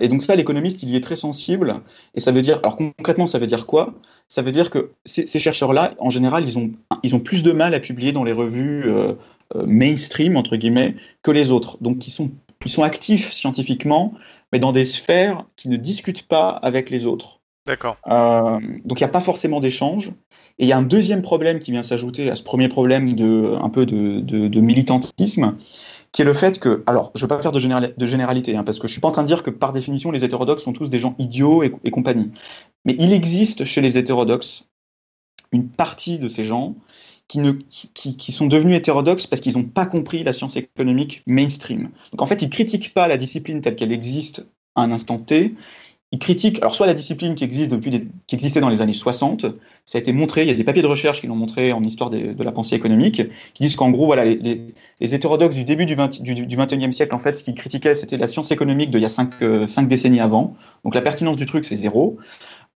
Et donc ça, l'économiste, il y est très sensible. Et ça veut dire, alors concrètement, ça veut dire quoi? Ça veut dire que ces, ces chercheurs-là, en général, ils ont, ils ont plus de mal à publier dans les revues euh, euh, mainstream, entre guillemets, que les autres. Donc ils sont, ils sont actifs scientifiquement, mais dans des sphères qui ne discutent pas avec les autres. D'accord. Euh, donc il n'y a pas forcément d'échange. Et il y a un deuxième problème qui vient s'ajouter à ce premier problème de, un peu de, de, de militantisme, qui est le fait que, alors je ne veux pas faire de, général, de généralité, hein, parce que je ne suis pas en train de dire que par définition les hétérodoxes sont tous des gens idiots et, et compagnie, mais il existe chez les hétérodoxes une partie de ces gens qui, ne, qui, qui, qui sont devenus hétérodoxes parce qu'ils n'ont pas compris la science économique mainstream. Donc en fait ils ne critiquent pas la discipline telle qu'elle existe à un instant T. Ils critiquent, alors soit la discipline qui, existe depuis des, qui existait dans les années soixante, ça a été montré, il y a des papiers de recherche qui l'ont montré en histoire des, de la pensée économique, qui disent qu'en gros, voilà, les, les, les hétérodoxes du début du, vingt, du, du vingt et unième siècle, en fait, ce qu'ils critiquaient, c'était la science économique d'il y a cinq décennies avant, donc la pertinence du truc, c'est zéro.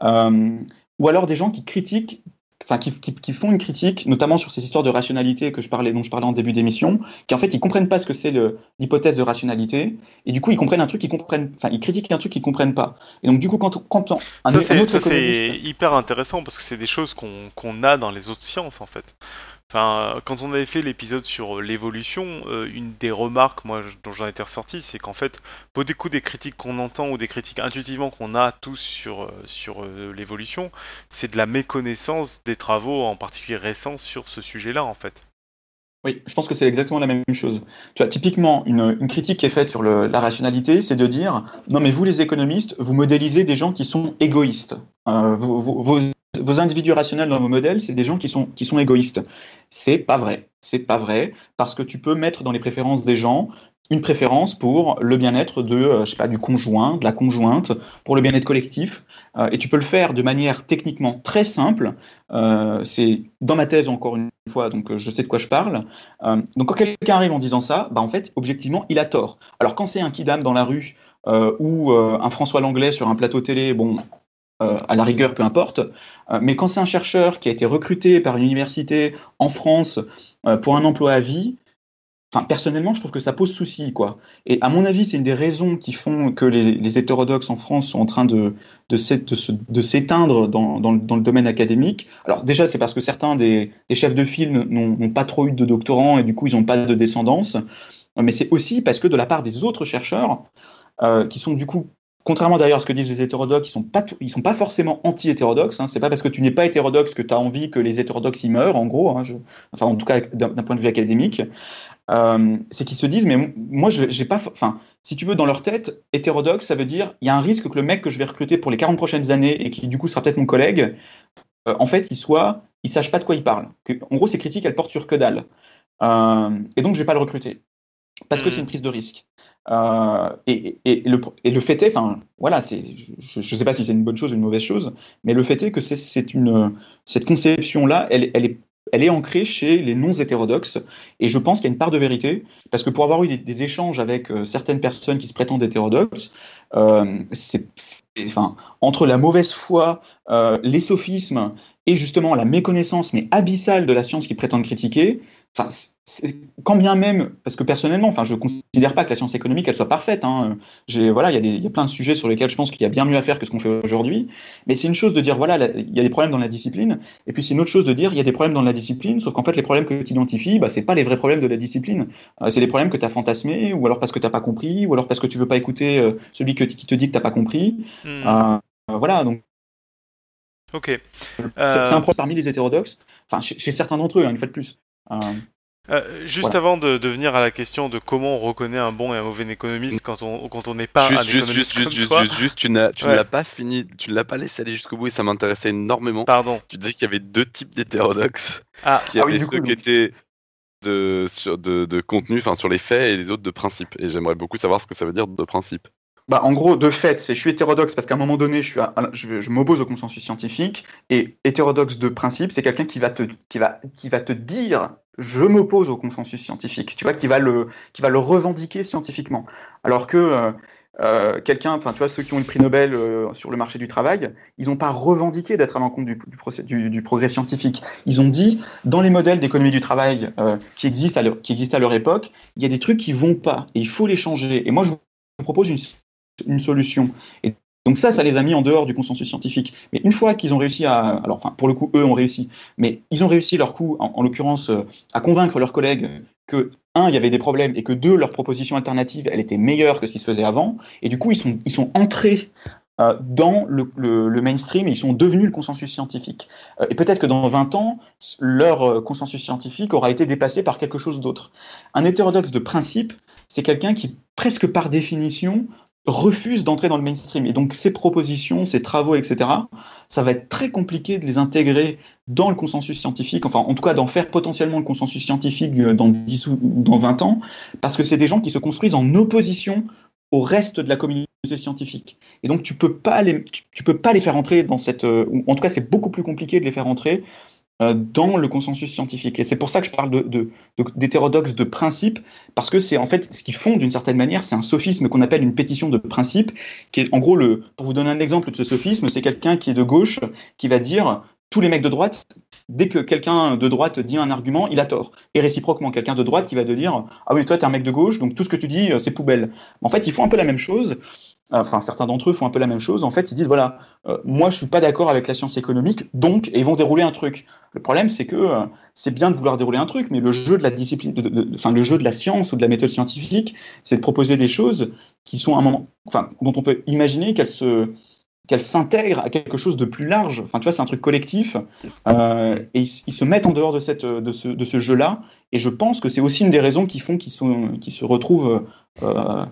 Euh, ou alors des gens qui critiquent, enfin, qui, qui, qui font une critique, notamment sur ces histoires de rationalité que je parlais, dont je parlais en début d'émission, qui en fait, ils ne comprennent pas ce que c'est le, l'hypothèse de rationalité, et du coup, ils comprennent un truc qu'ils comprennent, enfin, ils critiquent un truc qu'ils ne comprennent pas. Et donc, du coup, quand, quand un, ça, un autre ça, économiste... C'est hyper intéressant, parce que c'est des choses qu'on, qu'on a dans les autres sciences, en fait. Enfin, quand on avait fait l'épisode sur l'évolution, euh, une des remarques moi, dont j'en étais ressorti, c'est qu'en fait, pour des coups des critiques qu'on entend ou des critiques intuitivement qu'on a tous sur, sur euh, l'évolution, c'est de la méconnaissance des travaux, en particulier récents, sur ce sujet-là, en fait. Oui, je pense que c'est exactement la même chose. Tu vois, typiquement, une, une critique qui est faite sur le, la rationalité, c'est de dire « Non, mais vous, les économistes, vous modélisez des gens qui sont égoïstes. Euh, vos, vos, Vos individus rationnels dans vos modèles, c'est des gens qui sont, qui sont égoïstes. » C'est pas vrai. C'est pas vrai parce que tu peux mettre dans les préférences des gens une préférence pour le bien-être de, je sais pas, du conjoint, de la conjointe, pour le bien-être collectif. Euh, et tu peux le faire de manière techniquement très simple. Euh, c'est dans ma thèse encore une fois, donc je sais de quoi je parle. Euh, donc quand quelqu'un arrive en disant ça, bah en fait, objectivement, il a tort. Alors quand c'est un kidam dans la rue euh, ou euh, un François Lenglet sur un plateau télé, bon... Euh, à la rigueur, peu importe, euh, mais quand c'est un chercheur qui a été recruté par une université en France euh, pour un emploi à vie, enfin, personnellement, je trouve que ça pose souci, quoi. Et à mon avis, c'est une des raisons qui font que les, les hétérodoxes en France sont en train de, de, de, de s'éteindre dans, dans, le, dans le domaine académique. Alors déjà, c'est parce que certains des, des chefs de file n'ont, n'ont pas trop eu de doctorants et du coup, ils n'ont pas de descendance, mais c'est aussi parce que de la part des autres chercheurs, euh, qui sont du coup... Contrairement d'ailleurs à ce que disent les hétérodoxes, ils ne sont pas, ils sont pas forcément anti-hétérodoxes. Hein. Ce n'est pas parce que tu n'es pas hétérodoxe que tu as envie que les hétérodoxes y meurent, en gros. Hein, je, enfin, en tout cas, d'un, d'un point de vue académique. Euh, c'est qu'ils se disent, mais moi, je, j'ai pas... Enfin, si tu veux, dans leur tête, hétérodoxe, ça veut dire il y a un risque que le mec que je vais recruter pour les quarante prochaines années et qui, du coup, sera peut-être mon collègue, euh, en fait, il soit, il sache pas de quoi il parle. Que, en gros, ces critiques, elles portent sur que dalle. Euh, et donc, je ne vais pas le recruter. Parce que c'est une prise de risque. Euh, et, et, et, le, et le fait est, enfin, voilà, c'est, je ne sais pas si c'est une bonne chose ou une mauvaise chose, mais le fait est que c'est, c'est une, cette conception-là, elle, elle, est, elle est ancrée chez les non-hétérodoxes. Et je pense qu'il y a une part de vérité, parce que pour avoir eu des, des échanges avec euh, certaines personnes qui se prétendent hétérodoxes, euh, c'est, c'est, enfin, entre la mauvaise foi, euh, les sophismes, et justement la méconnaissance, mais abyssale, de la science qu'ils prétendent critiquer, enfin, c'est, quand bien même, parce que personnellement, enfin, je ne considère pas que la science économique, elle soit parfaite. Hein. J'ai, voilà, il y, y a plein de sujets sur lesquels je pense qu'il y a bien mieux à faire que ce qu'on fait aujourd'hui. Mais c'est une chose de dire, voilà, il y a des problèmes dans la discipline. Et puis c'est une autre chose de dire, il y a des problèmes dans la discipline, sauf qu'en fait, les problèmes que tu identifies, bah, c'est pas les vrais problèmes de la discipline. Euh, c'est des problèmes que tu as fantasmés, ou alors parce que tu n'as pas compris, ou alors parce que tu ne veux pas écouter euh, celui que, qui te dit que tu n'as pas compris. Mmh. Euh, voilà, donc. Ok. C'est, euh... c'est un problème parmi les hétérodoxes, enfin, chez, chez certains d'entre eux, hein, une fois de plus. Euh, euh, juste voilà. Avant de, de venir à la question de comment on reconnaît un bon et un mauvais économiste quand on quand on n'est pas juste, un juste, économiste juste, comme juste, toi. Juste, juste, tu n'as, tu ouais. ne l'as pas fini, tu ne l'as pas laissé aller jusqu'au bout et ça m'intéressait énormément. Pardon. Tu disais qu'il y avait deux types d'hétérodoxes. Ah. Il y avait ah oui, ceux coup, qui oui. étaient de sur de, de contenu, enfin sur les faits, et les autres de principe. Et j'aimerais beaucoup savoir ce que ça veut dire de principe. Bah, en gros, de fait, c'est je suis hétérodoxe parce qu'à un moment donné, je, suis à, je, je m'oppose au consensus scientifique. Et hétérodoxe de principe, c'est quelqu'un qui va te, qui va, qui va te dire « je m'oppose au consensus scientifique », tu vois, qui va le, qui va le revendiquer scientifiquement. Alors que euh, euh, quelqu'un, enfin tu vois, ceux qui ont eu le prix Nobel euh, sur le marché du travail, ils n'ont pas revendiqué d'être à l'encontre du, du, procès, du, du progrès scientifique. Ils ont dit, dans les modèles d'économie du travail euh, qui existent à leur, qui existent à leur époque, il y a des trucs qui ne vont pas et il faut les changer. Et moi, je vous propose une, une solution. Et donc ça, ça les a mis en dehors du consensus scientifique. Mais une fois qu'ils ont réussi à... Alors, enfin, pour le coup, eux ont réussi. Mais ils ont réussi leur coup, en, en l'occurrence, à convaincre leurs collègues que, un, il y avait des problèmes et que, deux, leur proposition alternative, elle était meilleure que ce qui se faisait avant. Et du coup, ils sont, ils sont entrés euh, dans le, le, le mainstream et ils sont devenus le consensus scientifique. Euh, et peut-être que dans vingt ans, leur consensus scientifique aura été dépassé par quelque chose d'autre. Un hétérodoxe de principe, c'est quelqu'un qui, presque par définition, refusent d'entrer dans le mainstream. Et donc, ces propositions, ces travaux, et cetera, ça va être très compliqué de les intégrer dans le consensus scientifique, enfin, en tout cas, d'en faire potentiellement le consensus scientifique dans dix ou dans vingt ans, parce que c'est des gens qui se construisent en opposition au reste de la communauté scientifique. Et donc, tu peux pas les, tu, tu peux pas les faire entrer dans cette... Euh, en tout cas, c'est beaucoup plus compliqué de les faire entrer euh, dans le consensus scientifique. Et c'est pour ça que je parle de, de, de, d'hétérodoxe de principe, parce que c'est en fait ce qu'ils font d'une certaine manière, c'est un sophisme qu'on appelle une pétition de principe, qui est en gros, le, pour vous donner un exemple de ce sophisme, c'est quelqu'un qui est de gauche, qui va dire tous les mecs de droite, dès que quelqu'un de droite dit un argument, il a tort. Et réciproquement, quelqu'un de droite qui va te dire « Ah oui, toi, t'es un mec de gauche, donc tout ce que tu dis, c'est poubelle. » En fait, ils font un peu la même chose. Enfin, certains d'entre eux font un peu la même chose. En fait, ils disent « Voilà, euh, moi, je suis pas d'accord avec la science économique, donc... » Et ils vont dérouler un truc. Le problème, c'est que euh, c'est bien de vouloir dérouler un truc, mais le jeu de la discipline, de, de, de, enfin, le jeu de la science ou de la méthode scientifique, c'est de proposer des choses qui sont à un moment, enfin, dont on peut imaginer qu'elles se... qu'elles s'intègrent à quelque chose de plus large. Enfin, tu vois, c'est un truc collectif. Euh, et ils, ils se mettent en dehors de, cette, de ce, de ce jeu-là. Et je pense que c'est aussi une des raisons qui font qu'ils sont, qu'ils se retrouvent euh,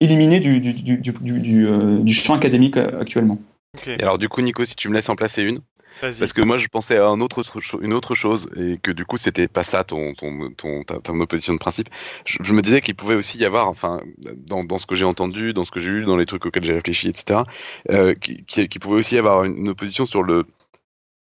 éliminés du, du, du, du, du, euh, du champ académique actuellement. Okay. Alors, du coup, Nico, si tu me laisses en placer une. Vas-y. Parce que moi, je pensais à un autre, une autre chose et que du coup, c'était pas ça ton, ton, ton, ta, ton opposition de principe. Je, je me disais qu'il pouvait aussi y avoir, enfin, dans, dans ce que j'ai entendu, dans ce que j'ai lu, dans les trucs auxquels j'ai réfléchi, et cetera, euh, qu'il qui pouvait aussi y avoir une opposition sur le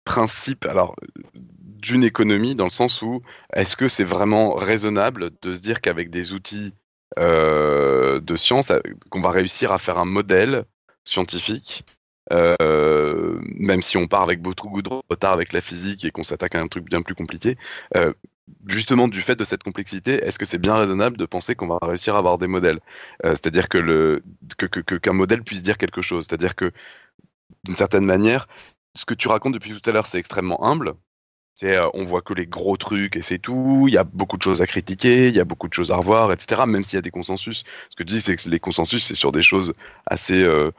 principe alors, d'une économie, dans le sens où est-ce que c'est vraiment raisonnable de se dire qu'avec des outils euh, de science, qu'on va réussir à faire un modèle scientifique? Euh, même si on part avec beaucoup de retard avec la physique et qu'on s'attaque à un truc bien plus compliqué, euh, justement du fait de cette complexité, est-ce que c'est bien raisonnable de penser qu'on va réussir à avoir des modèles, euh, c'est-à-dire que le que, que, que qu'un modèle puisse dire quelque chose, c'est-à-dire que d'une certaine manière, ce que tu racontes depuis tout à l'heure, c'est extrêmement humble. C'est, euh, on voit que les gros trucs et c'est tout, il y a beaucoup de choses à critiquer, il y a beaucoup de choses à revoir, et cetera. Même s'il y a des consensus, ce que tu dis c'est que les consensus c'est sur des choses assez euh,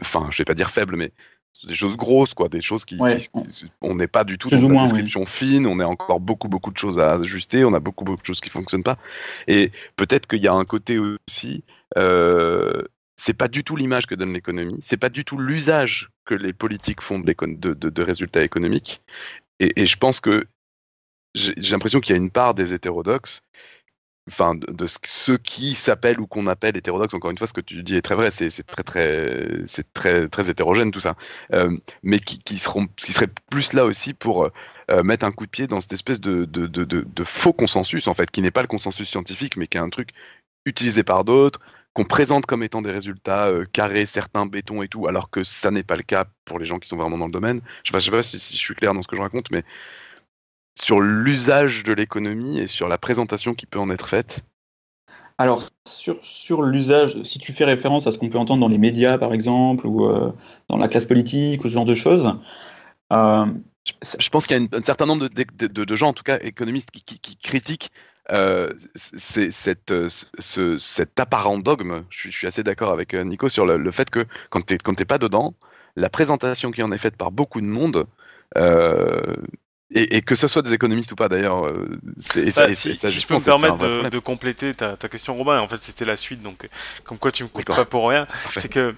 enfin, euh, je vais pas dire faible, mais des choses grosses, quoi, des choses qui, ouais. qui, qui on n'est pas du tout dans une description oui. fine, on a encore beaucoup, beaucoup de choses à ajuster, on a beaucoup, beaucoup de choses qui fonctionnent pas, et peut-être qu'il y a un côté aussi, euh, c'est pas du tout l'image que donne l'économie, c'est pas du tout l'usage que les politiques font de, de, de, de résultats économiques, et, et je pense que j'ai, j'ai l'impression qu'il y a une part des hétérodoxes. Enfin, de, de ceux qui s'appellent ou qu'on appelle hétérodoxes, encore une fois, ce que tu dis est très vrai, c'est, c'est très très c'est très très hétérogène tout ça, euh, mais qui, qui seront, qui seraient plus là aussi pour euh, mettre un coup de pied dans cette espèce de de, de de de faux consensus en fait, qui n'est pas le consensus scientifique, mais qui est un truc utilisé par d'autres, qu'on présente comme étant des résultats euh, carrés, certains béton et tout, alors que ça n'est pas le cas pour les gens qui sont vraiment dans le domaine. Je sais pas, je sais pas si, si je suis clair dans ce que je raconte, mais sur l'usage de l'économie et sur la présentation qui peut en être faite. Alors, sur, sur l'usage, si tu fais référence à ce qu'on peut entendre dans les médias, par exemple, ou euh, dans la classe politique, ou ce genre de choses... Euh... Je, je pense qu'il y a une, un certain nombre de, de, de, de gens, en tout cas économistes, qui, qui, qui critiquent euh, c'est, cette, euh, ce, cet apparent dogme. Je, je suis assez d'accord avec Nico sur le, le fait que, quand tu n'es pas dedans, la présentation qui en est faite par beaucoup de monde... Euh, Et, et que ce soit des économistes ou pas d'ailleurs, c'est, bah, c'est, si, ça, si je, je peux me permettre de, de compléter ta, ta question, Robin. En fait, c'était la suite, donc comme quoi tu me coupes D'accord. pas pour rien. C'est, c'est que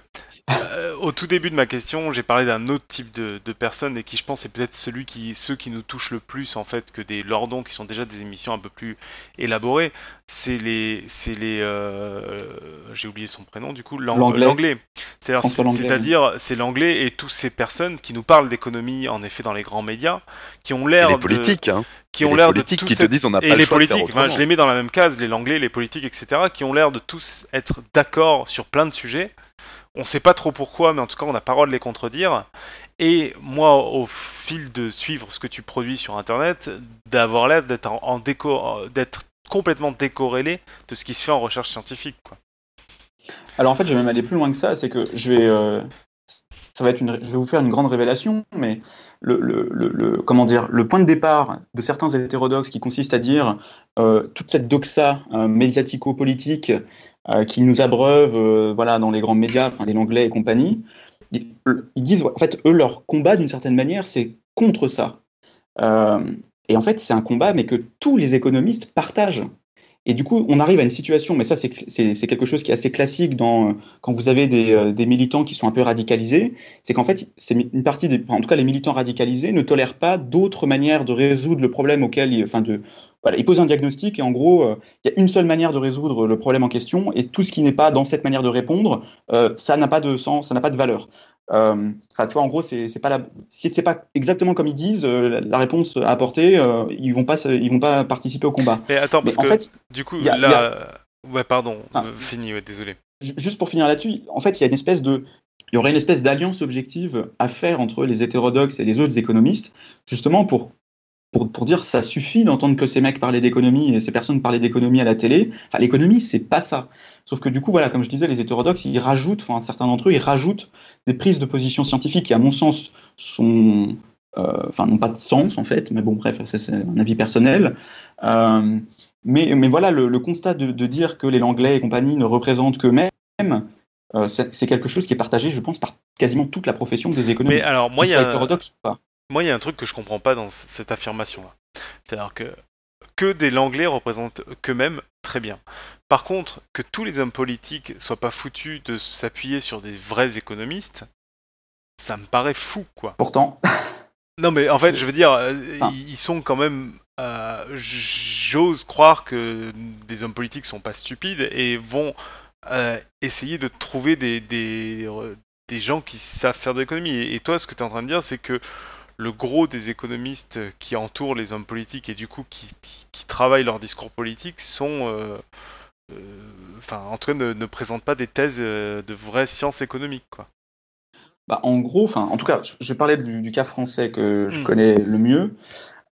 euh, au tout début de ma question, j'ai parlé d'un autre type de, de personnes et qui, je pense, est peut-être celui qui, ceux qui nous touchent le plus en fait, que des Lordons qui sont déjà des émissions un peu plus élaborées. C'est les, c'est les, euh, j'ai oublié son prénom du coup, l'anglais. l'anglais. C'est-à-dire, c'est, l'anglais, c'est-à-dire, oui. c'est l'anglais et toutes ces personnes qui nous parlent d'économie en effet dans les grands médias, qui ont ont l'air et les politiques, de, hein. qui et ont les l'air politiques de tous qui te être... disent on n'a pas et le les choix politiques, de faire autrement. Je les mets dans la même case, les Lenglet, les politiques, et cetera, qui ont l'air de tous être d'accord sur plein de sujets. On ne sait pas trop pourquoi, mais en tout cas, on n'a pas le droit de les contredire. Et moi, au fil de suivre ce que tu produis sur Internet, d'avoir l'air d'être en, en déco, d'être complètement décorrélé de ce qui se fait en recherche scientifique, quoi. Alors en fait, je vais même aller plus loin que ça. C'est que je vais, euh, ça va être une, je vais vous faire une grande révélation, mais le, le, le, le, comment dire, le point de départ de certains hétérodoxes qui consiste à dire euh, toute cette doxa euh, médiatico-politique euh, qui nous abreuve, euh, voilà, dans les grands médias, enfin les Lenglet et compagnie. Ils, ils disent, en fait, eux, leur combat, d'une certaine manière, c'est contre ça. Euh, et en fait, c'est un combat, mais que tous les économistes partagent. Et du coup, on arrive à une situation, mais ça, c'est, c'est, c'est quelque chose qui est assez classique dans, quand vous avez des, des militants qui sont un peu radicalisés, c'est qu'en fait, c'est une partie des, enfin, en tout cas, les militants radicalisés ne tolèrent pas d'autres manières de résoudre le problème auquel ils, enfin, de, voilà, ils posent un diagnostic et en gros, il euh, y a une seule manière de résoudre le problème en question et tout ce qui n'est pas dans cette manière de répondre, euh, ça n'a pas de sens, ça n'a pas de valeur. Enfin, euh, tu vois, en gros, c'est, c'est pas la, si c'est pas exactement comme ils disent, euh, la, la réponse à apporter, euh, ils vont pas, ils vont pas participer au combat. Mais attends, parce Mais en que fait, du coup, y a, là, y a... ouais, pardon, ah. euh, fini, ouais, désolé. Juste pour finir là-dessus, en fait, il y a une espèce de, il y aurait une espèce d'alliance objective à faire entre les hétérodoxes et les autres économistes, justement pour Pour, pour dire ça suffit d'entendre que ces mecs parler d'économie et ces personnes parler d'économie à la télé. Enfin, l'économie, c'est pas ça. Sauf que du coup, voilà, comme je disais, les hétérodoxes, ils rajoutent, enfin, certains d'entre eux, ils rajoutent des prises de position scientifiques qui, à mon sens, sont, euh, enfin, n'ont pas de sens en fait. Mais bon, bref, c'est, c'est un avis personnel. Euh, mais, mais voilà, le, le constat de, de dire que les Lenglet et compagnie ne représentent qu'eux-mêmes. Euh, c'est, c'est quelque chose qui est partagé, je pense, par quasiment toute la profession des économistes. Mais alors, moi, il y a hétérodoxe ou pas. Moi, il y a un truc que je comprends pas dans cette affirmation-là. C'est-à-dire que, que des Lenglet représentent qu'eux-mêmes très bien. Par contre, que tous les hommes politiques soient pas foutus de s'appuyer sur des vrais économistes, ça me paraît fou, quoi. Pourtant. Non, mais en fait, je veux dire, enfin. Ils sont quand même... Euh, j'ose croire que des hommes politiques sont pas stupides et vont euh, essayer de trouver des, des, des gens qui savent faire de l'économie. Et toi, ce que tu es en train de dire, c'est que le gros des économistes qui entourent les hommes politiques et du coup qui, qui, qui travaillent leur discours politique sont, euh, euh, enfin, en tout cas, ne, ne présentent pas des thèses de vraies sciences économiques, quoi. Bah, en gros, enfin, en tout cas, je, je parlais du, du cas français que je mmh. connais le mieux.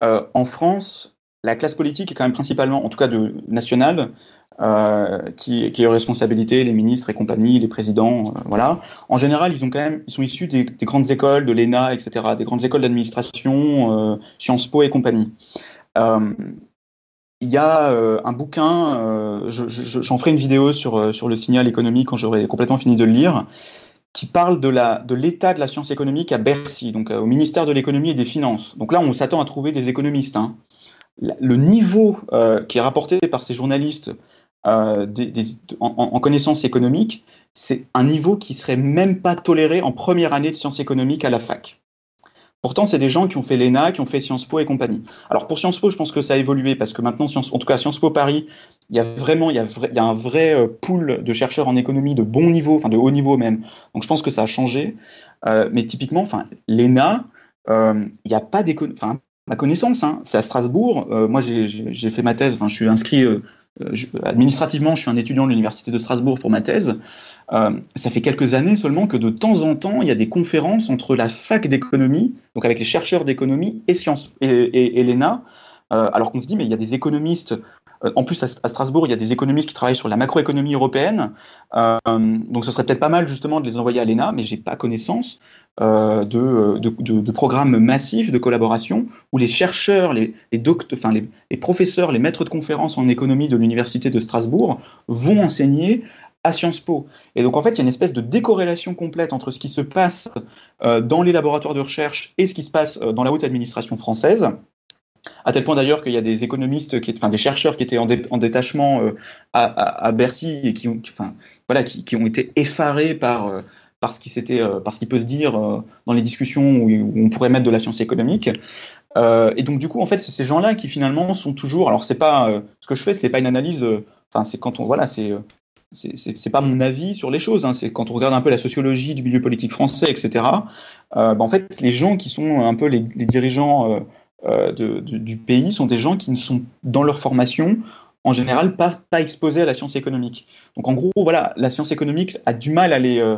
Euh, en France, la classe politique est quand même principalement, en tout cas, de nationale. Euh, qui, qui a eu responsabilité, les ministres et compagnie, les présidents, euh, voilà. En général, ils ont quand même, ils sont issus des, des grandes écoles, de l'E N A, et cetera, des grandes écoles d'administration, euh, Sciences Po et compagnie. Euh, il y a euh, un bouquin, euh, je, je, j'en ferai une vidéo sur, sur le Signal économique quand j'aurai complètement fini de le lire, qui parle de, la, de l'état de la science économique à Bercy, donc euh, au ministère de l'économie et des finances. Donc là, on s'attend à trouver des économistes, hein. Le niveau euh, qui est rapporté par ces journalistes Euh, des, des, en, en connaissances économiques, c'est un niveau qui ne serait même pas toléré en première année de sciences économiques à la fac. Pourtant, c'est des gens qui ont fait l'E N A, qui ont fait Sciences Po et compagnie. Alors pour Sciences Po, je pense que ça a évolué parce que maintenant, Sciences, en tout cas Sciences Po Paris, il y a vraiment, il y a, vra- il y a un vrai euh, pool de chercheurs en économie de bon niveau, enfin de haut niveau même. Donc je pense que ça a changé. Euh, mais typiquement, enfin l'E N A, euh, il n'y a pas d'économie. Enfin, ma connaissance, hein, c'est à Strasbourg. Euh, moi, j'ai, j'ai, j'ai fait ma thèse. Enfin, je suis inscrit. Euh, Je, administrativement, je suis un étudiant de l'université de Strasbourg pour ma thèse. Euh, ça fait quelques années seulement que de temps en temps, il y a des conférences entre la fac d'économie, donc avec les chercheurs d'économie et sciences et, et, et l'E N A. Euh, alors qu'on se dit, mais il y a des économistes. Euh, en plus, à, à Strasbourg, il y a des économistes qui travaillent sur la macroéconomie européenne. Euh, donc, ce serait peut-être pas mal justement de les envoyer à l'E N A, mais j'ai pas connaissance euh, de, de, de, de programmes massifs de collaboration où les chercheurs, les, les, doct- enfin, les, les professeurs, les maîtres de conférences en économie de l'université de Strasbourg vont enseigner à Sciences Po. Et donc, en fait, il y a une espèce de décorrélation complète entre ce qui se passe euh, dans les laboratoires de recherche et ce qui se passe euh, dans la haute administration française. À tel point d'ailleurs qu'il y a des économistes, qui, enfin des chercheurs qui étaient en, dé, en détachement euh, à, à, à Bercy et qui ont, qui, enfin, voilà, qui, qui ont été effarés par, euh, par, ce qui s'était, euh, par ce qui peut se dire euh, dans les discussions où, où on pourrait mettre de la science économique. Euh, et donc du coup, en fait, c'est ces gens-là qui finalement sont toujours. Alors c'est pas euh, ce que je fais, c'est pas une analyse. Enfin, euh, c'est quand on voilà, c'est euh, C'est, c'est, c'est pas mon avis sur les choses, hein. C'est quand on regarde un peu la sociologie du milieu politique français, et cetera. Euh, bah en fait, les gens qui sont un peu les, les dirigeants euh, euh, de, de, du pays sont des gens qui ne sont, dans leur formation, en général, pas, pas exposés à la science économique. Donc, en gros, voilà, la science économique a du mal à les, euh,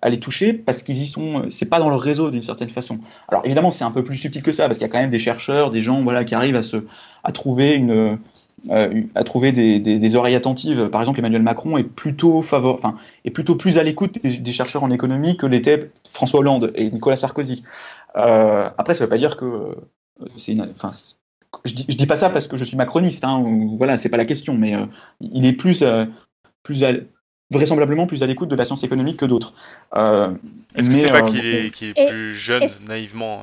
à les toucher parce qu'ils y sont, c'est pas dans leur réseau d'une certaine façon. Alors, évidemment, c'est un peu plus subtil que ça parce qu'il y a quand même des chercheurs, des gens, voilà, qui arrivent à se, à trouver une, euh, à trouver des, des, des oreilles attentives. Par exemple, Emmanuel Macron est plutôt favor, enfin, est plutôt plus à l'écoute des, des chercheurs en économie que l'étaient François Hollande et Nicolas Sarkozy. Euh, après, ça veut pas dire que euh, c'est une, enfin, c'est, je dis, je dis pas ça parce que je suis macroniste, hein, ou, voilà, c'est pas la question, mais euh, il est plus, euh, plus à, vraisemblablement plus à l'écoute de la science économique que d'autres. Euh, Est-ce mais, que c'est euh, pas qu'il est, qu'il est plus jeune naïvement?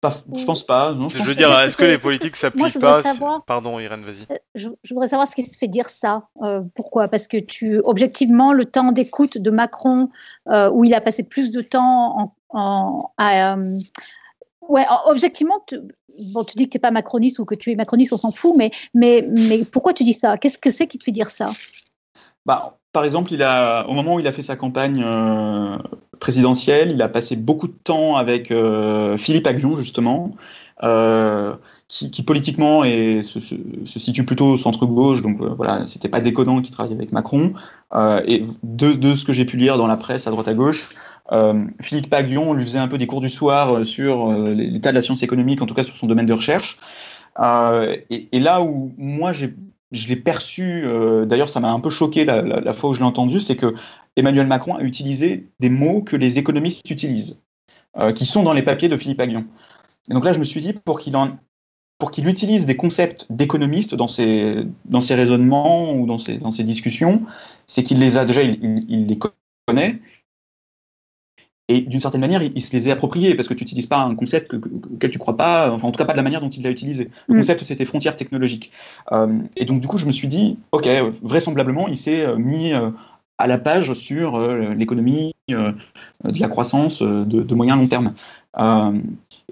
Pas, je pense pas. Non, je, je pense veux dire, est-ce que, que les politiques que s'appuient pas savoir, si... Pardon, Irène, vas-y. Je, je voudrais savoir ce qui se fait dire ça. Euh, pourquoi? Parce que tu, objectivement, le temps d'écoute de Macron, euh, où il a passé plus de temps en, en à, euh, ouais, objectivement, tu, bon, tu dis que tu n'es pas macroniste ou que tu es macroniste, on s'en fout, mais, mais, mais pourquoi tu dis ça? Qu'est-ce que c'est qui te fait dire ça? Bah, par exemple, il a, au moment où il a fait sa campagne euh, présidentielle, il a passé beaucoup de temps avec euh, Philippe Aghion, justement, euh, qui, qui politiquement est, se, se, se situe plutôt au centre-gauche, donc euh, voilà, c'était pas déconnant qu'il travaille avec Macron. Euh, et de, de ce que j'ai pu lire dans la presse à droite à gauche, Euh, Philippe Aghion lui faisait un peu des cours du soir euh, sur euh, l'état de la science économique, en tout cas sur son domaine de recherche. Euh, et, et là où moi j'ai, je l'ai perçu, euh, d'ailleurs ça m'a un peu choqué la, la, la fois où je l'ai entendu, c'est que Emmanuel Macron a utilisé des mots que les économistes utilisent, euh, qui sont dans les papiers de Philippe Aghion. Et donc là je me suis dit, pour qu'il en, pour qu'il utilise des concepts d'économistes dans ses, dans ses raisonnements ou dans ses, dans ses discussions, c'est qu'il les a déjà, il, il, il les connaît. Et d'une certaine manière, il se les est appropriés parce que tu n'utilises pas un concept que, que, auquel tu ne crois pas, enfin en tout cas pas de la manière dont il l'a utilisé. Le mmh. concept, c'était frontières technologiques. Euh, et donc du coup, je me suis dit, ok, vraisemblablement, il s'est mis euh, à la page sur euh, l'économie, euh, de la croissance, euh, de, de moyen long terme. Euh,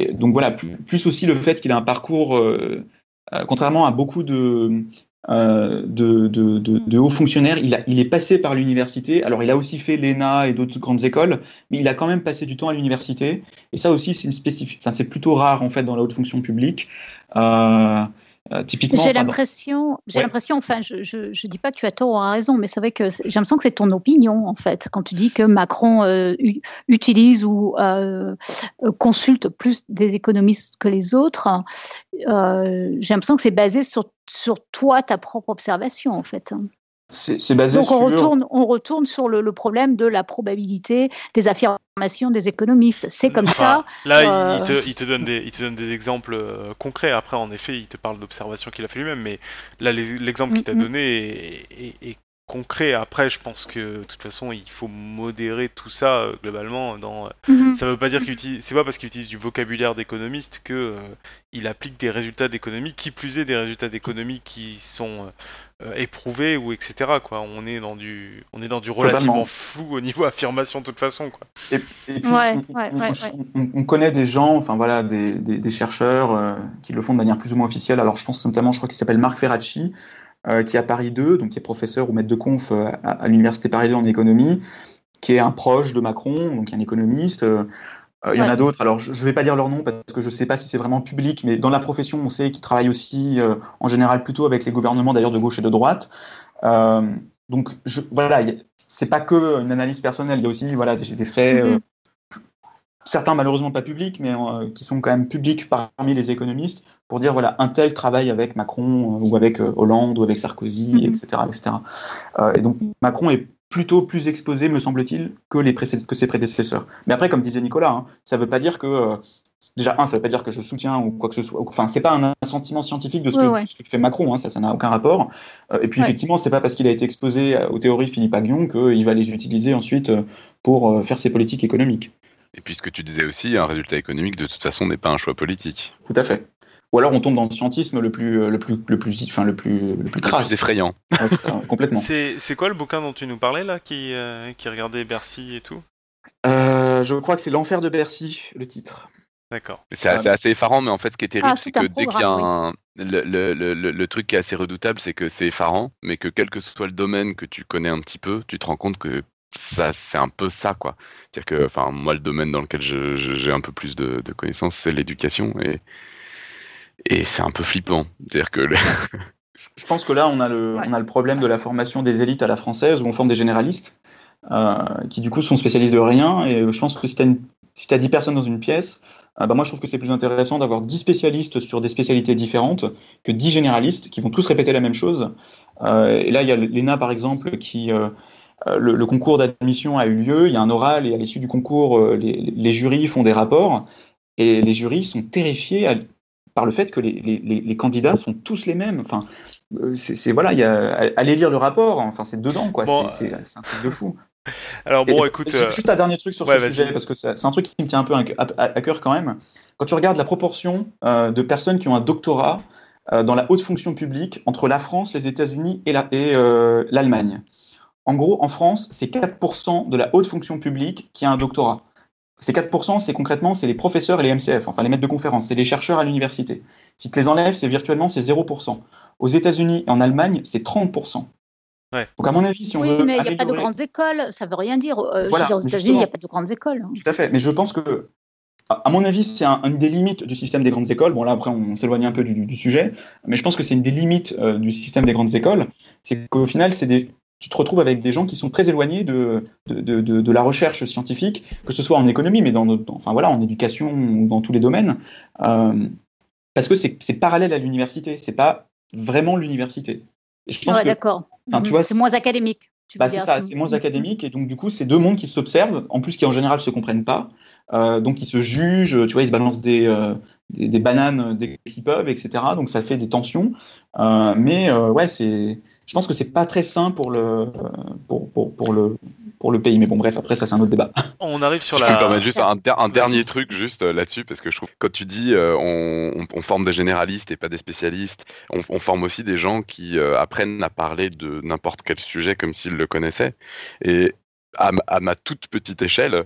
et donc voilà, plus, plus aussi le fait qu'il a un parcours, euh, euh, contrairement à beaucoup de... Euh, de, de, de, de haut fonctionnaire, il, a, il est passé par l'université. Alors il a aussi fait l'E N A et d'autres grandes écoles, mais il a quand même passé du temps à l'université, et ça aussi c'est une spécifique, enfin, c'est plutôt rare en fait dans la haute fonction publique. euh, euh, typiquement j'ai l'impression, j'ai ouais. l'impression enfin je, je, je dis pas que tu as tort ou raison, mais c'est vrai que c'est, j'ai l'impression que c'est ton opinion en fait quand tu dis que Macron euh, utilise ou euh, consulte plus des économistes que les autres. Euh, j'ai l'impression que c'est basé sur sur toi, ta propre observation, en fait. C'est, c'est basé Donc, on sur... retourne, on retourne sur le, le problème de la probabilité des affirmations des économistes. C'est comme enfin, ça... Là, euh... il, te, il, te donne des, il te donne des exemples concrets. Après, en effet, il te parle d'observations qu'il a fait lui-même, mais là, les, l'exemple mm-hmm. qu'il t'a donné est, est, est concret. Après, je pense que, de toute façon, il faut modérer tout ça, globalement. Dans... Mm-hmm. Ça ne veut pas dire qu'il utilise... C'est pas parce qu'il utilise du vocabulaire d'économiste que... Euh, il applique des résultats d'économie, qui plus est des résultats d'économie qui sont euh, éprouvés ou et cetera quoi. On est dans du, on est dans du relativement Totalement. flou au niveau affirmation de toute façon quoi. Et, et puis, ouais, on, ouais, on, ouais, on, ouais. on connaît des gens, enfin voilà, des, des, des chercheurs euh, qui le font de manière plus ou moins officielle. Alors je pense notamment, je crois qu'il s'appelle Marc Ferracci, euh, qui est à Paris deux, donc qui est professeur ou maître de conf à, à l'université Paris deux en économie, qui est un proche de Macron, donc un économiste. Euh, Il euh, y ouais. en a d'autres, alors je ne vais pas dire leur nom parce que je ne sais pas si c'est vraiment public, mais dans la profession, on sait qu'ils travaillent aussi euh, en général plutôt avec les gouvernements d'ailleurs de gauche et de droite. Euh, donc je, voilà, y a, c'est pas que une analyse personnelle, il y a aussi voilà, des, des faits, mm-hmm. euh, certains malheureusement pas publics, mais euh, qui sont quand même publics parmi les économistes pour dire voilà, un tel travaille avec Macron euh, ou avec euh, Hollande ou avec Sarkozy, mm-hmm. et cetera et cetera. Euh, et donc Macron est plutôt plus exposé, me semble-t-il, que, les pré- que ses prédécesseurs. Mais après, comme disait Nicolas, hein, ça ne veut pas dire que... Euh, déjà, un, ça ne veut pas dire que je soutiens ou quoi que ce soit. Enfin, ce n'est pas un sentiment scientifique de ce, ouais, que, ouais. ce que fait Macron, hein, ça, ça n'a aucun rapport. Euh, et puis, ouais. effectivement, ce n'est pas parce qu'il a été exposé aux théories Philippe Aghion qu'il va les utiliser ensuite pour faire ses politiques économiques. Et puis, ce que tu disais aussi, un résultat économique, de toute façon, n'est pas un choix politique. Tout à fait. Ou alors on tombe dans le scientisme le plus, le plus, le plus, enfin le plus, le plus crasse, le plus effrayant. Ouais, c'est ça, complètement. C'est, c'est quoi le bouquin dont tu nous parlais là, qui, euh, qui regardait Bercy et tout? euh, Je crois que c'est L'Enfer de Bercy, le titre. D'accord. C'est assez, assez effarant, mais en fait, ce qui est terrible, ah, c'est, c'est que dès qu'il y a un, oui. le, le, le, le truc qui est assez redoutable, c'est que c'est effarant, mais que quel que soit le domaine que tu connais un petit peu, tu te rends compte que ça, c'est un peu ça, quoi. C'est-à-dire que, enfin, moi, le domaine dans lequel je, je, j'ai un peu plus de, de connaissances, c'est l'éducation et et c'est un peu flippant. C'est-à-dire que le... Je pense que là, on a, le, on a le problème de la formation des élites à la française, où on forme des généralistes euh, qui, du coup, sont spécialistes de rien. Et je pense que si tu as si tu as dix personnes dans une pièce, euh, bah moi, je trouve que c'est plus intéressant d'avoir dix spécialistes sur des spécialités différentes que dix généralistes qui vont tous répéter la même chose. Euh, et là, il y a l'E N A, par exemple, qui... Euh, Le, le concours d'admission a eu lieu, il y a un oral et à l'issue du concours, les, les jurys font des rapports et les jurys sont terrifiés à, par le fait que les, les, les candidats sont tous les mêmes. Enfin, c'est, c'est voilà, il y a, allez lire le rapport, enfin c'est dedans quoi, bon, c'est, c'est, c'est un truc de fou. Alors bon, et, écoute, juste un dernier truc sur ouais, ce sujet parce que ça, c'est un truc qui me tient un peu à, à, à cœur quand même. Quand tu regardes la proportion euh, de personnes qui ont un doctorat euh, dans la haute fonction publique entre la France, les États-Unis et, la, et euh, l'Allemagne. En gros, en France, c'est quatre pour cent de la haute fonction publique qui a un doctorat. Ces quatre pour cent, c'est concrètement, c'est les professeurs et les M C F, enfin les maîtres de conférences, c'est les chercheurs à l'université. Si tu les enlèves, c'est virtuellement, c'est zéro pour cent. Aux États-Unis et en Allemagne, c'est trente pour cent. Ouais. Donc à mon avis, si on oui, veut... Oui, mais il n'y améliorer... a pas de grandes écoles, ça ne veut rien dire. Euh, voilà, je veux dire aux États-Unis, il n'y a pas de grandes écoles. Hein. Tout à fait, mais je pense que... À mon avis, c'est un, une des limites du système des grandes écoles. Bon, là, après, on s'éloigne un peu du, du sujet, mais je pense que c'est une des limites euh, du système des grandes écoles. C'est qu'au final, c'est des... tu te retrouves avec des gens qui sont très éloignés de, de, de, de, de la recherche scientifique, que ce soit en économie, mais dans, dans, enfin, voilà, en éducation, dans tous les domaines, euh, parce que c'est, c'est parallèle à l'université, c'est pas vraiment l'université. Et je pense ouais, que, d'accord. Mmh, tu vois, c'est moins académique. Tu bah, c'est ça, c'est moins académique, et donc du coup, c'est deux mondes qui s'observent, en plus qui en général ne se comprennent pas, euh, donc ils se jugent, tu vois, ils se balancent des, euh, des, des bananes dès qu'ils peuvent, et cetera. Donc ça fait des tensions, euh, mais euh, ouais, c'est... Je pense que c'est pas très sain pour le pour pour pour le pour le pays, mais bon bref, après ça c'est un autre débat. On arrive sur si la. Je peux me permettre juste un, der- un dernier truc juste là-dessus parce que je trouve que quand tu dis euh, on, on forme des généralistes et pas des spécialistes, on, on forme aussi des gens qui euh, apprennent à parler de n'importe quel sujet comme s'ils le connaissaient. Et à, à ma toute petite échelle,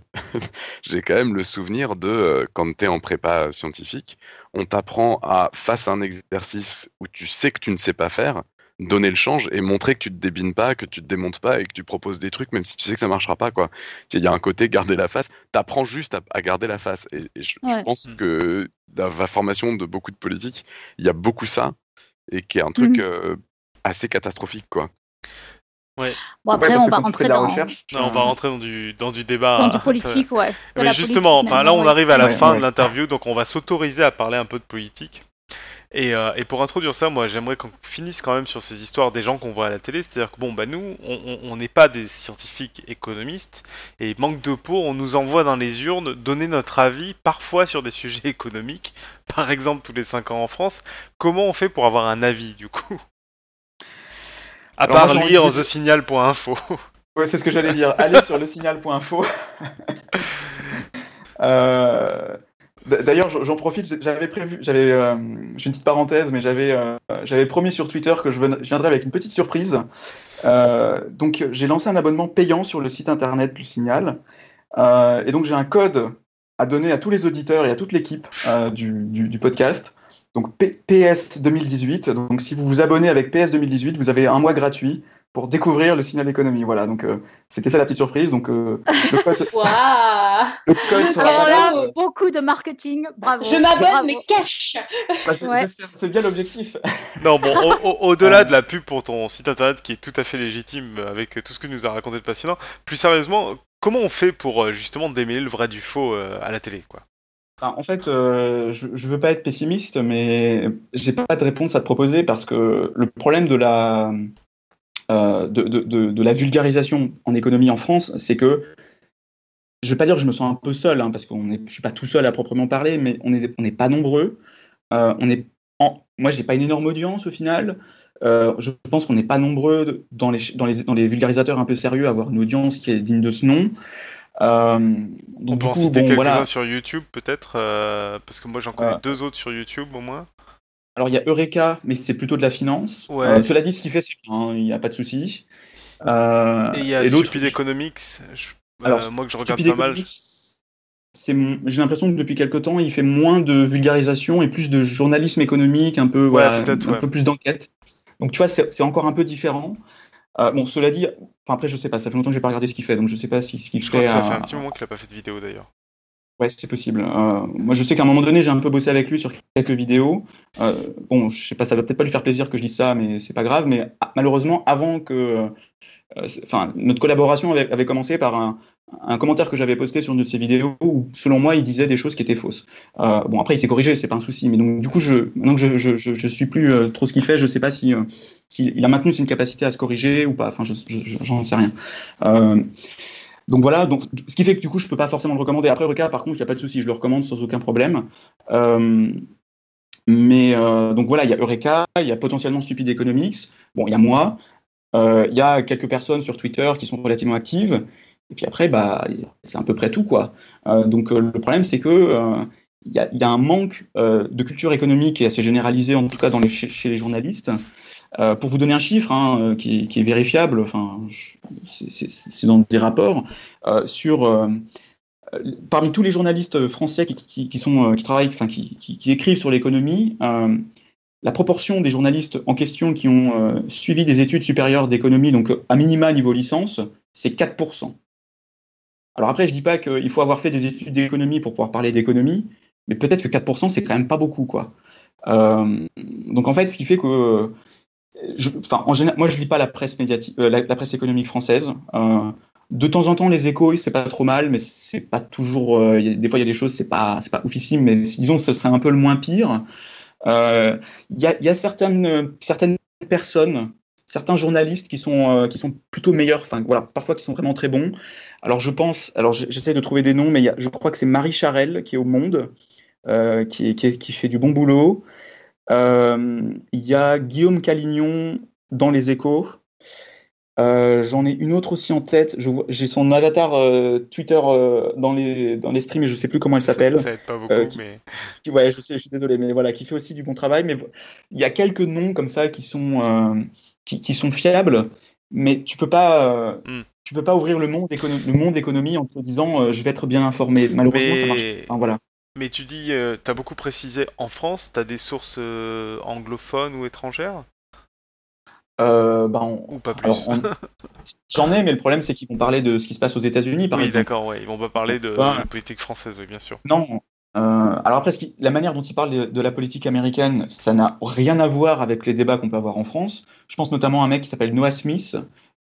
j'ai quand même le souvenir de euh, quand t'es en prépa scientifique, on t'apprend à face à un exercice où tu sais que tu ne sais pas faire. Donner le change et montrer que tu te débines pas, que tu te démontes pas et que tu proposes des trucs même si tu sais que ça marchera pas quoi. Il y a un côté garder la face, t'apprends juste à, à garder la face et, et je, ouais. je pense que dans la formation de beaucoup de politiques, il y a beaucoup ça et qui est un truc mmh. euh, assez catastrophique quoi. Ouais. Bon après ouais, on va rentrer dans recherche, non, euh... on va rentrer dans du dans du débat dans du politique ouais. Mais la justement, politique, enfin, là on arrive à la ouais, fin ouais. de l'interview donc on va s'autoriser à parler un peu de politique. Et, euh, et pour introduire ça, moi j'aimerais qu'on finisse quand même sur ces histoires des gens qu'on voit à la télé, c'est-à-dire que bon bah nous, on n'est pas des scientifiques économistes, et manque de peau, on nous envoie dans les urnes donner notre avis, parfois sur des sujets économiques, par exemple tous les cinq ans en France, comment on fait pour avoir un avis du coup ? À Alors part moi, lire envie... the signal point info. Ouais, c'est ce que j'allais dire, allez sur le signal point info. euh... D'ailleurs, j'en profite, j'avais prévu, j'avais, euh, j'ai une petite parenthèse, mais j'avais, euh, j'avais promis sur Twitter que je viendrais avec une petite surprise. Euh, donc, j'ai lancé un abonnement payant sur le site internet du Signal. Euh, et donc, j'ai un code à donner à tous les auditeurs et à toute l'équipe euh, du, du, du podcast. Donc, P S deux mille dix-huit. Donc, si vous vous abonnez avec P S deux mille dix-huit, vous avez un mois gratuit pour découvrir le Signal économie. Voilà, donc euh, c'était ça la petite surprise. Donc, euh, le code... Waouh le code sera alors là, euh... beaucoup de marketing, bravo. Je m'abonne, bravo. Mais cash bah, c'est, ouais. c'est bien l'objectif. Non, bon, au, au, au-delà de la pub pour ton site internet qui est tout à fait légitime avec tout ce que nous a raconté de passionnant, plus sérieusement, comment on fait pour justement démêler le vrai du faux à la télé quoi ? En fait, euh, je ne veux pas être pessimiste, mais j'ai pas de réponse à te proposer parce que le problème de la... Euh, de, de, de, de la vulgarisation en économie en France, c'est que, je ne vais pas dire que je me sens un peu seul, hein, parce que je ne suis pas tout seul à proprement parler, mais on n'est on n'est pas nombreux. Euh, on est en, moi, je n'ai pas une énorme audience au final. Euh, je pense qu'on n'est pas nombreux dans les, dans, les, dans les vulgarisateurs un peu sérieux à avoir une audience qui est digne de ce nom. Euh, donc on peut en citer bon, quelques-uns voilà. sur YouTube, peut-être, euh, parce que moi, j'en connais euh, deux autres sur YouTube, au moins. Alors, il y a Eureka, mais c'est plutôt de la finance. Ouais. Euh, cela dit, ce qu'il fait, c'est bien, hein, il n'y a pas de souci. Euh, et il y a Stupid Economics, je... Alors, euh, moi que je regarde pas mal. C'est mon... J'ai l'impression que depuis quelques temps, il fait moins de vulgarisation et plus de journalisme économique, un peu, ouais, voilà, un ouais. peu plus d'enquête. Donc, tu vois, c'est, c'est encore un peu différent. Euh, bon, cela dit, enfin, après, je sais pas, ça fait longtemps que je n'ai pas regardé ce qu'il fait, donc je ne sais pas si ce qu'il je fait. Crois que ça à... fait un petit moment qu'il n'a pas fait de vidéo d'ailleurs. Ouais, c'est possible. Euh, moi, je sais qu'à un moment donné, j'ai un peu bossé avec lui sur quelques vidéos. Euh, bon, je sais pas, ça va peut-être pas lui faire plaisir que je dise ça, mais c'est pas grave. Mais malheureusement, avant que, euh, enfin, notre collaboration avait, avait commencé par un, un commentaire que j'avais posté sur une de ses vidéos où, selon moi, il disait des choses qui étaient fausses. Euh, bon, après, il s'est corrigé, c'est pas un souci. Mais donc, du coup, je, maintenant que je, je, je, je suis plus euh, trop ce qu'il fait, je sais pas si, euh, si il a maintenu ses capacités à se corriger ou pas. Enfin, je, je, j'en sais rien. Euh, Donc voilà, donc, ce qui fait que du coup, je ne peux pas forcément le recommander. Après, Recas, par contre, il n'y a pas de souci, je le recommande sans aucun problème. Euh, mais euh, donc voilà, il y a Eureka, il y a potentiellement Stupid Economics, bon, il y a moi, euh, il y a quelques personnes sur Twitter qui sont relativement actives, et puis après, bah, c'est à peu près tout, quoi. Euh, donc euh, le problème, c'est que euh, il y a, il y a un manque euh, de culture économique qui est assez généralisé, en tout cas dans les, chez, chez les journalistes. Euh, pour vous donner un chiffre hein, qui, qui est vérifiable, enfin, je, c'est, c'est, c'est dans des rapports, euh, sur, euh, parmi tous les journalistes français qui, qui, qui, sont, qui, travaillent, enfin, qui, qui, qui écrivent sur l'économie, euh, la proportion des journalistes en question qui ont euh, suivi des études supérieures d'économie, donc à minima niveau licence, c'est quatre pour cent. Alors après, je ne dis pas qu'il faut avoir fait des études d'économie pour pouvoir parler d'économie, mais peut-être que quatre pour cent, c'est quand même pas beaucoup, quoi. Euh, donc en fait, ce qui fait que... Je, enfin, en général, moi, je lis pas la presse médiatique, euh, la, la presse économique française. Euh, de temps en temps, les échos, c'est pas trop mal, mais c'est pas toujours. Euh, y a, des fois, il y a des choses, c'est pas, c'est pas oufissime, mais disons, ce serait un peu le moins pire. Il euh, y a, y a certaines, certaines personnes, certains journalistes qui sont, euh, qui sont plutôt meilleurs. Enfin, voilà, parfois qui sont vraiment très bons. Alors, je pense. Alors, j'essaie de trouver des noms, mais y a, je crois que c'est Marie Charelle qui est au Monde, euh, qui, qui, qui fait du bon boulot. Il euh, y a Guillaume Calignon dans les Échos. Euh, j'en ai une autre aussi en tête. Je vois, j'ai son avatar euh, Twitter euh, dans, les, dans l'esprit, mais je ne sais plus comment elle s'appelle. Ça n'aide pas beaucoup, euh, qui, mais... Qui, ouais, je sais, je suis désolé, mais voilà, qui fait aussi du bon travail. Mais il y a quelques noms comme ça qui sont, euh, qui, qui sont fiables, mais tu ne peux pas... Euh, mm. Tu peux pas ouvrir le monde, écono- le monde économie en te disant euh, je vais être bien informé. Malheureusement, mais... ça marche pas. Enfin, voilà. Mais tu dis, euh, tu as beaucoup précisé en France, tu as des sources euh, anglophones ou étrangères euh, bah on, Ou pas plus alors, on, j'en ai, mais le problème, c'est qu'ils vont parler de ce qui se passe aux États-Unis, par oui, exemple. Oui, d'accord, ouais, ils vont pas parler de, enfin, de la politique française, oui, bien sûr. Non. Euh, alors après, la manière dont ils parlent de, de la politique américaine, ça n'a rien à voir avec les débats qu'on peut avoir en France. Je pense notamment à un mec qui s'appelle Noah Smith,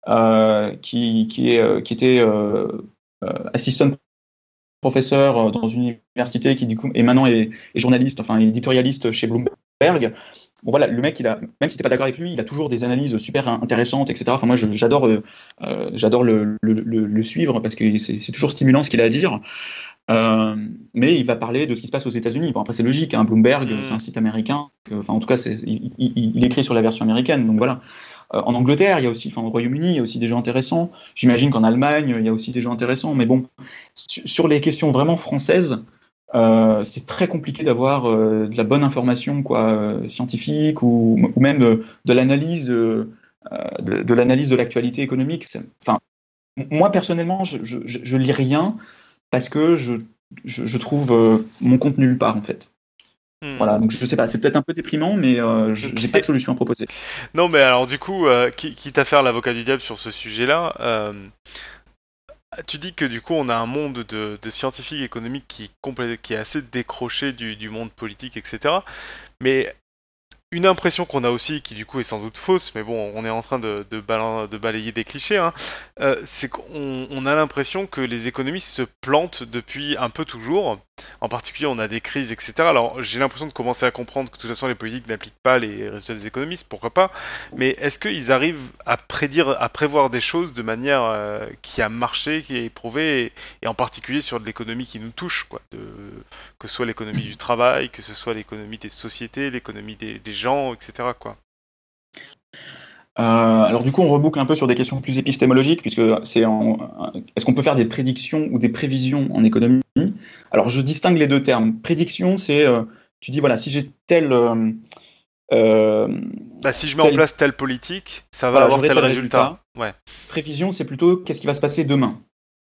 euh, qui, qui, est, qui était euh, assistant professeur dans une université qui du coup et maintenant est, est journaliste, enfin éditorialiste chez Bloomberg. Bon voilà, le mec, il a, même si t'es pas d'accord avec lui, il a toujours des analyses super intéressantes, et cetera. Enfin moi, je, j'adore, euh, j'adore le, le, le, le suivre parce que c'est, c'est toujours stimulant ce qu'il a à dire. Euh, mais il va parler de ce qui se passe aux États-Unis. Bon après c'est logique, hein, Bloomberg, mmh. c'est un site américain. Que, enfin en tout cas, c'est, il, il, il écrit sur la version américaine. Donc voilà. Euh, en Angleterre, il y a aussi, enfin au Royaume-Uni, il y a aussi des gens intéressants. J'imagine qu'en Allemagne, il y a aussi des gens intéressants. Mais bon, su, sur les questions vraiment françaises, euh, c'est très compliqué d'avoir euh, de la bonne information, quoi, euh, scientifique ou, ou même de, de l'analyse, euh, de, de l'analyse de l'actualité économique. C'est, enfin, moi personnellement, je, je, je lis rien parce que je, je, je trouve euh, mon contenu nulle part, en fait. Hmm. Voilà, donc je sais pas, c'est peut-être un peu déprimant, mais euh, j'ai pas de solution à proposer. Non, mais alors du coup, euh, quitte à faire l'avocat du diable sur ce sujet-là, euh, tu dis que du coup on a un monde de, de scientifiques économiques qui est, complé- qui est assez décroché du, du monde politique, et cetera. Mais une impression qu'on a aussi, qui du coup est sans doute fausse, mais bon, on est en train de, de, bala- de balayer des clichés, hein, euh, c'est qu'on on a l'impression que les économistes se plantent depuis un peu toujours. En particulier, on a des crises, et cetera. Alors, j'ai l'impression de commencer à comprendre que de toute façon, les politiques n'appliquent pas les résultats des économistes, pourquoi pas. Mais est-ce qu'ils arrivent à prédire, à prévoir des choses de manière euh, qui a marché, qui est éprouvée, et, et en particulier sur de l'économie qui nous touche, quoi, de, que ce soit l'économie du travail, que ce soit l'économie des sociétés, l'économie des, des gens, et cetera quoi. Euh, alors du coup, on reboucle un peu sur des questions plus épistémologiques, puisque c'est en, est-ce qu'on peut faire des prédictions ou des prévisions en économie? Alors je distingue les deux termes. Prédiction, c'est euh, tu dis voilà, si j'ai tel euh, euh, bah, si je mets tel... en place telle politique, ça va voilà, avoir tel, tel résultat. résultat. Ouais. Prévision, c'est plutôt qu'est-ce qui va se passer demain.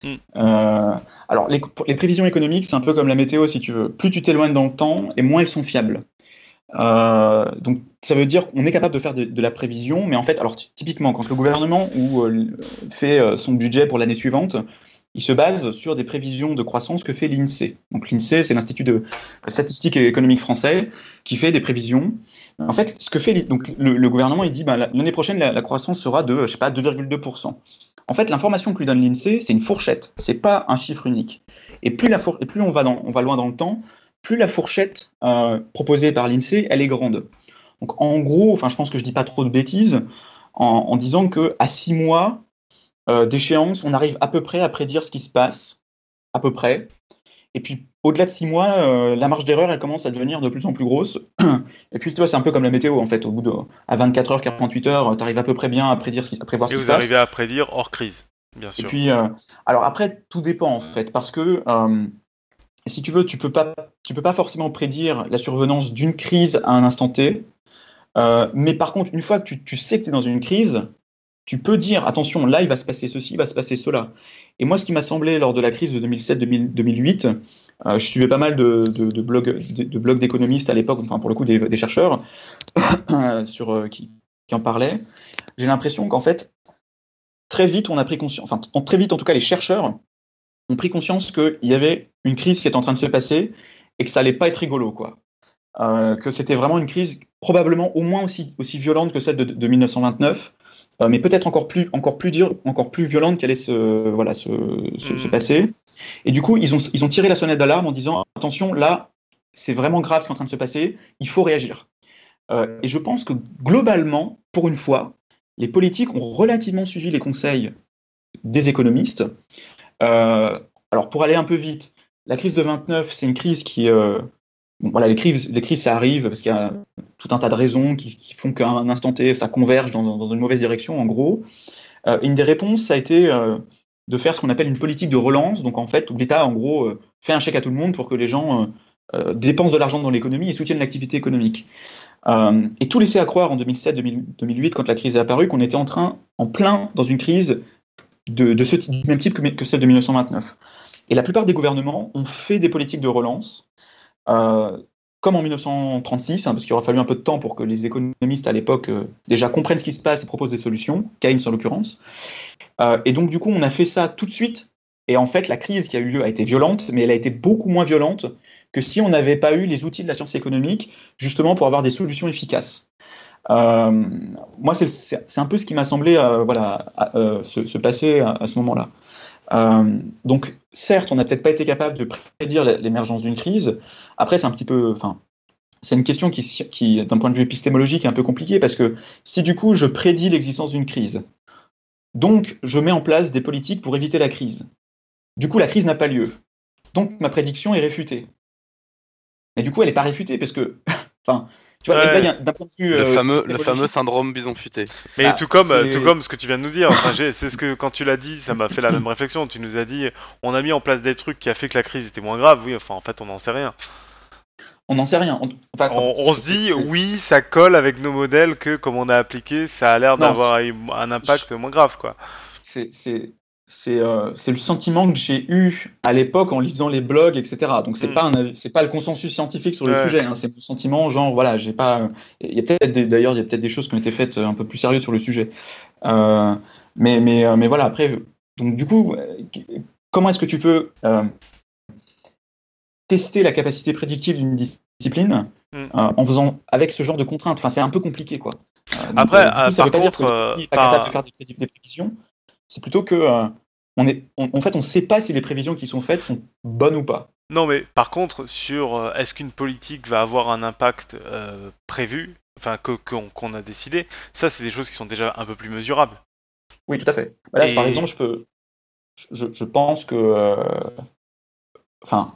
Mm. Euh, alors les, les prévisions économiques, c'est un peu comme la météo, si tu veux. Plus tu t'éloignes dans le temps, et moins elles sont fiables. Euh, donc ça veut dire qu'on est capable de faire de, de la prévision, mais en fait, alors typiquement quand le gouvernement ou euh, fait euh, son budget pour l'année suivante, il se base sur des prévisions de croissance que fait l'INSEE. Donc l'INSEE, c'est l'Institut de statistique et économique français qui fait des prévisions. En fait, ce que fait donc, le, le gouvernement, il dit ben, l'année prochaine, la, la croissance sera de, je sais pas, deux virgule deux pour cent. En fait, l'information que lui donne l'INSEE, c'est une fourchette, c'est pas un chiffre unique. Et plus, la four- et plus on, va dans, on va loin dans le temps, plus la fourchette euh, proposée par l'INSEE, elle est grande. Donc en gros, enfin, je pense que je dis pas trop de bêtises en, en disant qu'à six mois euh, d'échéance, on arrive à peu près à prédire ce qui se passe, à peu près. Et puis au-delà de six mois, euh, la marge d'erreur, elle commence à devenir de plus en plus grosse. Et puis tu vois, c'est un peu comme la météo en fait. Au bout de à vingt-quatre heures, quarante-huit heures, tu arrives à peu près bien à prédire ce qui, à prévoir ce qui se passe. Et vous arrivez à prédire hors crise, bien sûr. Et puis, euh, alors après, tout dépend en fait, parce que euh, si tu veux, tu peux pas, tu peux pas forcément prédire la survenance d'une crise à un instant T. Euh, mais par contre, une fois que tu, tu sais que tu es dans une crise, tu peux dire, attention, là, il va se passer ceci, il va se passer cela. Et moi, ce qui m'a semblé lors de la crise de deux mille sept deux mille huit, euh, je suivais pas mal de, de, de blogs de, de blogs d'économistes à l'époque, enfin pour le coup des, des chercheurs sur, euh, qui, qui en parlaient. J'ai l'impression qu'en fait, très vite, on a pris conscience, enfin très vite en tout cas, les chercheurs ont pris conscience qu'il y avait une crise qui était en train de se passer et que ça allait pas être rigolo, quoi. Euh, que c'était vraiment une crise probablement au moins aussi, aussi violente que celle de, de mille neuf cent vingt-neuf, euh, mais peut-être encore plus, encore plus dure, encore plus violente qu'elle allait se, voilà, se, se, mmh. se passer. Et du coup, ils ont, ils ont tiré la sonnette d'alarme en disant « Attention, là, c'est vraiment grave ce qui est en train de se passer, il faut réagir. Euh, » Et je pense que globalement, pour une fois, les politiques ont relativement suivi les conseils des économistes. Euh, alors, pour aller un peu vite, la crise de vingt-neuf, c'est une crise qui... Euh, Bon, voilà, les crises, les crises, ça arrive parce qu'il y a tout un tas de raisons qui, qui font qu'à un instant T, ça converge dans, dans une mauvaise direction, en gros. Euh, une des réponses, ça a été euh, de faire ce qu'on appelle une politique de relance. Donc, en fait, où l'État, en gros, euh, fait un chèque à tout le monde pour que les gens euh, euh, dépensent de l'argent dans l'économie et soutiennent l'activité économique. Euh, et tout laissait à croire en deux mille sept deux mille huit, quand la crise est apparue, qu'on était en train, en plein, dans une crise de, de ce type, du même type que, que celle de mille neuf cent vingt-neuf. Et la plupart des gouvernements ont fait des politiques de relance. Euh, comme en mille neuf cent trente-six, hein, parce qu'il aura fallu un peu de temps pour que les économistes à l'époque euh, déjà comprennent ce qui se passe et proposent des solutions, Keynes en l'occurrence. Euh, et donc du coup, on a fait ça tout de suite. Et en fait, la crise qui a eu lieu a été violente, mais elle a été beaucoup moins violente que si on n'avait pas eu les outils de la science économique, justement pour avoir des solutions efficaces. Euh, moi, c'est, c'est un peu ce qui m'a semblé euh, voilà, euh, se, se passer à, à ce moment-là. Euh, donc, certes, on n'a peut-être pas été capable de prédire l'émergence d'une crise. Après, c'est un petit peu, enfin, c'est une question qui, qui, d'un point de vue épistémologique, est un peu compliquée parce que si du coup je prédis l'existence d'une crise, donc je mets en place des politiques pour éviter la crise. Du coup, la crise n'a pas lieu. Donc, ma prédiction est réfutée. Mais du coup, elle n'est pas réfutée parce que, enfin. Tu vois, ouais. Là, y a, d'un point de vue, le, euh, fameux, le fameux syndrome bison futé. Mais ah, tout comme, c'est... tout comme ce que tu viens de nous dire. Enfin, j'ai, c'est ce que quand tu l'as dit, ça m'a fait la même réflexion. Tu nous as dit, on a mis en place des trucs qui a fait que la crise était moins grave. Oui, enfin, en fait, on n'en sait rien. On n'en sait rien. On, enfin, on, on se dit, c'est... oui, ça colle avec nos modèles que, comme on a appliqué, ça a l'air non, d'avoir c'est... un impact Je... moins grave, quoi. C'est, c'est, c'est, euh, c'est le sentiment que j'ai eu à l'époque en lisant les blogs, et cetera. Donc c'est mmh. pas un, c'est pas le consensus scientifique sur le ouais. sujet. Hein. C'est mon sentiment, genre voilà, j'ai pas. Il y a peut-être des, d'ailleurs, il y a peut-être des choses qui ont été faites un peu plus sérieuses sur le sujet. Euh, mais mais mais voilà. Après, donc du coup, comment est-ce que tu peux euh, tester la capacité prédictive d'une discipline mmh. euh, en faisant avec ce genre de contraintes? Enfin, c'est un peu compliqué, quoi. Euh, Après, donc, euh, coup, ça par veut contre, pas dire que pas capable de faire des, des prédictions. C'est plutôt que, euh, on est, on, en fait, on ne sait pas si les prévisions qui sont faites sont bonnes ou pas. Non, mais par contre, sur euh, est-ce qu'une politique va avoir un impact euh, prévu, enfin, que, qu'on, qu'on a décidé, ça, c'est des choses qui sont déjà un peu plus mesurables. Oui, tout à fait. Voilà, et... Par exemple, je, peux, je, je pense que, euh, enfin,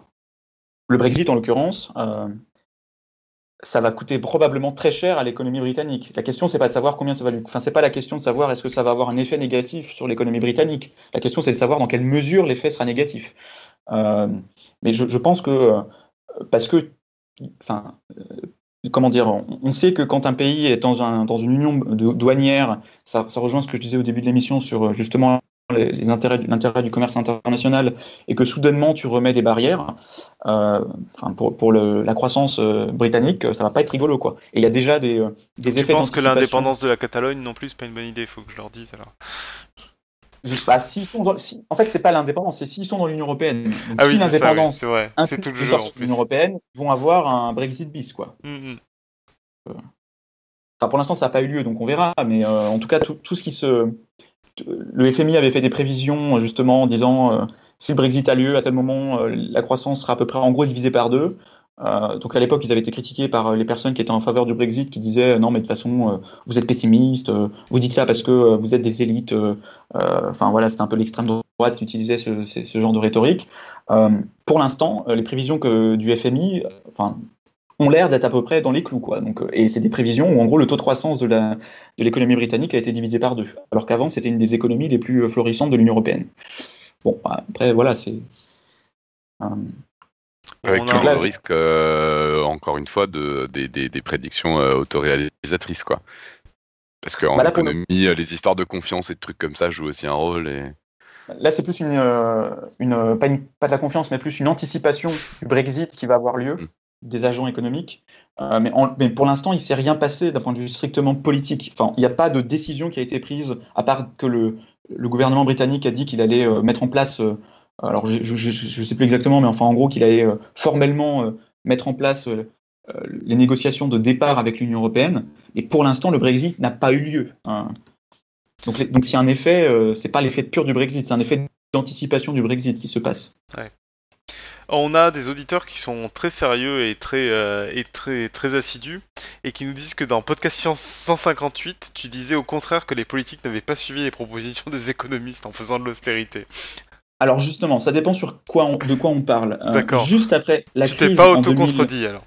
le Brexit, en l'occurrence, euh, ça va coûter probablement très cher à l'économie britannique. La question, c'est pas de savoir combien ça va lui... Enfin, c'est pas la question de savoir est-ce que ça va avoir un effet négatif sur l'économie britannique. La question, c'est de savoir dans quelle mesure l'effet sera négatif. Euh, mais je, je pense que... Euh, parce que... Enfin... Euh, comment dire, on sait que quand un pays est dans, un, dans une union douanière, ça, ça rejoint ce que je disais au début de l'émission sur justement les, les intérêts, l'intérêt du commerce international, et que soudainement tu remets des barrières, euh, enfin pour, pour le, la croissance euh, britannique, ça va pas être rigolo, quoi. Et il y a déjà des, euh, des effets d'anticipation. Je pense que l'indépendance de la Catalogne non plus, c'est pas une bonne idée, il faut que je leur dise alors. Bah, s'ils sont dans, si, en fait, c'est pas l'indépendance, c'est s'ils sont dans l'Union Européenne. Donc, ah si oui, l'indépendance ça, oui, implique tout le jeu, sortie de l'Union Européenne, ils vont avoir un Brexit bis, quoi. Mm-hmm. Euh, enfin, pour l'instant, ça n'a pas eu lieu, donc on verra. Mais euh, en tout cas, tout, tout ce qui se... Le F M I avait fait des prévisions, justement, en disant euh, si le Brexit a lieu, à tel moment, euh, la croissance sera à peu près, en gros, divisée par deux. Euh, donc à l'époque, ils avaient été critiqués par les personnes qui étaient en faveur du Brexit, qui disaient non mais de toute façon euh, vous êtes pessimiste, euh, vous dites ça parce que euh, vous êtes des élites. Enfin euh, euh, voilà, c'était un peu l'extrême droite qui utilisait ce, ce, ce genre de rhétorique. Euh, pour l'instant, les prévisions que, du F M I, enfin, ont l'air d'être à peu près dans les clous, quoi. Donc, et c'est des prévisions où en gros le taux de croissance de, la, de l'économie britannique a été divisé par deux, alors qu'avant c'était une des économies les plus florissantes de l'Union européenne. Bon, après voilà, c'est. Euh, Avec on a toujours le risque, euh, encore une fois, de, des, des, des prédictions euh, autoréalisatrices, quoi. Parce qu'en bah économie, pour... les histoires de confiance et de trucs comme ça jouent aussi un rôle. Et... Là, c'est plus une, euh, une, pas une, pas de la confiance, mais plus une anticipation du Brexit qui va avoir lieu, mmh. des agents économiques. Euh, mais, en, mais pour l'instant, il ne s'est rien passé d'un point de vue strictement politique. Enfin, il n'y a pas de décision qui a été prise, à part que le, le gouvernement britannique a dit qu'il allait euh, mettre en place... Euh, Alors, je ne sais plus exactement, mais enfin, en gros, qu'il allait euh, formellement euh, mettre en place euh, euh, les négociations de départ avec l'Union européenne. Et pour l'instant, le Brexit n'a pas eu lieu. Hein. Donc, les, donc, c'est un effet, euh, c'est pas l'effet pur du Brexit, c'est un effet d'anticipation du Brexit qui se passe. Ouais. On a des auditeurs qui sont très sérieux et très, euh, et très, très assidus et qui nous disent que dans Podcast Science cent cinquante-huit, tu disais au contraire que les politiques n'avaient pas suivi les propositions des économistes en faisant de l'austérité. Alors justement, ça dépend sur quoi on, de quoi on parle. Euh, D'accord. Juste après la tu crise. Tu t'es pas auto-contredit deux mille... alors.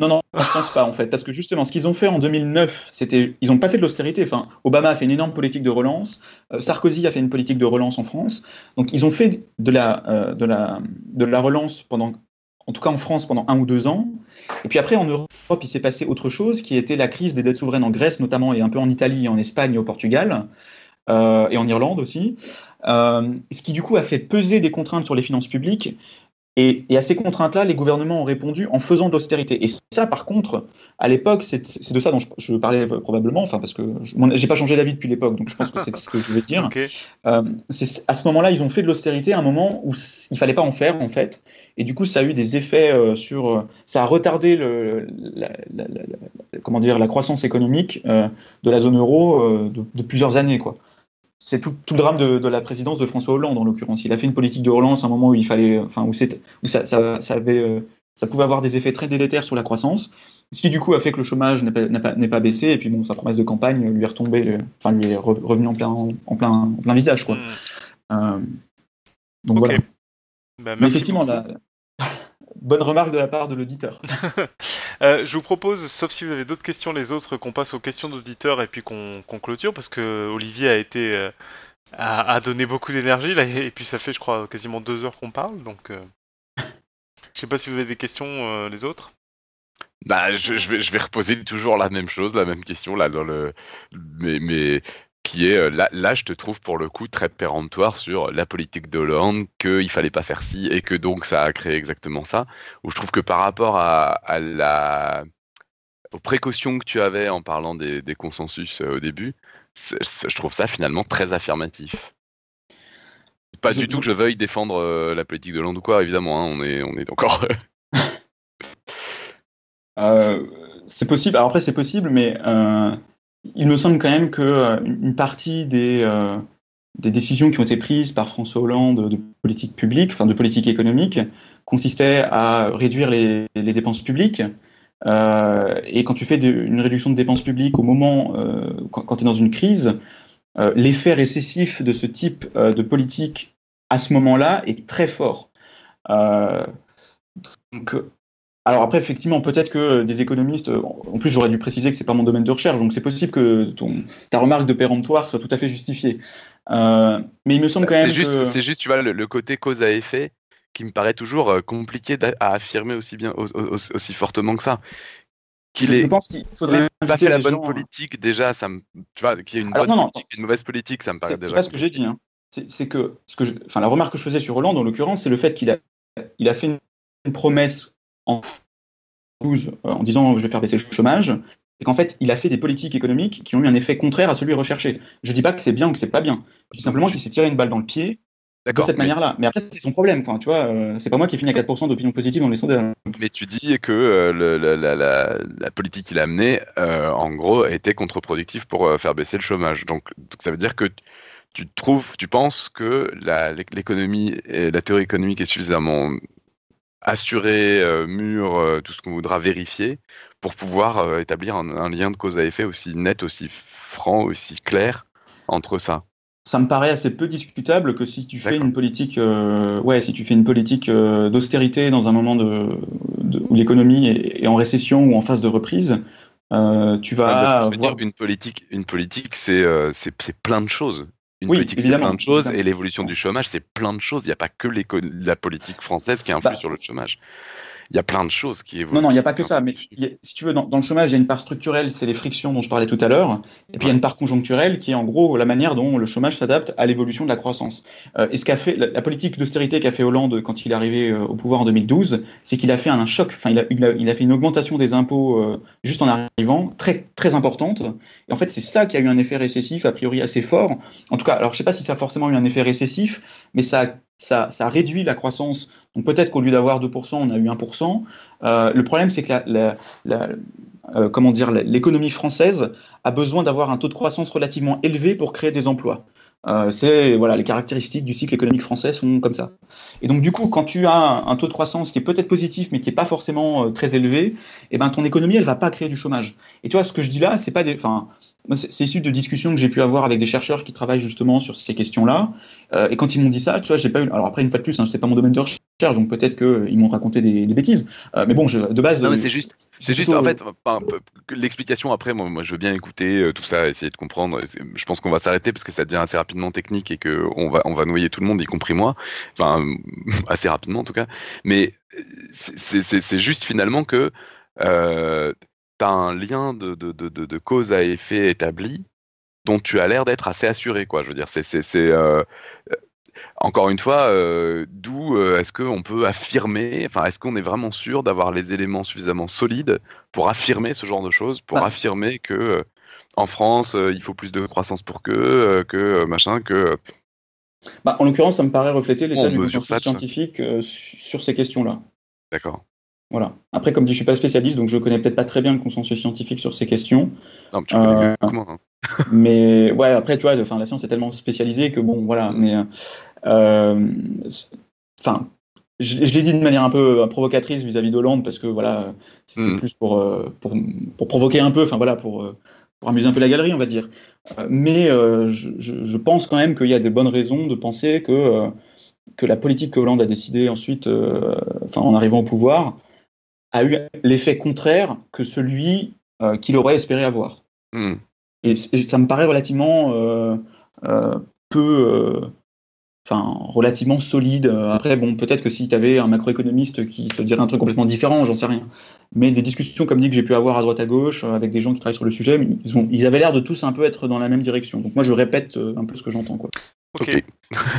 Non, non, je pense pas en fait. Parce que justement, ce qu'ils ont fait en deux mille neuf, c'était. Ils n'ont pas fait de l'austérité. Enfin, Obama a fait une énorme politique de relance. Euh, Sarkozy a fait une politique de relance en France. Donc ils ont fait de la, euh, de la, de la relance pendant. En tout cas en France pendant un ou deux ans. Et puis après en Europe, il s'est passé autre chose qui était la crise des dettes souveraines en Grèce notamment et un peu en Italie, en Espagne et au Portugal. Euh, et en Irlande aussi, euh, ce qui du coup a fait peser des contraintes sur les finances publiques, et, et à ces contraintes-là, les gouvernements ont répondu en faisant de l'austérité. Et ça, par contre, à l'époque, c'est, c'est de ça dont je, je parlais probablement, enfin parce que je j'ai pas changé d'avis depuis l'époque, donc je pense que c'est ce que je veux dire. Okay. Euh, c'est, à ce moment-là, ils ont fait de l'austérité à un moment où il fallait pas en faire, en fait, et du coup, ça a eu des effets euh, sur, ça a retardé le, la, la, la, la, comment dire, la croissance économique euh, de la zone euro euh, de, de plusieurs années, quoi. C'est tout, tout le drame de, de la présidence de François Hollande, en l'occurrence. Il a fait une politique de relance à un moment où il fallait, enfin, où, c'est, où ça, ça, ça, avait, ça pouvait avoir des effets très délétères sur la croissance, ce qui du coup a fait que le chômage n'est pas, n'est pas, n'est pas baissé. Et puis bon, sa promesse de campagne lui est retombée, enfin lui est revenue en plein, en plein, en plein visage, quoi. Mmh. Euh, donc okay. Voilà. Bah, merci. Mais effectivement, la, la... bonne remarque de la part de l'auditeur. euh, je vous propose, sauf si vous avez d'autres questions les autres, qu'on passe aux questions d'auditeurs et puis qu'on, qu'on clôture, parce que Olivier a été euh, a, a donné beaucoup d'énergie là, et puis ça fait je crois quasiment deux heures qu'on parle, donc euh... je sais pas si vous avez des questions euh, les autres. Bah je, je, vais, je vais reposer toujours la même chose, la même question là dans le mais, mais... qui est, là, là je te trouve pour le coup très péremptoire sur la politique d'Hollande, qu'il fallait pas faire ci et que donc ça a créé exactement ça, où je trouve que par rapport à, à la, aux précautions que tu avais en parlant des, des consensus au début, c'est, c'est, je trouve ça finalement très affirmatif. Pas je, du tout je... que je veuille défendre la politique d'Hollande ou quoi, évidemment, hein, on, est, on est encore... euh, c'est possible, alors après c'est possible, mais... Euh... Il me semble quand même qu'une partie des, euh, des décisions qui ont été prises par François Hollande de politique publique, enfin de politique économique, consistait à réduire les, les dépenses publiques. Euh, et quand tu fais de, une réduction de dépenses publiques au moment, euh, quand, quand tu es dans une crise, euh, l'effet récessif de ce type euh, de politique à ce moment-là est très fort. Euh, donc, Alors après, effectivement, peut-être que des économistes... En plus, j'aurais dû préciser que ce n'est pas mon domaine de recherche, donc c'est possible que ton, ta remarque de péremptoire soit tout à fait justifiée. Euh, mais il me semble quand c'est même juste, que... C'est juste, tu vois, le, le côté cause à effet qui me paraît toujours compliqué à affirmer aussi, bien, aussi, aussi fortement que ça. Qu'il je, est, je pense qu'il faudrait... pas fait la bonne gens... politique, déjà, ça me, tu vois, qu'il y ait une Alors, bonne non, non, politique, une mauvaise politique, ça me paraît c'est, déjà... C'est pas compliqué. Ce que j'ai dit. Hein. C'est, c'est que... Ce que je, enfin, la remarque que je faisais sur Hollande, en l'occurrence, c'est le fait qu'il a, il a fait une, une promesse... en disant je vais faire baisser le chômage, c'est qu'en fait, il a fait des politiques économiques qui ont eu un effet contraire à celui recherché. Je ne dis pas que c'est bien ou que c'est pas bien. Je dis simplement qu'il s'est tiré une balle dans le pied. D'accord, de cette mais... manière-là. Mais après, c'est son problème. Enfin, tu vois, euh, c'est pas moi qui finis à quatre pour cent d'opinion positive dans les sondages. Mais tu dis que euh, le, la, la, la politique qu'il a amenée, euh, en gros, a été contre-productive pour euh, faire baisser le chômage. Donc, donc, ça veut dire que tu trouves, tu penses que la, l'économie, et la théorie économique est suffisamment assurée, euh, mûre, euh, tout ce qu'on voudra vérifier, pour pouvoir euh, établir un, un lien de cause à effet aussi net, aussi franc, aussi clair entre ça. Ça me paraît assez peu discutable que si tu fais D'accord. une politique, euh, ouais, si tu fais une politique euh, d'austérité dans un moment de, de, où l'économie est, est en récession ou en phase de reprise, euh, tu vas. Ah, voir... dire, une politique, une politique, c'est, euh, c'est, c'est plein de choses. Une oui, politique, évidemment. C'est plein de choses, évidemment. Et l'évolution du chômage, c'est plein de choses. Il n'y a pas que la politique française qui influe bah. sur le chômage. Il y a plein de choses qui évoluent. Non, non, il n'y a pas que ça. Mais a, si tu veux, dans, dans le chômage, il y a une part structurelle, c'est les frictions dont je parlais tout à l'heure. Et puis, il y a une part conjoncturelle qui est en gros la manière dont le chômage s'adapte à l'évolution de la croissance. Euh, et ce qu'a fait la, la politique d'austérité qu'a fait Hollande quand il est arrivé euh, au pouvoir en deux mille douze, c'est qu'il a fait un, un choc. Enfin, il a, il, a, il a fait une augmentation des impôts euh, juste en arrivant, très, très importante. Et en fait, c'est ça qui a eu un effet récessif, a priori assez fort. En tout cas, alors je ne sais pas si ça a forcément eu un effet récessif, mais ça a Ça, ça réduit la croissance. Donc peut-être qu'au lieu d'avoir deux pour cent, on a eu un pour cent. Euh, le problème, c'est que la, la, la, euh, comment dire, l'économie française a besoin d'avoir un taux de croissance relativement élevé pour créer des emplois. Euh, c'est, voilà, les caractéristiques du cycle économique français sont comme ça. Et donc du coup, quand tu as un taux de croissance qui est peut-être positif, mais qui n'est pas forcément euh, très élevé, eh ben, ton économie, elle ne va pas créer du chômage. Et tu vois, ce que je dis là, c'est pas des... C'est issu de discussions que j'ai pu avoir avec des chercheurs qui travaillent justement sur ces questions-là. Euh, et quand ils m'ont dit ça, tu vois, j'ai pas eu. Alors après, une fois de plus, hein, c'est pas mon domaine de recherche, donc peut-être qu'ils euh, m'ont raconté des, des bêtises. Euh, mais bon, je, de base. Non, mais c'est juste. C'est juste. En fait, l'explication après, moi, moi, je veux bien écouter tout ça, essayer de comprendre. Je pense qu'on va s'arrêter parce que ça devient assez rapidement technique et que on va, on va noyer tout le monde, y compris moi. Enfin, assez rapidement en tout cas. Mais c'est, c'est, c'est, c'est juste finalement que. Euh, tu as un lien de, de, de, de cause à effet établi dont tu as l'air d'être assez assuré, quoi. Je veux dire, c'est, c'est, c'est euh, encore une fois, euh, d'où euh, est-ce qu'on peut affirmer, enfin, est-ce qu'on est vraiment sûr d'avoir les éléments suffisamment solides pour affirmer ce genre de choses, pour ah. affirmer que euh, en France, euh, il faut plus de croissance pour que, euh, que euh, machin, que... Euh, bah, en l'occurrence, ça me paraît refléter l'état du consensus scientifique euh, sur ces questions-là. D'accord. Voilà. Après, comme dit, je ne suis pas spécialiste, donc je ne connais peut-être pas très bien le consensus scientifique sur ces questions. Non, mais tu connais euh, comment, hein. Mais ouais, après, tu vois, enfin, la science est tellement spécialisée que bon, voilà. Mais euh, enfin, je, je l'ai dit de manière un peu provocatrice vis-à-vis d'Hollande parce que voilà, c'était mmh. plus pour, pour pour provoquer un peu, enfin voilà, pour pour amuser un peu la galerie, on va dire. Mais euh, je, je pense quand même qu'il y a des bonnes raisons de penser que que la politique que Hollande a décidée ensuite, euh, enfin en arrivant au pouvoir, a eu l'effet contraire que celui euh, qu'il aurait espéré avoir. Mmh. Et, c- et ça me paraît relativement euh, euh, peu, enfin euh, relativement solide. Après, bon, peut-être que si tu avais un macroéconomiste qui te dirait un truc complètement différent, j'en sais rien. Mais des discussions comme dit que j'ai pu avoir à droite à gauche avec des gens qui travaillent sur le sujet, ils, ont, ils avaient l'air de tous un peu être dans la même direction. Donc moi, je répète un peu ce que j'entends, quoi. Ok, okay.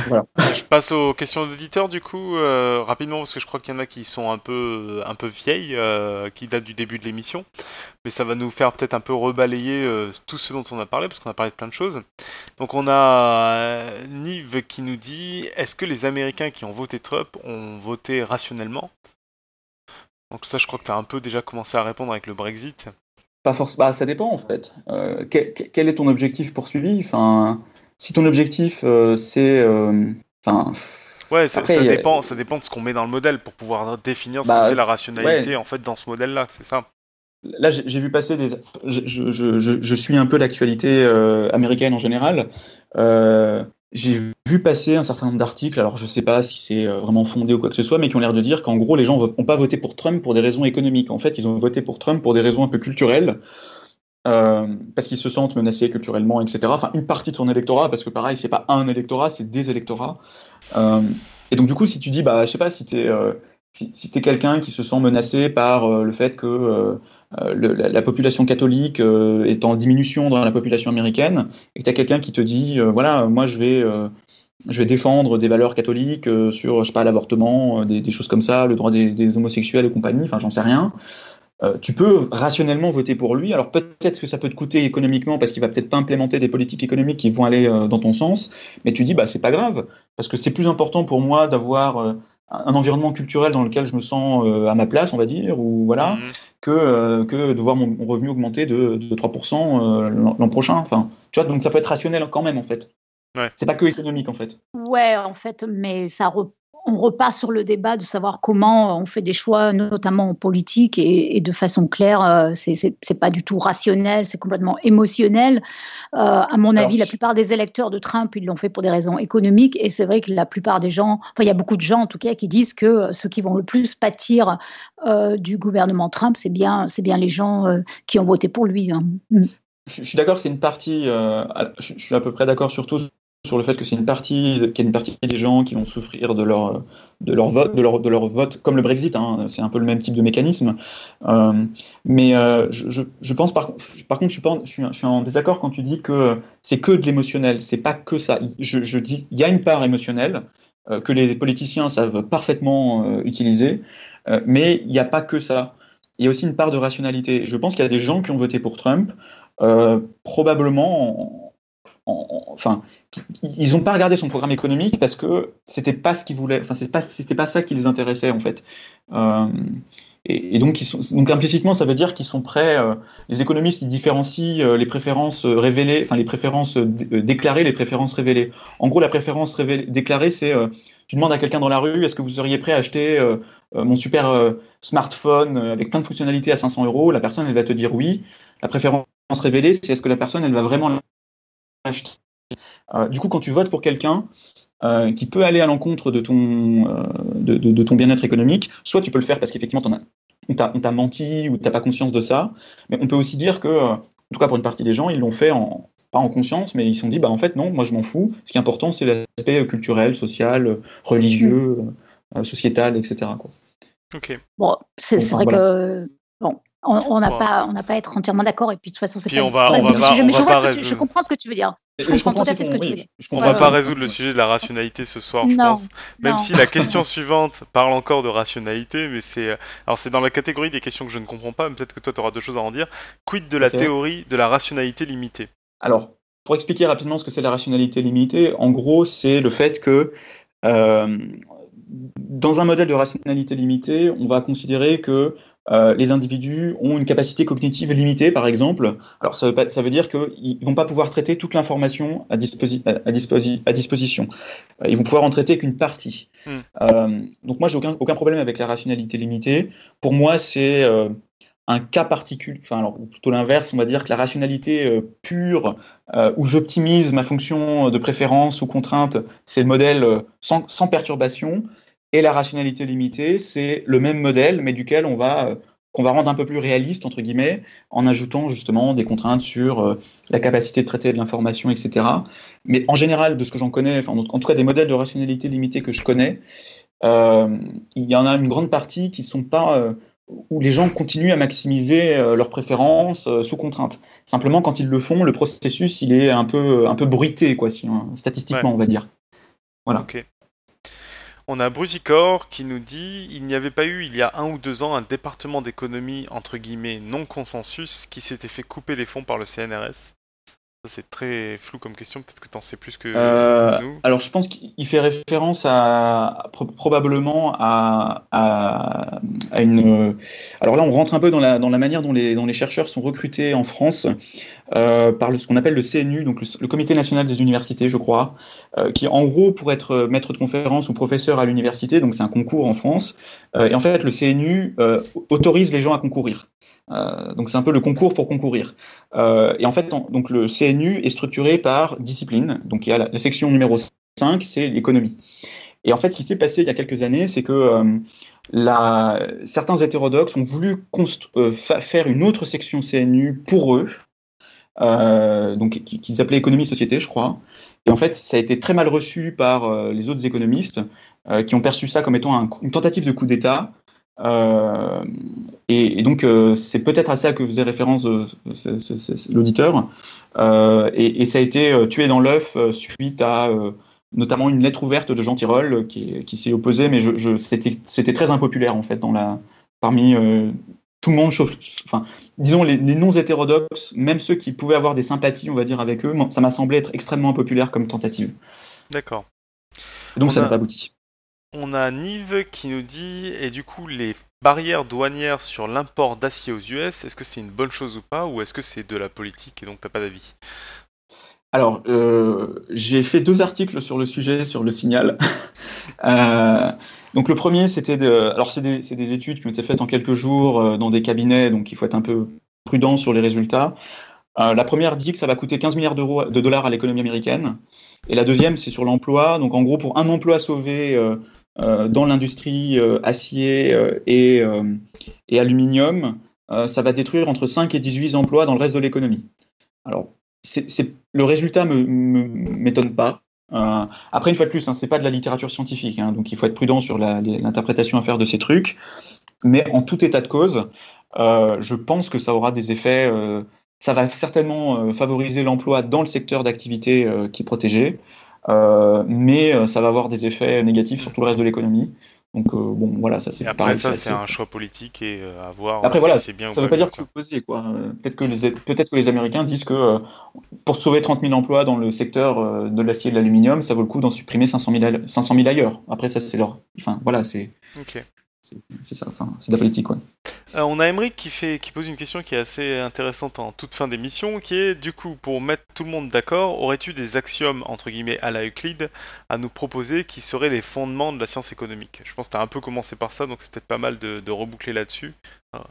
Voilà. Je passe aux questions d'auditeurs du coup, euh, rapidement, parce que je crois qu'il y en a qui sont un peu, un peu vieilles, euh, qui datent du début de l'émission, mais ça va nous faire peut-être un peu rebalayer euh, tout ce dont on a parlé, parce qu'on a parlé de plein de choses. Donc on a euh, Nive qui nous dit, est-ce que les Américains qui ont voté Trump ont voté rationnellement? Donc ça, je crois que tu as un peu déjà commencé à répondre avec le Brexit. Pas forcément, bah, ça dépend en fait. Euh, quel, quel est ton objectif poursuivi? Enfin... Si ton objectif, euh, c'est... Euh, ouais, ça, après, ça, dépend, a... ça dépend de ce qu'on met dans le modèle pour pouvoir définir ce bah, que c'est la rationalité ouais. en fait, dans ce modèle-là, c'est ça. Là, j'ai, j'ai vu passer des... Je, je, je, je suis un peu l'actualité euh, américaine en général. Euh, j'ai vu passer un certain nombre d'articles, alors je ne sais pas si c'est vraiment fondé ou quoi que ce soit, mais qui ont l'air de dire qu'en gros, les gens n'ont pas voté pour Trump pour des raisons économiques. En fait, ils ont voté pour Trump pour des raisons un peu culturelles. Euh, parce qu'ils se sentent menacés culturellement, et cetera. Enfin, une partie de son électorat, parce que pareil, c'est pas un électorat, c'est des électorats. Euh, et donc, du coup, si tu dis, bah, je sais pas, si t'es, euh, si, si t'es quelqu'un qui se sent menacé par euh, le fait que euh, le, la, la population catholique euh, est en diminution dans la population américaine, et que t'as quelqu'un qui te dit, euh, voilà, moi, je vais... Euh, Je vais défendre des valeurs catholiques sur, je sais pas, l'avortement, des, des choses comme ça, le droit des, des homosexuels et compagnie, enfin, j'en sais rien. Euh, tu peux rationnellement voter pour lui. Alors peut-être que ça peut te coûter économiquement parce qu'il va peut-être pas implémenter des politiques économiques qui vont aller euh, dans ton sens, mais tu dis bah c'est pas grave parce que c'est plus important pour moi d'avoir euh, un environnement culturel dans lequel je me sens euh, à ma place, on va dire, ou voilà, mmh. que euh, que de voir mon, mon revenu augmenter de, de trois pour cent euh, l'an, l'an prochain. Enfin, tu vois, donc ça peut être rationnel quand même en fait. Ouais. C'est pas que économique en fait. Ouais, en fait, mais ça reprend. On repart sur le débat de savoir comment on fait des choix, notamment en politique, et, et de façon claire, c'est, c'est, c'est pas du tout rationnel, c'est complètement émotionnel. Euh, à mon Alors, avis, la plupart des électeurs de Trump, ils l'ont fait pour des raisons économiques, et c'est vrai que la plupart des gens, enfin, il y a beaucoup de gens, en tout cas, qui disent que ceux qui vont le plus pâtir euh, du gouvernement Trump, c'est bien, c'est bien les gens euh, qui ont voté pour lui. Hein. Mm. Je, je suis d'accord, c'est une partie, euh, je, je suis à peu près d'accord sur tout. Sur le fait que c'est une partie, qu'il y a une partie des gens qui vont souffrir de leur de leur vote, de leur de leur vote, comme le Brexit, hein, c'est un peu le même type de mécanisme. Euh, mais euh, je je pense par par contre, je suis pas, je suis, je suis en désaccord quand tu dis que c'est que de l'émotionnel, c'est pas que ça. Je je dis, il y a une part émotionnelle euh, que les politiciens savent parfaitement euh, utiliser, euh, mais il n'y a pas que ça. Il y a aussi une part de rationalité. Je pense qu'il y a des gens qui ont voté pour Trump, euh, probablement. En, Enfin, ils n'ont pas regardé son programme économique parce que c'était pas ce qu'ils voulaient. Enfin, c'est pas, c'était pas ça qui les intéressait en fait. Euh, et, et donc, ils sont, donc implicitement, ça veut dire qu'ils sont prêts. Euh, les économistes, ils différencient euh, les préférences révélées, enfin les préférences d- déclarées, les préférences révélées. En gros, la préférence révélée, déclarée, c'est euh, tu demandes à quelqu'un dans la rue, est-ce que vous seriez prêt à acheter euh, euh, mon super euh, smartphone avec plein de fonctionnalités à cinq cents euros ? La personne, elle va te dire oui. La préférence révélée, c'est est-ce que la personne, elle va vraiment acheter. Euh, du coup, quand tu votes pour quelqu'un euh, qui peut aller à l'encontre de ton, euh, de, de, de ton bien-être économique, soit tu peux le faire parce qu'effectivement t'en as, on, t'a, on t'a menti ou t'as pas conscience de ça, mais on peut aussi dire que, en tout cas pour une partie des gens, ils l'ont fait en, pas en conscience, mais ils se sont dit bah en fait non, moi je m'en fous, ce qui est important c'est l'aspect culturel, social, religieux, euh, sociétal, et cetera quoi. Ok. Bon, c'est, Donc, c'est vrai voilà. que bon. On n'a bon. pas, on n'a pas à être entièrement d'accord, et puis de toute façon c'est puis pas. On va, on va pas, sujet, mais on je, va pas tu, je comprends ce que tu veux dire. Je, je comprends, comprends tout à fait ce que oui, tu veux dire. On va euh, pas résoudre le sujet de la rationalité ce soir, non, je pense. Même non. si la question suivante parle encore de rationalité, mais c'est, alors c'est dans la catégorie des questions que je ne comprends pas, mais peut-être que toi tu auras deux choses à en dire. Quid de la okay. théorie de la rationalité limitée ? Alors, pour expliquer rapidement ce que c'est la rationalité limitée, en gros c'est le fait que euh, dans un modèle de rationalité limitée, on va considérer que Euh, les individus ont une capacité cognitive limitée, par exemple. Alors, ça veut, pas, ça veut dire qu'ils ne vont pas pouvoir traiter toute l'information à, disposi- à, disposi- à disposition. Euh, ils vont pouvoir en traiter qu'une partie. Mmh. Euh, donc, moi, je n'ai aucun, aucun problème avec la rationalité limitée. Pour moi, c'est euh, un cas particulier. Enfin, alors, plutôt l'inverse, on va dire que la rationalité euh, pure, euh, où j'optimise ma fonction de préférence ou contrainte, c'est le modèle euh, sans, sans perturbation. Et la rationalité limitée, c'est le même modèle, mais duquel on va, qu'on va rendre un peu plus réaliste, entre guillemets, en ajoutant justement des contraintes sur euh, la capacité de traiter de l'information, et cetera. Mais en général, de ce que j'en connais, enfin, en tout cas des modèles de rationalité limitée que je connais, euh, il y en a une grande partie qui sont pas, euh, où les gens continuent à maximiser euh, leurs préférences euh, sous contrainte. Simplement, quand ils le font, le processus, il est un peu, un peu bruité, quoi, si, hein, statistiquement, ouais. on va dire. Voilà. Ok. On a Brusicor qui nous dit « Il n'y avait pas eu, il y a un ou deux ans, un département d'économie, entre guillemets, non consensus, qui s'était fait couper les fonds par le C N R S ». Ça, c'est très flou comme question, peut-être que tu en sais plus que euh, nous. Alors, je pense qu'il fait référence à, probablement à, à, à une... Alors là, on rentre un peu dans la, dans la manière dont les, dont les chercheurs sont recrutés en France euh, par le, ce qu'on appelle le C N U, donc le, le Comité National des Universités, je crois, euh, qui, en gros, pour être maître de conférence ou professeur à l'université, donc c'est un concours en France, euh, et en fait, le C N U euh, autorise les gens à concourir. Euh, donc c'est un peu le concours pour concourir. Euh, et en fait, en, donc le C N U est structuré par discipline. Donc il y a la, la section numéro cinq, c'est l'économie. Et en fait, ce qui s'est passé il y a quelques années, c'est que euh, la, certains hétérodoxes ont voulu const- euh, fa- faire une autre section C N U pour eux, euh, donc qu'ils appelaient économie-société, je crois. Et en fait, ça a été très mal reçu par euh, les autres économistes euh, qui ont perçu ça comme étant un, une tentative de coup d'État. Euh, et, et donc euh, c'est peut-être à ça que faisait référence euh, c'est, c'est, c'est l'auditeur euh, et, et ça a été euh, tué dans l'œuf euh, suite à euh, notamment une lettre ouverte de Jean Tirole euh, qui, qui s'y opposait, mais je, je, c'était, c'était très impopulaire en fait dans la, parmi euh, tout le monde, chauffe, enfin, disons les, les non-hétérodoxes, même ceux qui pouvaient avoir des sympathies, on va dire, avec eux, ça m'a semblé être extrêmement impopulaire comme tentative. D'accord. Et donc on ça a... n'a pas abouti. On a Nive qui nous dit « Et du coup, les barrières douanières sur l'import d'acier aux U S, est-ce que c'est une bonne chose ou pas? Ou est-ce que c'est de la politique et donc t'as pas d'avis ?» Alors, euh, j'ai fait deux articles sur le sujet, sur Le Signal. euh, donc le premier, c'était... De, alors, c'est des, c'est des études qui ont été faites en quelques jours euh, dans des cabinets, donc il faut être un peu prudent sur les résultats. Euh, la première dit que ça va coûter quinze milliards de dollars à l'économie américaine. Et la deuxième, c'est sur l'emploi. Donc en gros, pour un emploi sauvé... Euh, Euh, dans l'industrie euh, acier euh, et, euh, et aluminium, euh, ça va détruire entre cinq et dix-huit emplois dans le reste de l'économie. Alors, c'est, c'est, le résultat ne m'étonne pas. Euh, après, une fois de plus, hein, ce n'est pas de la littérature scientifique, hein, donc il faut être prudent sur la, l'interprétation à faire de ces trucs. Mais en tout état de cause, euh, je pense que ça aura des effets... Euh, ça va certainement euh, favoriser l'emploi dans le secteur d'activité euh, qui est protégé. Euh, mais euh, ça va avoir des effets négatifs sur tout le reste de l'économie. Donc euh, bon, voilà, ça c'est. Et après pareil, ça, c'est, c'est un choix politique et euh, à voir. Après voilà, si c'est bien ça ne veut pas, pas dire que c'est opposé quoi. Euh, peut-être que les peut-être que les Américains disent que euh, pour sauver trente mille emplois dans le secteur euh, de l'acier et de l'aluminium, ça vaut le coup d'en supprimer cinq cent mille ailleurs. Après ça c'est leur. Enfin voilà c'est. Ok. C'est, c'est ça. Enfin c'est de la politique quoi. Euh, on a Aymeric qui, fait, qui pose une question qui est assez intéressante en toute fin d'émission, qui est, du coup, pour mettre tout le monde d'accord, aurais-tu des axiomes, entre guillemets, à la Euclide, à nous proposer qui seraient les fondements de la science économique? Je pense que tu as un peu commencé par ça, donc c'est peut-être pas mal de, de reboucler là-dessus. Alors,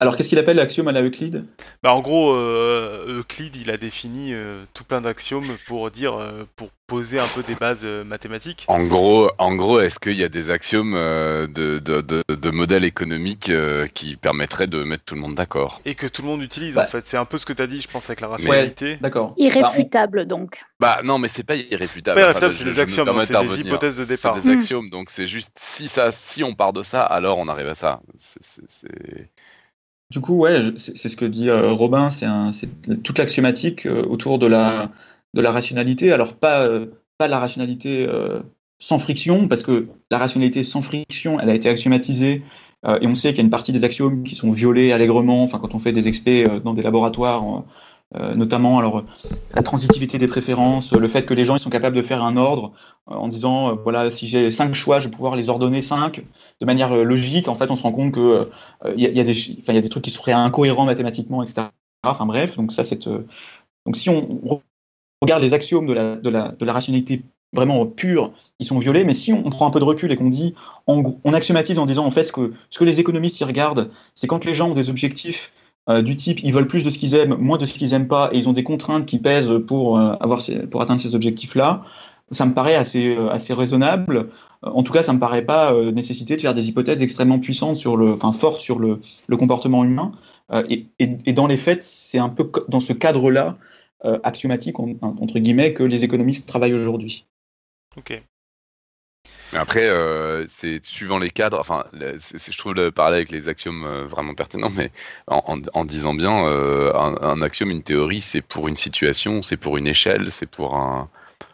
Alors qu'est-ce qu'il appelle l'axiome à la Euclide? Bah, en gros, euh, Euclide, il a défini euh, tout plein d'axiomes pour dire, euh, pour poser un peu des bases euh, mathématiques. En gros, en gros, est-ce qu'il y a des axiomes euh, de, de, de, de modèles économiques euh, qui permettraient de mettre tout le monde d'accord? Et que tout le monde utilise, bah, en fait. C'est un peu ce que tu as dit, je pense, avec la rationalité. Ouais, d'accord. Irréfutable, donc. Bah non, mais c'est pas irréfutable. C'est pas irréfutable, enfin, c'est je, des je axiomes, donc c'est des hypothèses de départ. C'est des mmh. axiomes, donc c'est juste, si, ça, si on part de ça, alors on arrive à ça. C'est... c'est, c'est... Du coup, ouais, c'est, c'est ce que dit euh, Robin, c'est, un, c'est toute l'axiomatique euh, autour de la, de la rationalité. Alors, pas, euh, pas la rationalité euh, sans friction, parce que la rationalité sans friction, elle a été axiomatisée, euh, et on sait qu'il y a une partie des axiomes qui sont violés allègrement, enfin, quand on fait des expés euh, dans des laboratoires, euh, notamment alors, la transitivité des préférences, le fait que les gens ils sont capables de faire un ordre, euh, en disant, euh, voilà, si j'ai cinq choix, je vais pouvoir les ordonner cinq. De manière logique, en fait, on se rend compte que euh, y a, y a des, enfin, y a des trucs qui seraient incohérents mathématiquement, et cetera. Enfin bref, donc ça, c'est. Euh... Donc si on regarde les axiomes de la, de la, de la rationalité vraiment pure, ils sont violés. Mais si on, on prend un peu de recul et qu'on dit, on, on axiomatise en disant en fait ce que ce que les économistes y regardent, c'est quand les gens ont des objectifs euh, du type, ils veulent plus de ce qu'ils aiment, moins de ce qu'ils aiment pas, et ils ont des contraintes qui pèsent pour euh, avoir ces, pour atteindre ces objectifs-là. Ça me paraît assez, assez raisonnable. En tout cas, ça ne me paraît pas euh, nécessiter de faire des hypothèses extrêmement puissantes, sur le, enfin fortes sur le, le comportement humain. Euh, et, et, et dans les faits, c'est un peu dans ce cadre-là, euh, axiomatique, on, entre guillemets, que les économistes travaillent aujourd'hui. Ok. Après, euh, c'est suivant les cadres, enfin, c'est, c'est, je trouve le parallèle avec les axiomes euh, vraiment pertinent, mais en, en, en disant bien, euh, un, un axiome, une théorie, c'est pour une situation, c'est pour une échelle, c'est pour un...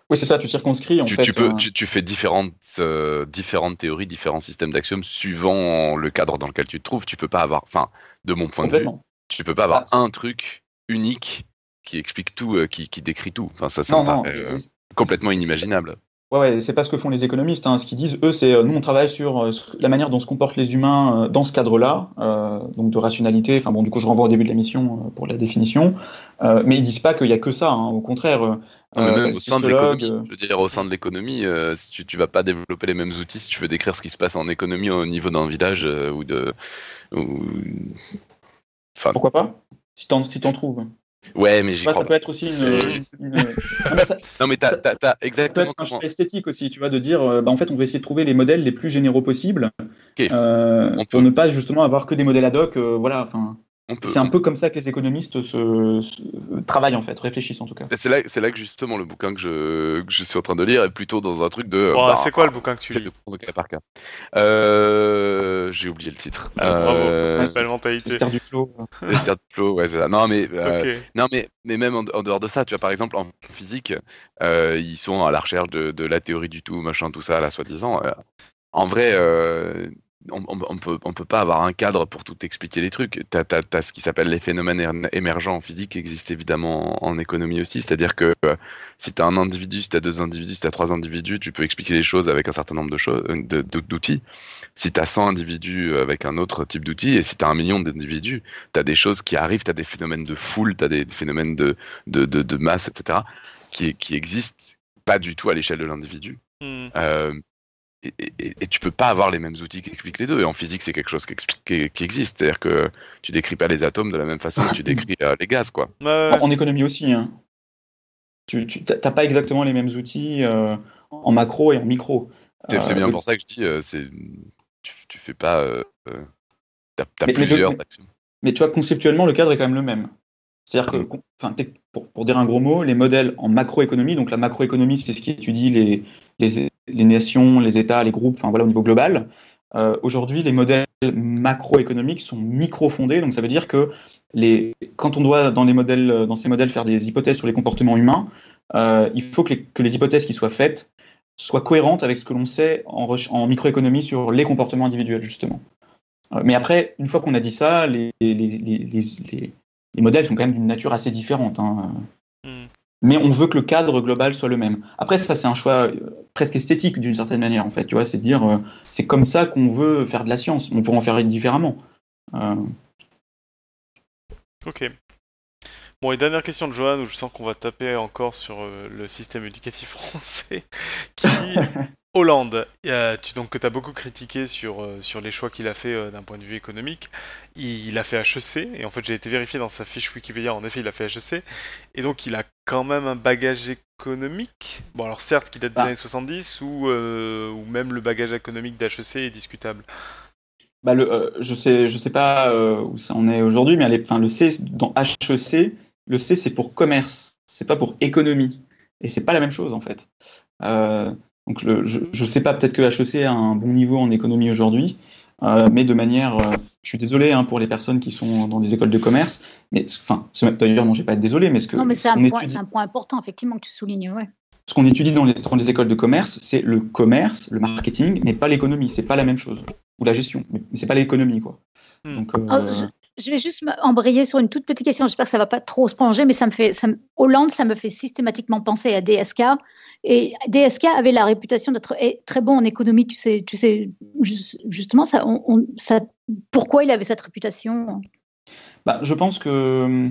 Oui, c'est ça, tu circonscris en tu, fait. Tu, peux, euh... tu, tu fais différentes, euh, différentes théories, différents systèmes d'axiomes suivant le cadre dans lequel tu te trouves. Tu peux pas avoir, enfin, de mon point de vue, tu peux pas avoir ah, un truc unique qui explique tout, euh, qui, qui décrit tout. Enfin, ça, ça non, me non, paraît euh, complètement c'est, c'est, inimaginable. C'est... Ouais, ouais, c'est pas ce que font les économistes. Hein. Ce qu'ils disent, eux, c'est euh, nous, on travaille sur euh, la manière dont se comportent les humains euh, dans ce cadre-là, euh, donc de rationalité. Enfin bon, du coup, je renvoie au début de la mission euh, pour la définition. Euh, mais ils disent pas qu'il y a que ça. Hein. Au contraire. Euh, Non, mais même euh, au sein de l'économie, euh... je veux dire, au sein de l'économie, euh, si tu, tu vas pas développer les mêmes outils si tu veux décrire ce qui se passe en économie au niveau d'un village euh, ou de. Ou... Enfin, pourquoi pas? Si t'en, si t'en trouves. Ouais, mais j'y bah, crois ça pas. Peut être aussi une. une... non, mais ça, non, mais t'as, t'as, t'as exactement. Ça peut être un choix esthétique aussi, tu vois, de dire, euh, bah, en fait, on va essayer de trouver les modèles les plus généraux possibles, okay. euh, peut... pour ne pas justement avoir que des modèles ad hoc, euh, voilà, enfin. Peut, c'est un peu comme ça que les économistes se, se, travaillent en fait, réfléchissent en tout cas. C'est là, c'est là que justement le bouquin que je, que je suis en train de lire est plutôt dans un truc de... Oh, bah, c'est quoi le bouquin que tu lis? De cas par cas. Euh, j'ai oublié le titre. Ah, euh, bravo, belle mentalité. L'Esther du Flow. L'Esther du Flow, ouais c'est ça. Non mais, euh, okay. non, mais, mais même en, en dehors de ça, tu vois par exemple en physique, euh, ils sont à la recherche de, de la théorie du tout, machin, tout ça, là, soi-disant. Euh, en vrai... Euh, on ne on peut, on peut pas avoir un cadre pour tout expliquer les trucs. Tu as ce qui s'appelle les phénomènes émergents en physique qui existent évidemment en, en économie aussi. C'est-à-dire que euh, si tu as un individu, si tu as deux individus, si tu as trois individus, tu peux expliquer les choses avec un certain nombre de choses, de, de, d'outils. Si tu as cent individus avec un autre type d'outils, et si tu as un million d'individus, tu as des choses qui arrivent, tu as des phénomènes de foule, tu as des phénomènes de, de, de, de masse, et cetera, qui, qui existent pas du tout à l'échelle de l'individu. Mm. Euh, Et, et, et tu peux pas avoir les mêmes outils qui expliquent les deux. Et en physique, c'est quelque chose qui, explique, qui, qui existe. C'est-à-dire que tu décris pas les atomes de la même façon que tu décris euh, les gaz, quoi. Euh... En économie aussi, hein. Tu, tu t'as pas exactement les mêmes outils euh, en macro et en micro. C'est, euh, c'est bien euh, pour ça que je dis, euh, c'est tu, tu fais pas, euh, t'as, t'as mais, plusieurs mais, mais, actions. Mais tu vois, conceptuellement, le cadre est quand même le même. C'est-à-dire que, enfin, pour, pour dire un gros mot, les modèles en macroéconomie, donc la macroéconomie, c'est ce qui étudie les, les, les nations, les États, les groupes, enfin voilà, au niveau global. Euh, aujourd'hui, les modèles macroéconomiques sont micro-fondés, donc ça veut dire que les, quand on doit dans les modèles, dans ces modèles, faire des hypothèses sur les comportements humains, euh, il faut que les, que les hypothèses qui soient faites soient cohérentes avec ce que l'on sait en, en microéconomie sur les comportements individuels, justement. Euh, mais après, une fois qu'on a dit ça, les, les, les, les, les les modèles sont quand même d'une nature assez différente, hein. Mm. Mais on veut que le cadre global soit le même. Après, ça, c'est un choix presque esthétique d'une certaine manière, en fait. Tu vois, c'est de dire, euh, c'est comme ça qu'on veut faire de la science. On pourrait en faire différemment. Euh... Ok. Bon, et dernière question de Johan, où je sens qu'on va taper encore sur euh, le système éducatif français, qui Hollande, euh, tu, donc, que tu as beaucoup critiqué sur, euh, sur les choix qu'il a fait euh, d'un point de vue économique. Il, il a fait H E C, et en fait j'ai été vérifié dans sa fiche Wikipédia, en effet il a fait H E C, et donc il a quand même un bagage économique, bon alors certes qui date des ah. années soixante-dix, ou euh, même le bagage économique d'H E C est discutable. Bah le, euh, je sais, je sais pas euh, où ça en est aujourd'hui, mais allez, le C, dans H E C, le C c'est pour commerce, c'est pas pour économie, et c'est pas la même chose en fait. Euh, Donc le, je ne sais pas, peut-être que H E C a un bon niveau en économie aujourd'hui, euh, mais de manière, euh, je suis désolé hein, pour les personnes qui sont dans des écoles de commerce, mais enfin, d'ailleurs non, je ne vais pas être désolé, mais ce que non, mais c'est, ce un point, étudie, c'est un point important effectivement que tu soulignes. Ouais. Ce qu'on étudie dans les, dans les écoles de commerce, c'est le commerce, le marketing, mais pas l'économie, c'est pas la même chose, ou la gestion, mais c'est pas l'économie quoi. Hmm. Donc, euh, oh, je... Je vais juste embrayer sur une toute petite question. J'espère que ça ne va pas trop se plonger, mais ça me fait, ça me, Hollande, ça me fait systématiquement penser à D S K. Et D S K avait la réputation d'être très bon en économie. Tu sais, tu sais justement, ça, on, on, ça, pourquoi il avait cette réputation ? Bah, je pense que,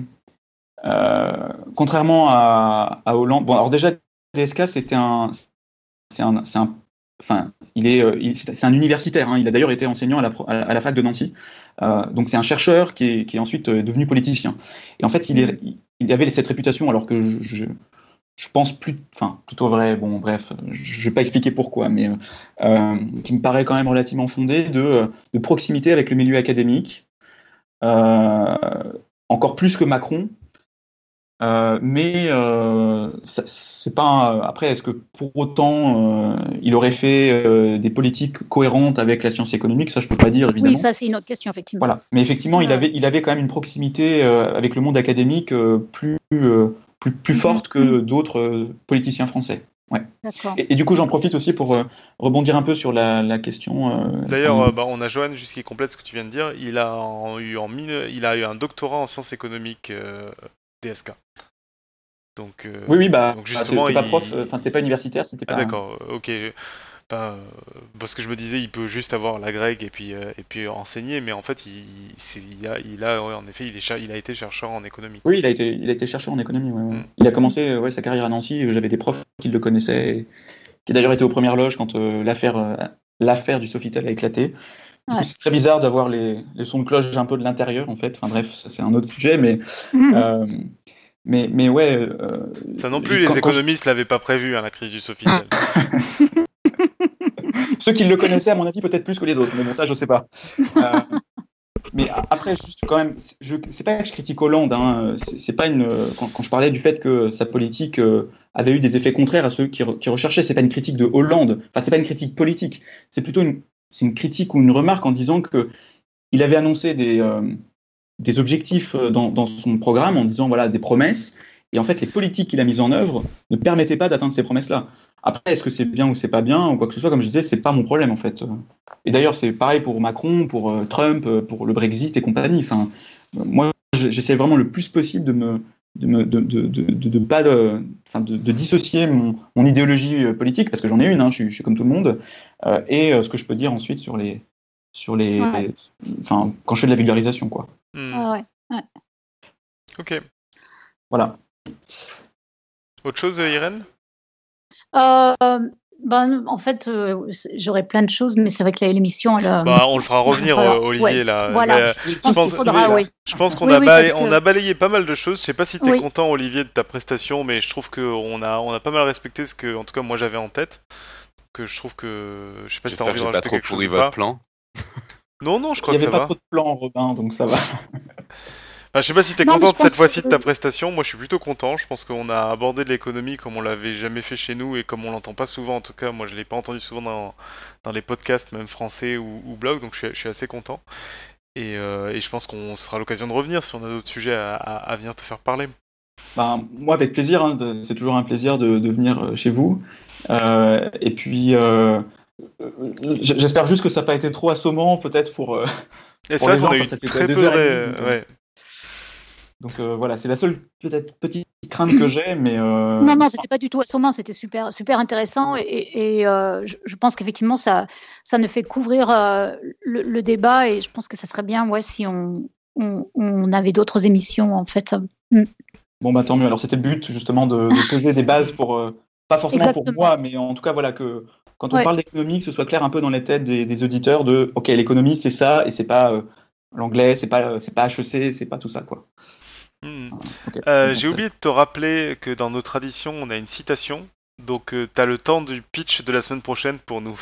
euh, contrairement à, à Hollande, bon, alors déjà, D S K, c'était un, c'est un, c'est un Enfin, il est, il, c'est un universitaire. Hein. Il a d'ailleurs été enseignant à la, à la fac de Nancy. Euh, donc c'est un chercheur qui est, qui est ensuite devenu politicien. Et en fait, il, est, il avait cette réputation, alors que je, je, je pense plus, enfin plutôt vrai. Bon, bref, je vais pas expliquer pourquoi, mais euh, qui me paraît quand même relativement fondé de, de proximité avec le milieu académique, euh, encore plus que Macron. Euh, mais euh, ça, c'est pas un... après est-ce que pour autant euh, il aurait fait euh, des politiques cohérentes avec la science économique, ça je peux pas dire évidemment. Oui, ça c'est une autre question effectivement. Voilà, mais effectivement ouais. il avait il avait quand même une proximité euh, avec le monde académique euh, plus euh, plus plus forte que d'autres euh, politiciens français. Ouais. Et, et du coup, j'en profite aussi pour euh, rebondir un peu sur la, la question. Euh, D'ailleurs, euh, bah, on a Johan, juste qui complète ce que tu viens de dire. Il a en, eu en mine, il a eu un doctorat en sciences économiques. Euh... D S K. Donc, euh, oui, oui, bah, donc justement, t'es, t'es pas prof, enfin, t'es pas universitaire, c'était pas. Ah, d'accord, ok. Ben, parce que je me disais, il peut juste avoir la grègue et puis et puis enseigner, mais en fait, il, il a, il a, en effet, il est, il a été chercheur en économie. Oui, il a été, il a été chercheur en économie. Ouais, ouais. Mm. Il a commencé, ouais, sa carrière à Nancy. J'avais des profs qui le connaissaient, qui a d'ailleurs été aux premières loges quand euh, l'affaire, euh, l'affaire du Sofitel a éclaté. Du coup, c'est très bizarre d'avoir les, les sons de cloche un peu de l'intérieur, en fait. Enfin bref, ça c'est un autre sujet, mais mmh. euh, mais mais ouais. Euh, ça non plus, quand, les économistes je... l'avaient pas prévu hein, la crise du Sofitel. Ceux qui le connaissaient, à mon avis, peut-être plus que les autres. Mais bon, ça je sais pas. Euh, mais après, juste quand même, je, c'est pas que je critique Hollande. Hein, c'est, c'est pas une. Quand, quand je parlais du fait que sa politique euh, avait eu des effets contraires à ceux qui, re, qui recherchaient, c'est pas une critique de Hollande. Enfin, c'est pas une critique politique. C'est plutôt une C'est une critique ou une remarque en disant qu'il avait annoncé des, euh, des objectifs dans, dans son programme, en disant voilà, des promesses, et en fait les politiques qu'il a mises en œuvre ne permettaient pas d'atteindre ces promesses-là. Après, est-ce que c'est bien ou c'est pas bien ou quoi que ce soit, comme je disais, c'est pas mon problème en fait. Et d'ailleurs, c'est pareil pour Macron, pour Trump, pour le Brexit et compagnie. Enfin, moi, j'essaie vraiment le plus possible de me, de me, de, de, de, de, de pas, de, de, de dissocier mon, mon idéologie politique parce que j'en ai une. Hein, je, suis, je suis comme tout le monde. Euh, et ce que je peux dire ensuite sur les, sur les, ouais. Enfin, quand je fais de la vulgarisation, quoi. Mmh. Ah ouais. Ouais. Ok. Voilà. Autre chose, Irène? Euh, ben, en fait, euh, j'aurais plein de choses, mais c'est vrai que là, l'émission. Elle, euh... bah, on le fera revenir, euh, Olivier. Ouais, là. Voilà. Mais, je, je, pense, faudra, mais, oui. je pense qu'on oui, a, oui, balay... on que... a balayé pas mal de choses. Je sais pas si tu es oui. content, Olivier, de ta prestation, mais je trouve qu'on a, on a pas mal respecté ce que, en tout cas, moi j'avais en tête. Que je trouve que. Je sais pas J'espère si t'as envie que de rajouter quelque chose. J'ai pas trop pourri votre plan. Non, non, je crois que ça va. Il n'y avait pas va. trop de plan, Robin, donc ça va. Enfin, je sais pas si t'es non, contente cette fois-ci que... de ta prestation. Moi, je suis plutôt content. Je pense qu'on a abordé de l'économie comme on l'avait jamais fait chez nous et comme on l'entend pas souvent. En tout cas, moi, je l'ai pas entendu souvent dans, dans les podcasts, même français ou, ou blogs. Donc, je suis, je suis assez content. Et, euh, et je pense qu'on sera l'occasion de revenir si on a d'autres sujets à, à, à venir te faire parler. Ben, moi, avec plaisir. Hein, de, c'est toujours un plaisir de, de venir chez vous. Euh, et puis, euh, j'espère juste que ça n'a pas été trop assommant, peut-être pour. Euh, et pour ça, les gens, on a eu ça fait très peu de. Heures, donc, ouais. Donc euh, voilà, c'est la seule peut-être petite crainte que j'ai, mais... Euh... Non, non, c'était pas du tout assommant, c'était super, super intéressant et, et euh, je, je pense qu'effectivement, ça, ça ne fait qu'ouvrir euh, le, le débat et je pense que ça serait bien ouais, si on, on, on avait d'autres émissions, en fait. Mm. Bon, bah tant mieux. Alors, c'était le but, justement, de, de poser des bases pour... Euh, pas forcément Exactement. pour moi, mais en tout cas, voilà, que quand on ouais. parle d'économie, que ce soit clair un peu dans les têtes des, des auditeurs de « Ok, l'économie, c'est ça, et c'est pas euh, l'anglais, c'est pas, c'est pas H E C, c'est pas tout ça, quoi. » Mmh. Okay. Euh, j'ai oublié de te rappeler que dans nos traditions, on a une citation. Donc, euh, tu as le temps du pitch de la semaine prochaine pour nous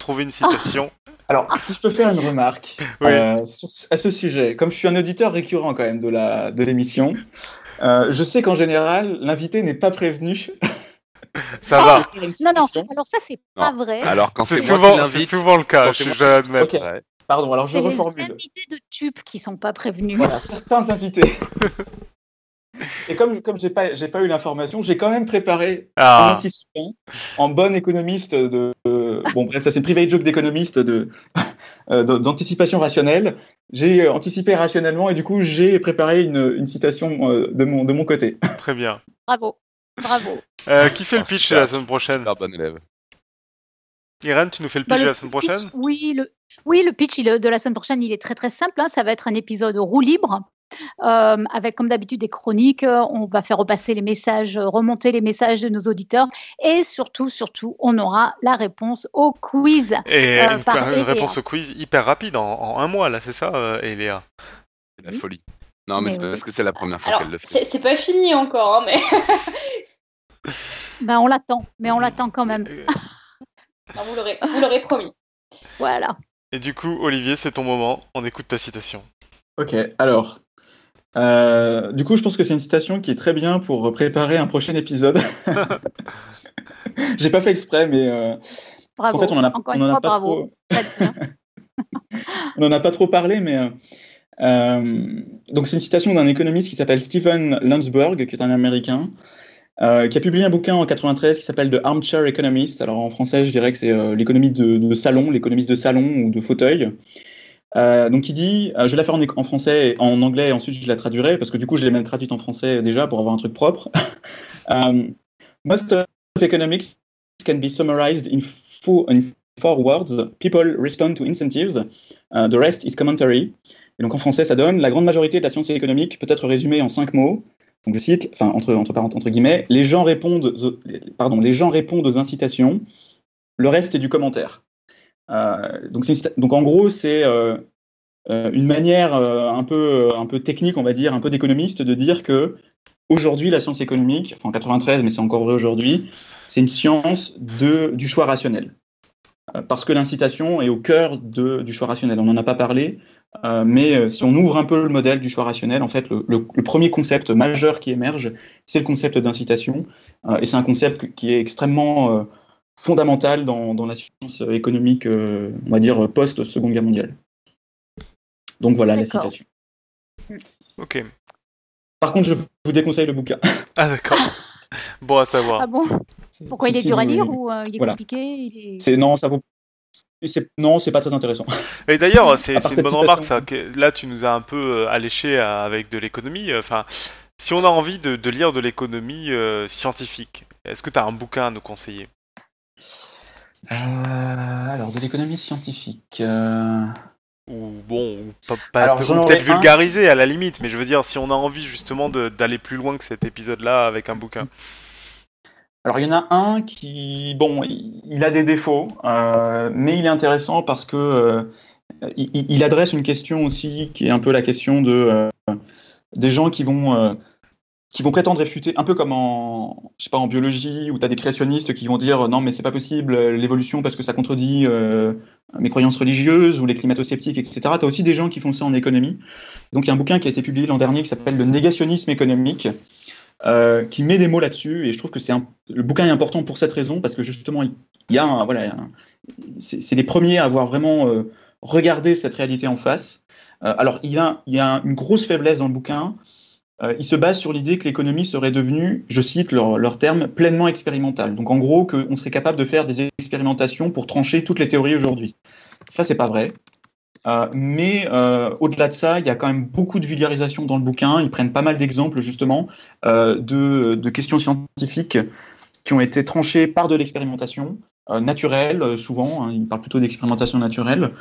trouver une citation. Alors, si je peux faire une remarque oui. euh, sur, à ce sujet, comme je suis un auditeur récurrent quand même de, la, de l'émission, euh, je sais qu'en général, l'invité n'est pas prévenu. Ça oh, va. Non, non, alors ça, c'est non. pas vrai. Alors, quand c'est, c'est, souvent, c'est souvent le cas, je dois admettre. Okay. Pardon, alors je reformule. C'est les invités de tube qui ne sont pas prévenus. Voilà, certains invités. Et comme, comme je n'ai pas, j'ai pas eu l'information, j'ai quand même préparé ah. un anticipant en bon économiste de... Euh, bon, bref, ça c'est une private joke d'économiste de, euh, d'anticipation rationnelle. J'ai anticipé rationnellement et du coup, j'ai préparé une, une citation euh, de, mon, de mon côté. Très bien. Bravo, bravo. Euh, qui fait alors, le pitch super, la semaine prochaine super bon élève. Irène, tu nous fais le pitch bah, le de la semaine pitch, prochaine oui le, oui, le pitch il, de la semaine prochaine, il est très très simple. Hein, ça va être un épisode roue libre, euh, avec comme d'habitude des chroniques. On va faire repasser les messages, remonter les messages de nos auditeurs. Et surtout, surtout, on aura la réponse au quiz. Et euh, une, par une réponse au quiz hyper rapide, en, en un mois, là, c'est ça, euh, Eléa? C'est la folie. Non, mais, mais c'est oui. parce que c'est la première fois Alors, qu'elle le fait. C'est, c'est pas fini encore, hein, mais... ben, on l'attend, mais on l'attend quand même. Non, vous, l'aurez, vous l'aurez promis. Voilà. Et du coup, Olivier, c'est ton moment. On écoute ta citation. Ok, alors. Euh, du coup, je pense que c'est une citation qui est très bien pour préparer un prochain épisode. J'ai pas fait exprès, mais. Euh... Bravo. En fait, on en a, Encore on une en fois, a pas bravo. Trop... on en a pas trop parlé, mais. Euh... Euh... Donc, c'est une citation d'un économiste qui s'appelle Stephen Landsberg, qui est un Américain. Euh, qui a publié un bouquin en quatre-vingt-treize qui s'appelle The Armchair Economist. Alors en français, je dirais que c'est euh, l'économie de, de salon, l'économiste de salon ou de fauteuil. Euh, donc il dit, euh, je vais la faire en, en français, en anglais, et ensuite je la traduirai parce que du coup, je l'ai même traduite en français déjà pour avoir un truc propre. um, Most of economics can be summarized in four, in four words. People respond to incentives. Uh, the rest is commentary. Et donc en français, ça donne la grande majorité de la science économique peut être résumée en cinq mots. Donc je cite, enfin entre entre entre guillemets, les gens répondent, pardon, les gens répondent aux incitations. Le reste est du commentaire. Euh, donc c'est donc en gros c'est euh, une manière euh, un peu un peu technique, on va dire, un peu d'économiste de dire que aujourd'hui la science économique, enfin en quatre-vingt-treize, mais c'est encore vrai aujourd'hui, c'est une science de du choix rationnel. Euh, parce que l'incitation est au cœur de du choix rationnel. On n'en a pas parlé. Euh, mais euh, si on ouvre un peu le modèle du choix rationnel, en fait, le, le, le premier concept majeur qui émerge, c'est le concept d'incitation. Euh, et c'est un concept qui est extrêmement euh, fondamental dans, dans la science économique, euh, on va dire, post-Seconde Guerre mondiale. Donc voilà d'accord. la citation. Ok. Par contre, je vous déconseille le bouquin. Ah, d'accord. Bon à savoir. Ah bon ? Pourquoi il est dur à lire ou euh, il est voilà. compliqué il est... C'est, non, ça vous... c'est... non, c'est pas très intéressant. Et d'ailleurs, c'est, c'est une bonne remarque ça. Que là, tu nous as un peu alléché avec de l'économie. Enfin, si on a envie de, de lire de l'économie euh, scientifique, est-ce que tu as un bouquin à nous conseiller ? euh, Alors, de l'économie scientifique. Euh... Ou bon, ou pas, pas alors, peut, peut-être vulgariser un... à la limite, mais je veux dire, si on a envie justement de, d'aller plus loin que cet épisode-là avec un bouquin. Alors il y en a un qui, bon, il a des défauts, euh, mais il est intéressant parce que euh, il, il adresse une question aussi qui est un peu la question de euh, des gens qui vont euh, qui vont prétendre réfuter, un peu comme en, je sais pas, en biologie où t'as des créationnistes qui vont dire non mais c'est pas possible l'évolution parce que ça contredit euh, mes croyances religieuses ou les climato-sceptiques, et cetera. T'as aussi des gens qui font ça en économie. Donc il y a un bouquin qui a été publié l'an dernier qui s'appelle Le négationnisme économique. Euh, qui met des mots là-dessus, et je trouve que c'est un... le bouquin est important pour cette raison, parce que justement, il y a un, voilà, un... C'est, c'est les premiers à avoir vraiment euh, regardé cette réalité en face. Euh, alors, il y a, il y a une grosse faiblesse dans le bouquin. Euh, il se base sur l'idée que l'économie serait devenue, je cite leur, leur terme, pleinement expérimentale. Donc, en gros, qu'on serait capable de faire des expérimentations pour trancher toutes les théories aujourd'hui. Ça, c'est pas vrai. Euh, mais euh, au-delà de ça, il y a quand même beaucoup de vulgarisation dans le bouquin. Ils prennent pas mal d'exemples justement euh, de, de questions scientifiques qui ont été tranchées par de l'expérimentation euh, naturelle, euh, souvent. Hein, ils parlent plutôt d'expérimentation naturelle.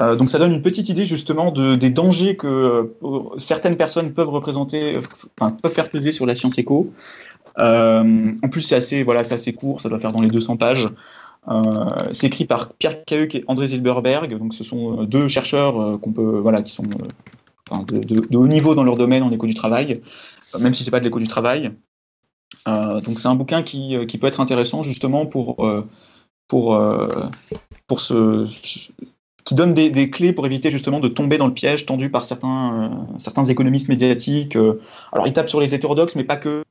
Euh, donc ça donne une petite idée justement de, des dangers que euh, certaines personnes peuvent représenter, enfin, peuvent faire peser sur la science éco. Euh, en plus, c'est assez, voilà, c'est assez court. Ça doit faire dans les deux cents pages. Euh, c'est écrit par Pierre Cahuc et André Silberberg, donc ce sont deux chercheurs euh, qu'on peut, voilà, qui sont euh, enfin, de, de, de haut niveau dans leur domaine en éco du travail, euh, même si c'est pas de l'éco du travail. Euh, donc c'est un bouquin qui, qui peut être intéressant justement pour euh, pour euh, pour ce, ce qui donne des, des clés pour éviter justement de tomber dans le piège tendu par certains euh, certains économistes médiatiques. Euh, alors ils tapent sur les hétérodoxes, mais pas que.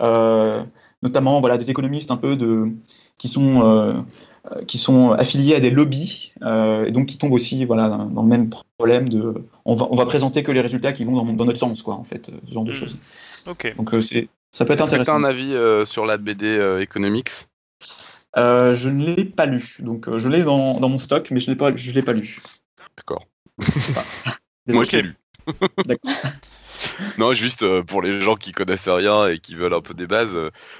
Euh, notamment voilà des économistes un peu de qui sont, euh, qui sont affiliés à des lobbies, euh, et donc qui tombent aussi voilà, dans le même problème de on va, on va présenter que les résultats qui vont dans, dans notre sens, quoi, en fait, ce genre de choses. Okay. Donc euh, c'est, ça peut être Est-ce intéressant. Est-ce que tu as un avis euh, sur la B D euh, Economics ? euh, Je ne l'ai pas lu, donc euh, je l'ai dans, dans mon stock, mais je ne l'ai pas lu. D'accord. Enfin, moi, je l'ai lu. D'accord. Non, juste euh, pour les gens qui connaissent rien et qui veulent un peu des bases,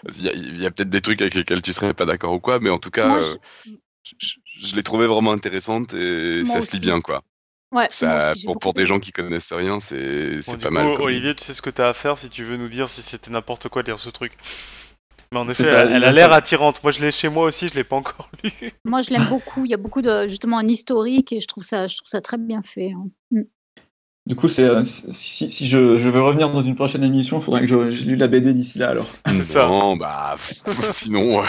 il euh, y, y a peut-être des trucs avec lesquels tu serais pas d'accord ou quoi, mais en tout cas, moi, je... Euh, je, je l'ai trouvée vraiment intéressante et moi ça aussi. Se lit bien, quoi. Ouais, ça, aussi, pour pour des gens qui connaissent rien, c'est, c'est bon, pas coup, mal. Comme... Olivier, tu sais ce que t'as à faire si tu veux nous dire si c'était n'importe quoi de lire ce truc. Mais en effet, ça, elle, elle a l'air attirante. Moi, je l'ai chez moi aussi, je l'ai pas encore lu. Moi, je l'aime beaucoup. Il y a beaucoup de justement un historique et je trouve ça, je trouve ça très bien fait. Hein. Mm. Du coup, c'est, euh, si, si je, je veux revenir dans une prochaine émission, il faudrait que je, je lue la B D d'ici là, alors. Non, bah, sinon... Euh...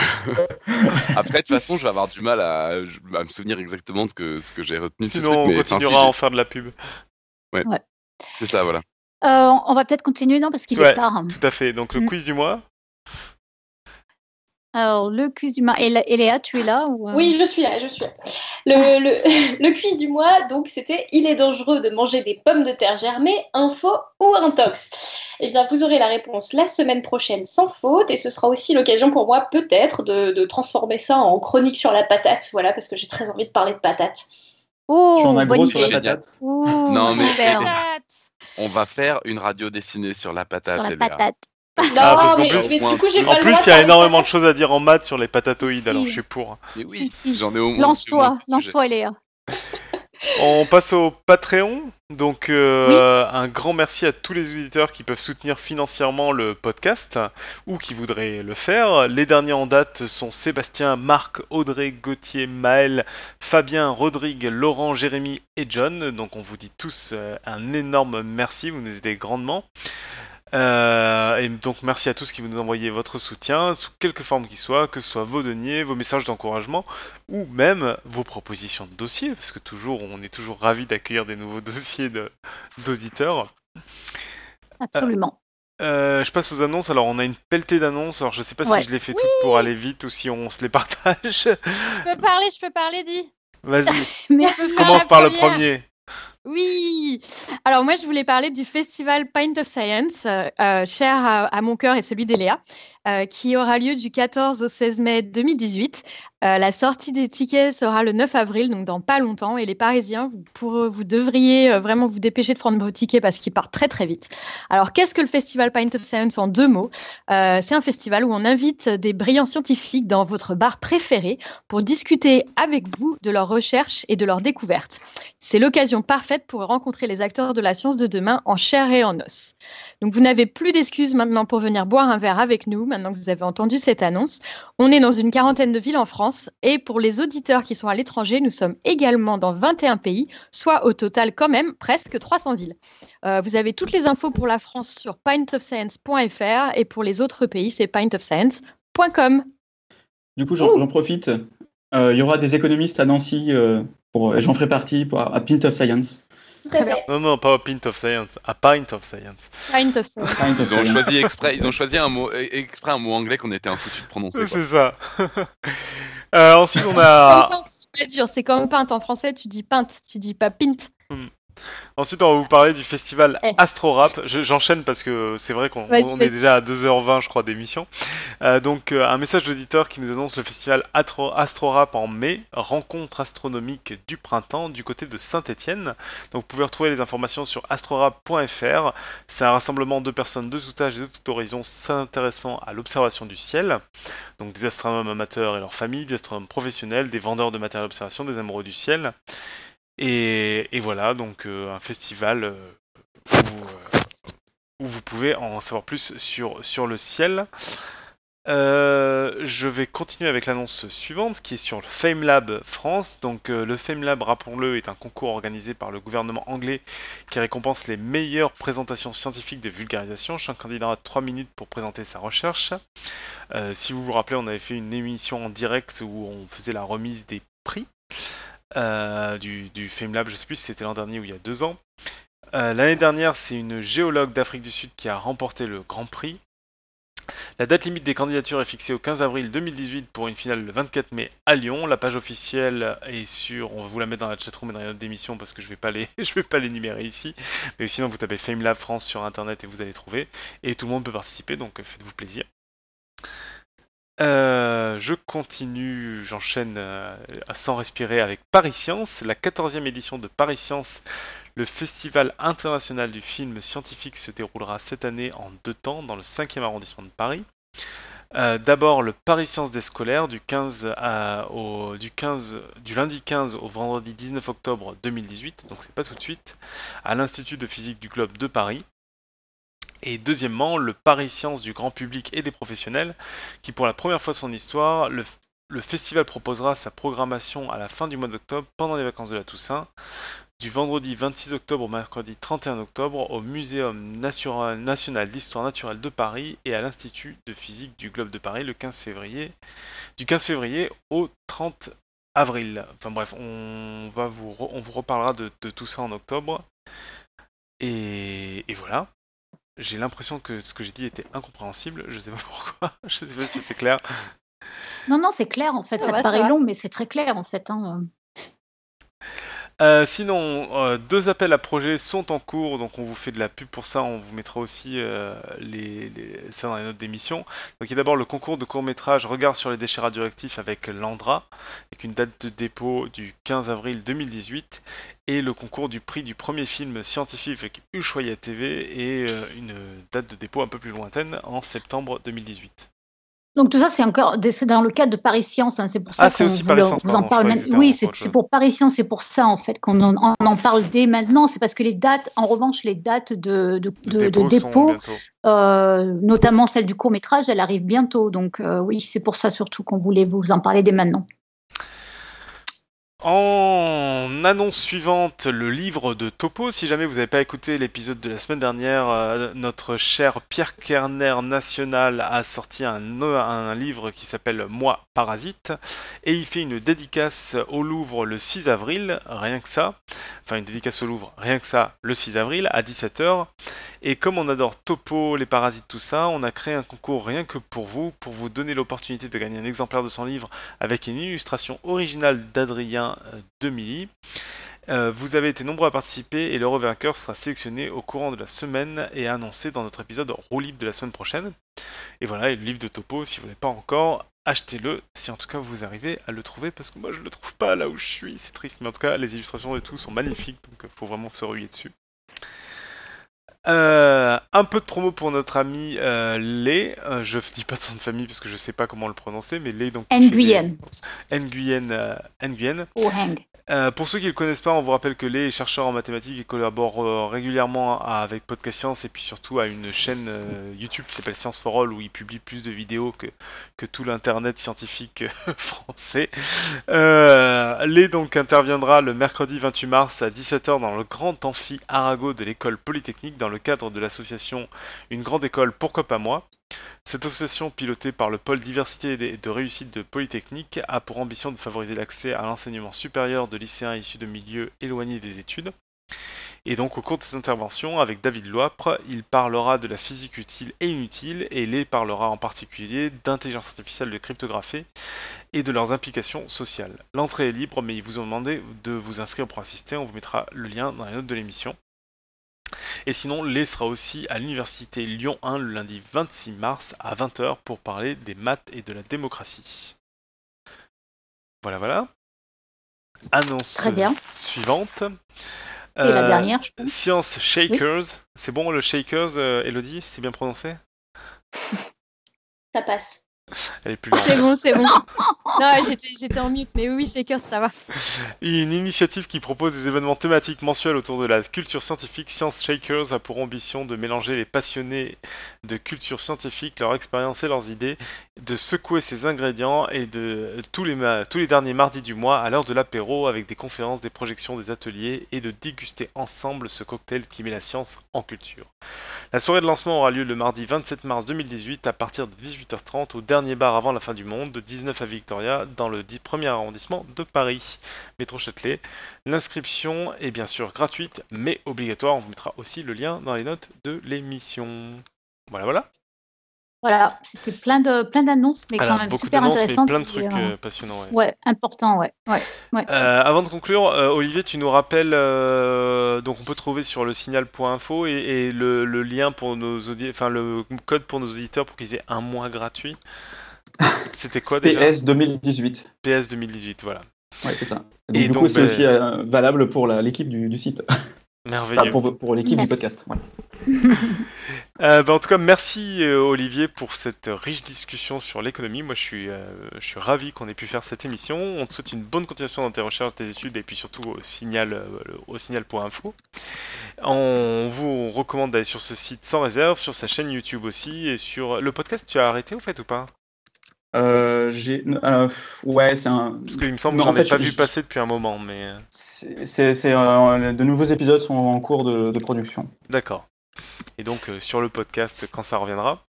Après, de toute façon, je vais avoir du mal à, à me souvenir exactement de ce que, ce que j'ai retenu. Sinon, ce truc, on mais, continuera enfin, si à en faire de la pub. Ouais, ouais. C'est ça, voilà. Euh, on va peut-être continuer, non, parce qu'il ouais, est tard. Hein. Tout à fait. Donc, le mm. quiz du mois. Alors, le quiz du mois. Et, et Léa, tu es là ou euh... Oui, je suis là, je suis là. Le, le, le quiz du mois, donc, c'était « Il est dangereux de manger des pommes de terre germées, info ou intox ?» Eh bien, vous aurez la réponse la semaine prochaine sans faute, et ce sera aussi l'occasion pour moi, peut-être, de, de transformer ça en chronique sur la patate, voilà, parce que j'ai très envie de parler de patate. Oh, tu en as gros idée. Sur la patate. Ouh, non, mais on va faire une radio dessinée sur la patate, Sur la Léa. Patate. Non, ah, mais, plus, mais du coup, j'ai pas en le plus, il y a énormément de choses à dire en maths sur les patatoïdes, si. Alors je suis pour. Mais oui, si, si. J'en ai au moins. Lance-toi, lance-toi, Léa. On passe au Patreon. Donc, euh, oui. Un grand merci à tous les auditeurs qui peuvent soutenir financièrement le podcast ou qui voudraient le faire. Les derniers en date sont Sébastien, Marc, Audrey, Gauthier, Maël, Fabien, Rodrigue, Laurent, Jérémy et John. Donc, on vous dit tous un énorme merci. Vous nous aidez grandement. Euh, et donc merci à tous qui vous nous envoyez votre soutien sous quelque forme qu'il soit, que ce soit vos deniers, vos messages d'encouragement ou même vos propositions de dossiers, parce que toujours on est toujours ravis d'accueillir des nouveaux dossiers de, d'auditeurs. Absolument. Euh, euh, je passe aux annonces. Alors on a une pelletée d'annonces. Alors je sais pas ouais. si je les fais oui. toutes pour aller vite ou si on se les partage. Je peux parler, je peux parler, dis. Vas-y. Mais commence par première. le premier. Oui, alors moi je voulais parler du festival Pint of Science, euh, cher à, à mon cœur et celui d'Eléa, euh, qui aura lieu du quatorze au seize mai deux mille dix-huit. Euh, la sortie des tickets sera le neuf avril, donc dans pas longtemps. Et les Parisiens, vous, pour, vous devriez vraiment vous dépêcher de prendre vos tickets parce qu'ils partent très, très vite. Alors, qu'est-ce que le festival Pint of Science en deux mots ? euh, C'est un festival où on invite des brillants scientifiques dans votre bar préféré pour discuter avec vous de leurs recherches et de leurs découvertes. C'est l'occasion parfaite pour rencontrer les acteurs de la science de demain en chair et en os. Donc, vous n'avez plus d'excuses maintenant pour venir boire un verre avec nous, maintenant que vous avez entendu cette annonce. On est dans une quarantaine de villes en France et pour les auditeurs qui sont à l'étranger, nous sommes également dans vingt et un pays, soit au total quand même presque trois cents villes. Euh, vous avez toutes les infos pour la France sur pint of science point f r et pour les autres pays, c'est pint of science point com. Du coup, j'en, j'en profite. Il euh, y aura des économistes à Nancy euh, pour, et j'en ferai partie pour, à Pint of Science. Très bien. Non, non, pas Pint of Science, à Pint of Science. Pint of Science. Ils ont choisi exprès, ils ont choisi un mot, exprès un mot anglais qu'on était infoutus de prononcer. C'est ça. euh, ensuite, on a. C'est dur, c'est comme peinte en français, tu dis peinte, tu dis pas pint. Mm. Ensuite, on va vous parler du festival Astrorap. Je, j'enchaîne parce que c'est vrai qu'on ouais, on est déjà à deux heures vingt, je crois, d'émission. Euh, donc, euh, un message d'auditeur qui nous annonce le festival Astro, Astrorap en mai, rencontre astronomique du printemps du côté de Saint-Etienne. Donc, vous pouvez retrouver les informations sur astrorap point f r. C'est un rassemblement de personnes de tout âge et de tout horizon s'intéressant à l'observation du ciel. Donc, des astronomes amateurs et leurs familles, des astronomes professionnels, des vendeurs de matériel d'observation, des amoureux du ciel. Et, et voilà, donc euh, un festival euh, où, euh, où vous pouvez en savoir plus sur, sur le ciel. Euh, je vais continuer avec l'annonce suivante qui est sur le FameLab France. Donc, euh, le FameLab, rappelons-le, est un concours organisé par le gouvernement anglais qui récompense les meilleures présentations scientifiques de vulgarisation. Chaque candidat a trois minutes pour présenter sa recherche. Euh, si vous vous rappelez, on avait fait une émission en direct où on faisait la remise des prix. Euh, du, du FameLab, je ne sais plus si c'était l'an dernier ou il y a deux ans. Euh, l'année dernière, c'est une géologue d'Afrique du Sud qui a remporté le Grand Prix. La date limite des candidatures est fixée au quinze avril deux mille dix-huit pour une finale le vingt-quatre mai à Lyon. La page officielle est sur, on va vous la mettre dans la chatroom et dans les notes d'émission parce que je ne vais pas les, je vais pas les numérer ici. Mais sinon, vous tapez FameLab France sur internet et vous allez trouver. Et tout le monde peut participer, donc faites-vous plaisir. Euh, je continue, j'enchaîne euh, sans respirer avec Paris Science, la quatorzième édition de Paris Science. Le festival international du film scientifique se déroulera cette année en deux temps dans le cinquième arrondissement de Paris. Euh, d'abord le Paris Science des scolaires du quinze à, au, du quinze, du lundi quinze au vendredi dix-neuf octobre deux mille dix-huit, donc c'est pas tout de suite, à l'Institut de physique du globe de Paris. Et deuxièmement, le Paris Science du grand public et des professionnels, qui pour la première fois de son histoire, le, le festival proposera sa programmation à la fin du mois d'octobre, pendant les vacances de la Toussaint, du vendredi vingt-six octobre au mercredi trente et un octobre, au Muséum national d'histoire naturelle de Paris et à l'Institut de physique du globe de Paris le quinze février, du quinze février au trente avril. Enfin bref, on, va vous, re, on vous reparlera de, de tout ça en octobre. Et, et voilà. J'ai l'impression que ce que j'ai dit était incompréhensible, je ne sais pas pourquoi, je ne sais pas si c'était clair. Non, non, c'est clair en fait, ça ouais, te paraît long, mais c'est très clair en fait. Hein. Euh, sinon, euh, deux appels à projets sont en cours, donc on vous fait de la pub pour ça, on vous mettra aussi euh, les, les... ça dans les notes d'émission. Donc il y a d'abord le concours de court-métrage Regard sur les déchets radioactifs avec l'Andra, avec une date de dépôt du quinze avril deux mille dix-huit, et le concours du prix du premier film scientifique avec Ushuaïa T V, et euh, une date de dépôt un peu plus lointaine en septembre deux mille dix-huit. Donc tout ça, c'est encore c'est dans le cadre de Paris Science, hein. C'est pour ça ah, qu'on vous, le, Science, vous en parle maintenant. Oui, c'est, c'est pour Paris Science, c'est pour ça en fait qu'on en, on en parle dès maintenant. C'est parce que les dates, en revanche, les dates de, de, de, de dépôt, euh, notamment celle du court-métrage, elle arrive bientôt. Donc euh, oui, c'est pour ça surtout qu'on voulait vous en parler dès maintenant. En annonce suivante, le livre de Topo. Si jamais vous n'avez pas écouté l'épisode de la semaine dernière, euh, notre cher Pierre Kerner National a sorti un, un livre qui s'appelle « Moi, parasite » et il fait une dédicace au Louvre le six avril, rien que ça. Enfin, une dédicace au Louvre, rien que ça, le six avril, à dix-sept heures. Et comme on adore Topo, les parasites, tout ça, on a créé un concours rien que pour vous, pour vous donner l'opportunité de gagner un exemplaire de son livre avec une illustration originale d'Adrien Demilly. Euh, vous avez été nombreux à participer et l'euro vainqueur sera sélectionné au courant de la semaine et annoncé dans notre épisode roue libre de la semaine prochaine. Et voilà, et le livre de topo, si vous n'avez pas encore, achetez-le, si en tout cas vous arrivez à le trouver, parce que moi je le trouve pas là où je suis, c'est triste, mais en tout cas les illustrations et tout sont magnifiques, donc faut vraiment se ruer dessus. Euh, un peu de promo pour notre ami euh, Lé, euh, je dis pas de son de famille parce que je sais pas comment le prononcer, mais Lé donc... Nguyen. Nguyen. Euh, Nguyen. Oh, Heng. Euh, pour ceux qui le connaissent pas, on vous rappelle que Lé est chercheur en mathématiques et collabore euh, régulièrement à, avec Podcast Science et puis surtout à une chaîne euh, YouTube qui s'appelle Science for All où il publie plus de vidéos que, que tout l'internet scientifique français. Euh, Lé donc interviendra le mercredi vingt-huit mars à dix-sept heures dans le grand amphi Arago de l'école polytechnique dans le cadre de l'association Une Grande École, Pourquoi Pas Moi. Cette association, pilotée par le pôle diversité et de réussite de Polytechnique, a pour ambition de favoriser l'accès à l'enseignement supérieur de lycéens issus de milieux éloignés des études. Et donc au cours de cette intervention, avec David Loipre, il parlera de la physique utile et inutile, et Lé parlera en particulier d'intelligence artificielle de cryptographie et de leurs implications sociales. L'entrée est libre, mais ils vous ont demandé de vous inscrire pour assister, on vous mettra le lien dans les notes de l'émission. Et sinon, Lé sera aussi à l'université Lyon un le lundi vingt-six mars à vingt heures pour parler des maths et de la démocratie. Voilà, voilà. Annonce Très bien. suivante. Et euh, la dernière, je pense. Science Shakers. Oui. C'est bon, le Shakers, euh, Elodie, c'est bien prononcé ? Ça passe. Elle est plus c'est bon, c'est bon. Non, j'étais, j'étais en mute, mais oui, Shakers, ça va. Une initiative qui propose des événements thématiques mensuels autour de la culture scientifique. Science Shakers a pour ambition de mélanger les passionnés de culture scientifique, leur expérience et leurs idées, de secouer ses ingrédients et de tous les, tous les derniers mardis du mois à l'heure de l'apéro avec des conférences, des projections, des ateliers et de déguster ensemble ce cocktail qui met la science en culture. La soirée de lancement aura lieu le mardi vingt-sept mars deux mille dix-huit à partir de dix-huit heures trente au dernier bar avant la fin du monde de dix-neuf à Victoria dans le premier arrondissement de Paris, métro Châtelet. L'inscription est bien sûr gratuite mais obligatoire, on vous mettra aussi le lien dans les notes de l'émission. Voilà, voilà. Voilà, c'était plein de plein d'annonces, mais Alors, quand même super intéressantes. Plein de trucs euh, passionnants. Ouais, ouais important, ouais. ouais, ouais. Euh, avant de conclure, euh, Olivier, tu nous rappelles, euh, donc on peut trouver sur le signal point info et, et le, le lien pour nos auditeurs, enfin le code pour nos auditeurs pour qu'ils aient un mois gratuit. C'était quoi déjà ? P S deux mille dix-huit. P S deux mille dix-huit, voilà. Ouais, c'est ça. Donc, et du donc, coup, bah... c'est aussi euh, valable pour la, l'équipe du, du site. Merveilleux. Enfin, pour, pour l'équipe merci. du podcast. Ouais. Euh, bah, en tout cas, merci euh, Olivier pour cette riche discussion sur l'économie. Moi, je suis, euh, je suis ravi qu'on ait pu faire cette émission. On te souhaite une bonne continuation dans tes recherches, tes études et puis surtout au signal, euh, au signal point info. On vous recommande d'aller sur ce site sans réserve, sur sa chaîne YouTube aussi et sur le podcast. Tu as arrêté au fait ou pas ? Euh, j'ai... Euh, ouais, c'est un... Parce qu'il me semble que j'en ai pas vu passer depuis un moment, mais... C'est, c'est, c'est, euh, de nouveaux épisodes sont en cours de, de production. D'accord. Et donc, euh, sur le podcast, quand ça reviendra.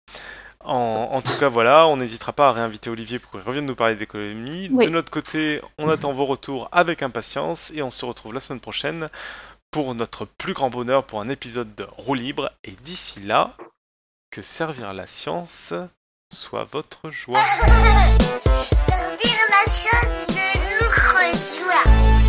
En, en tout cas, voilà, on n'hésitera pas à réinviter Olivier pour qu'il revienne nous parler d'économie. Oui. De notre côté, on attend vos retours avec impatience et on se retrouve la semaine prochaine pour notre plus grand bonheur pour un épisode de Roue Libre. Et d'ici là, que servir la science... soit votre joie. Servir la science de notre joie.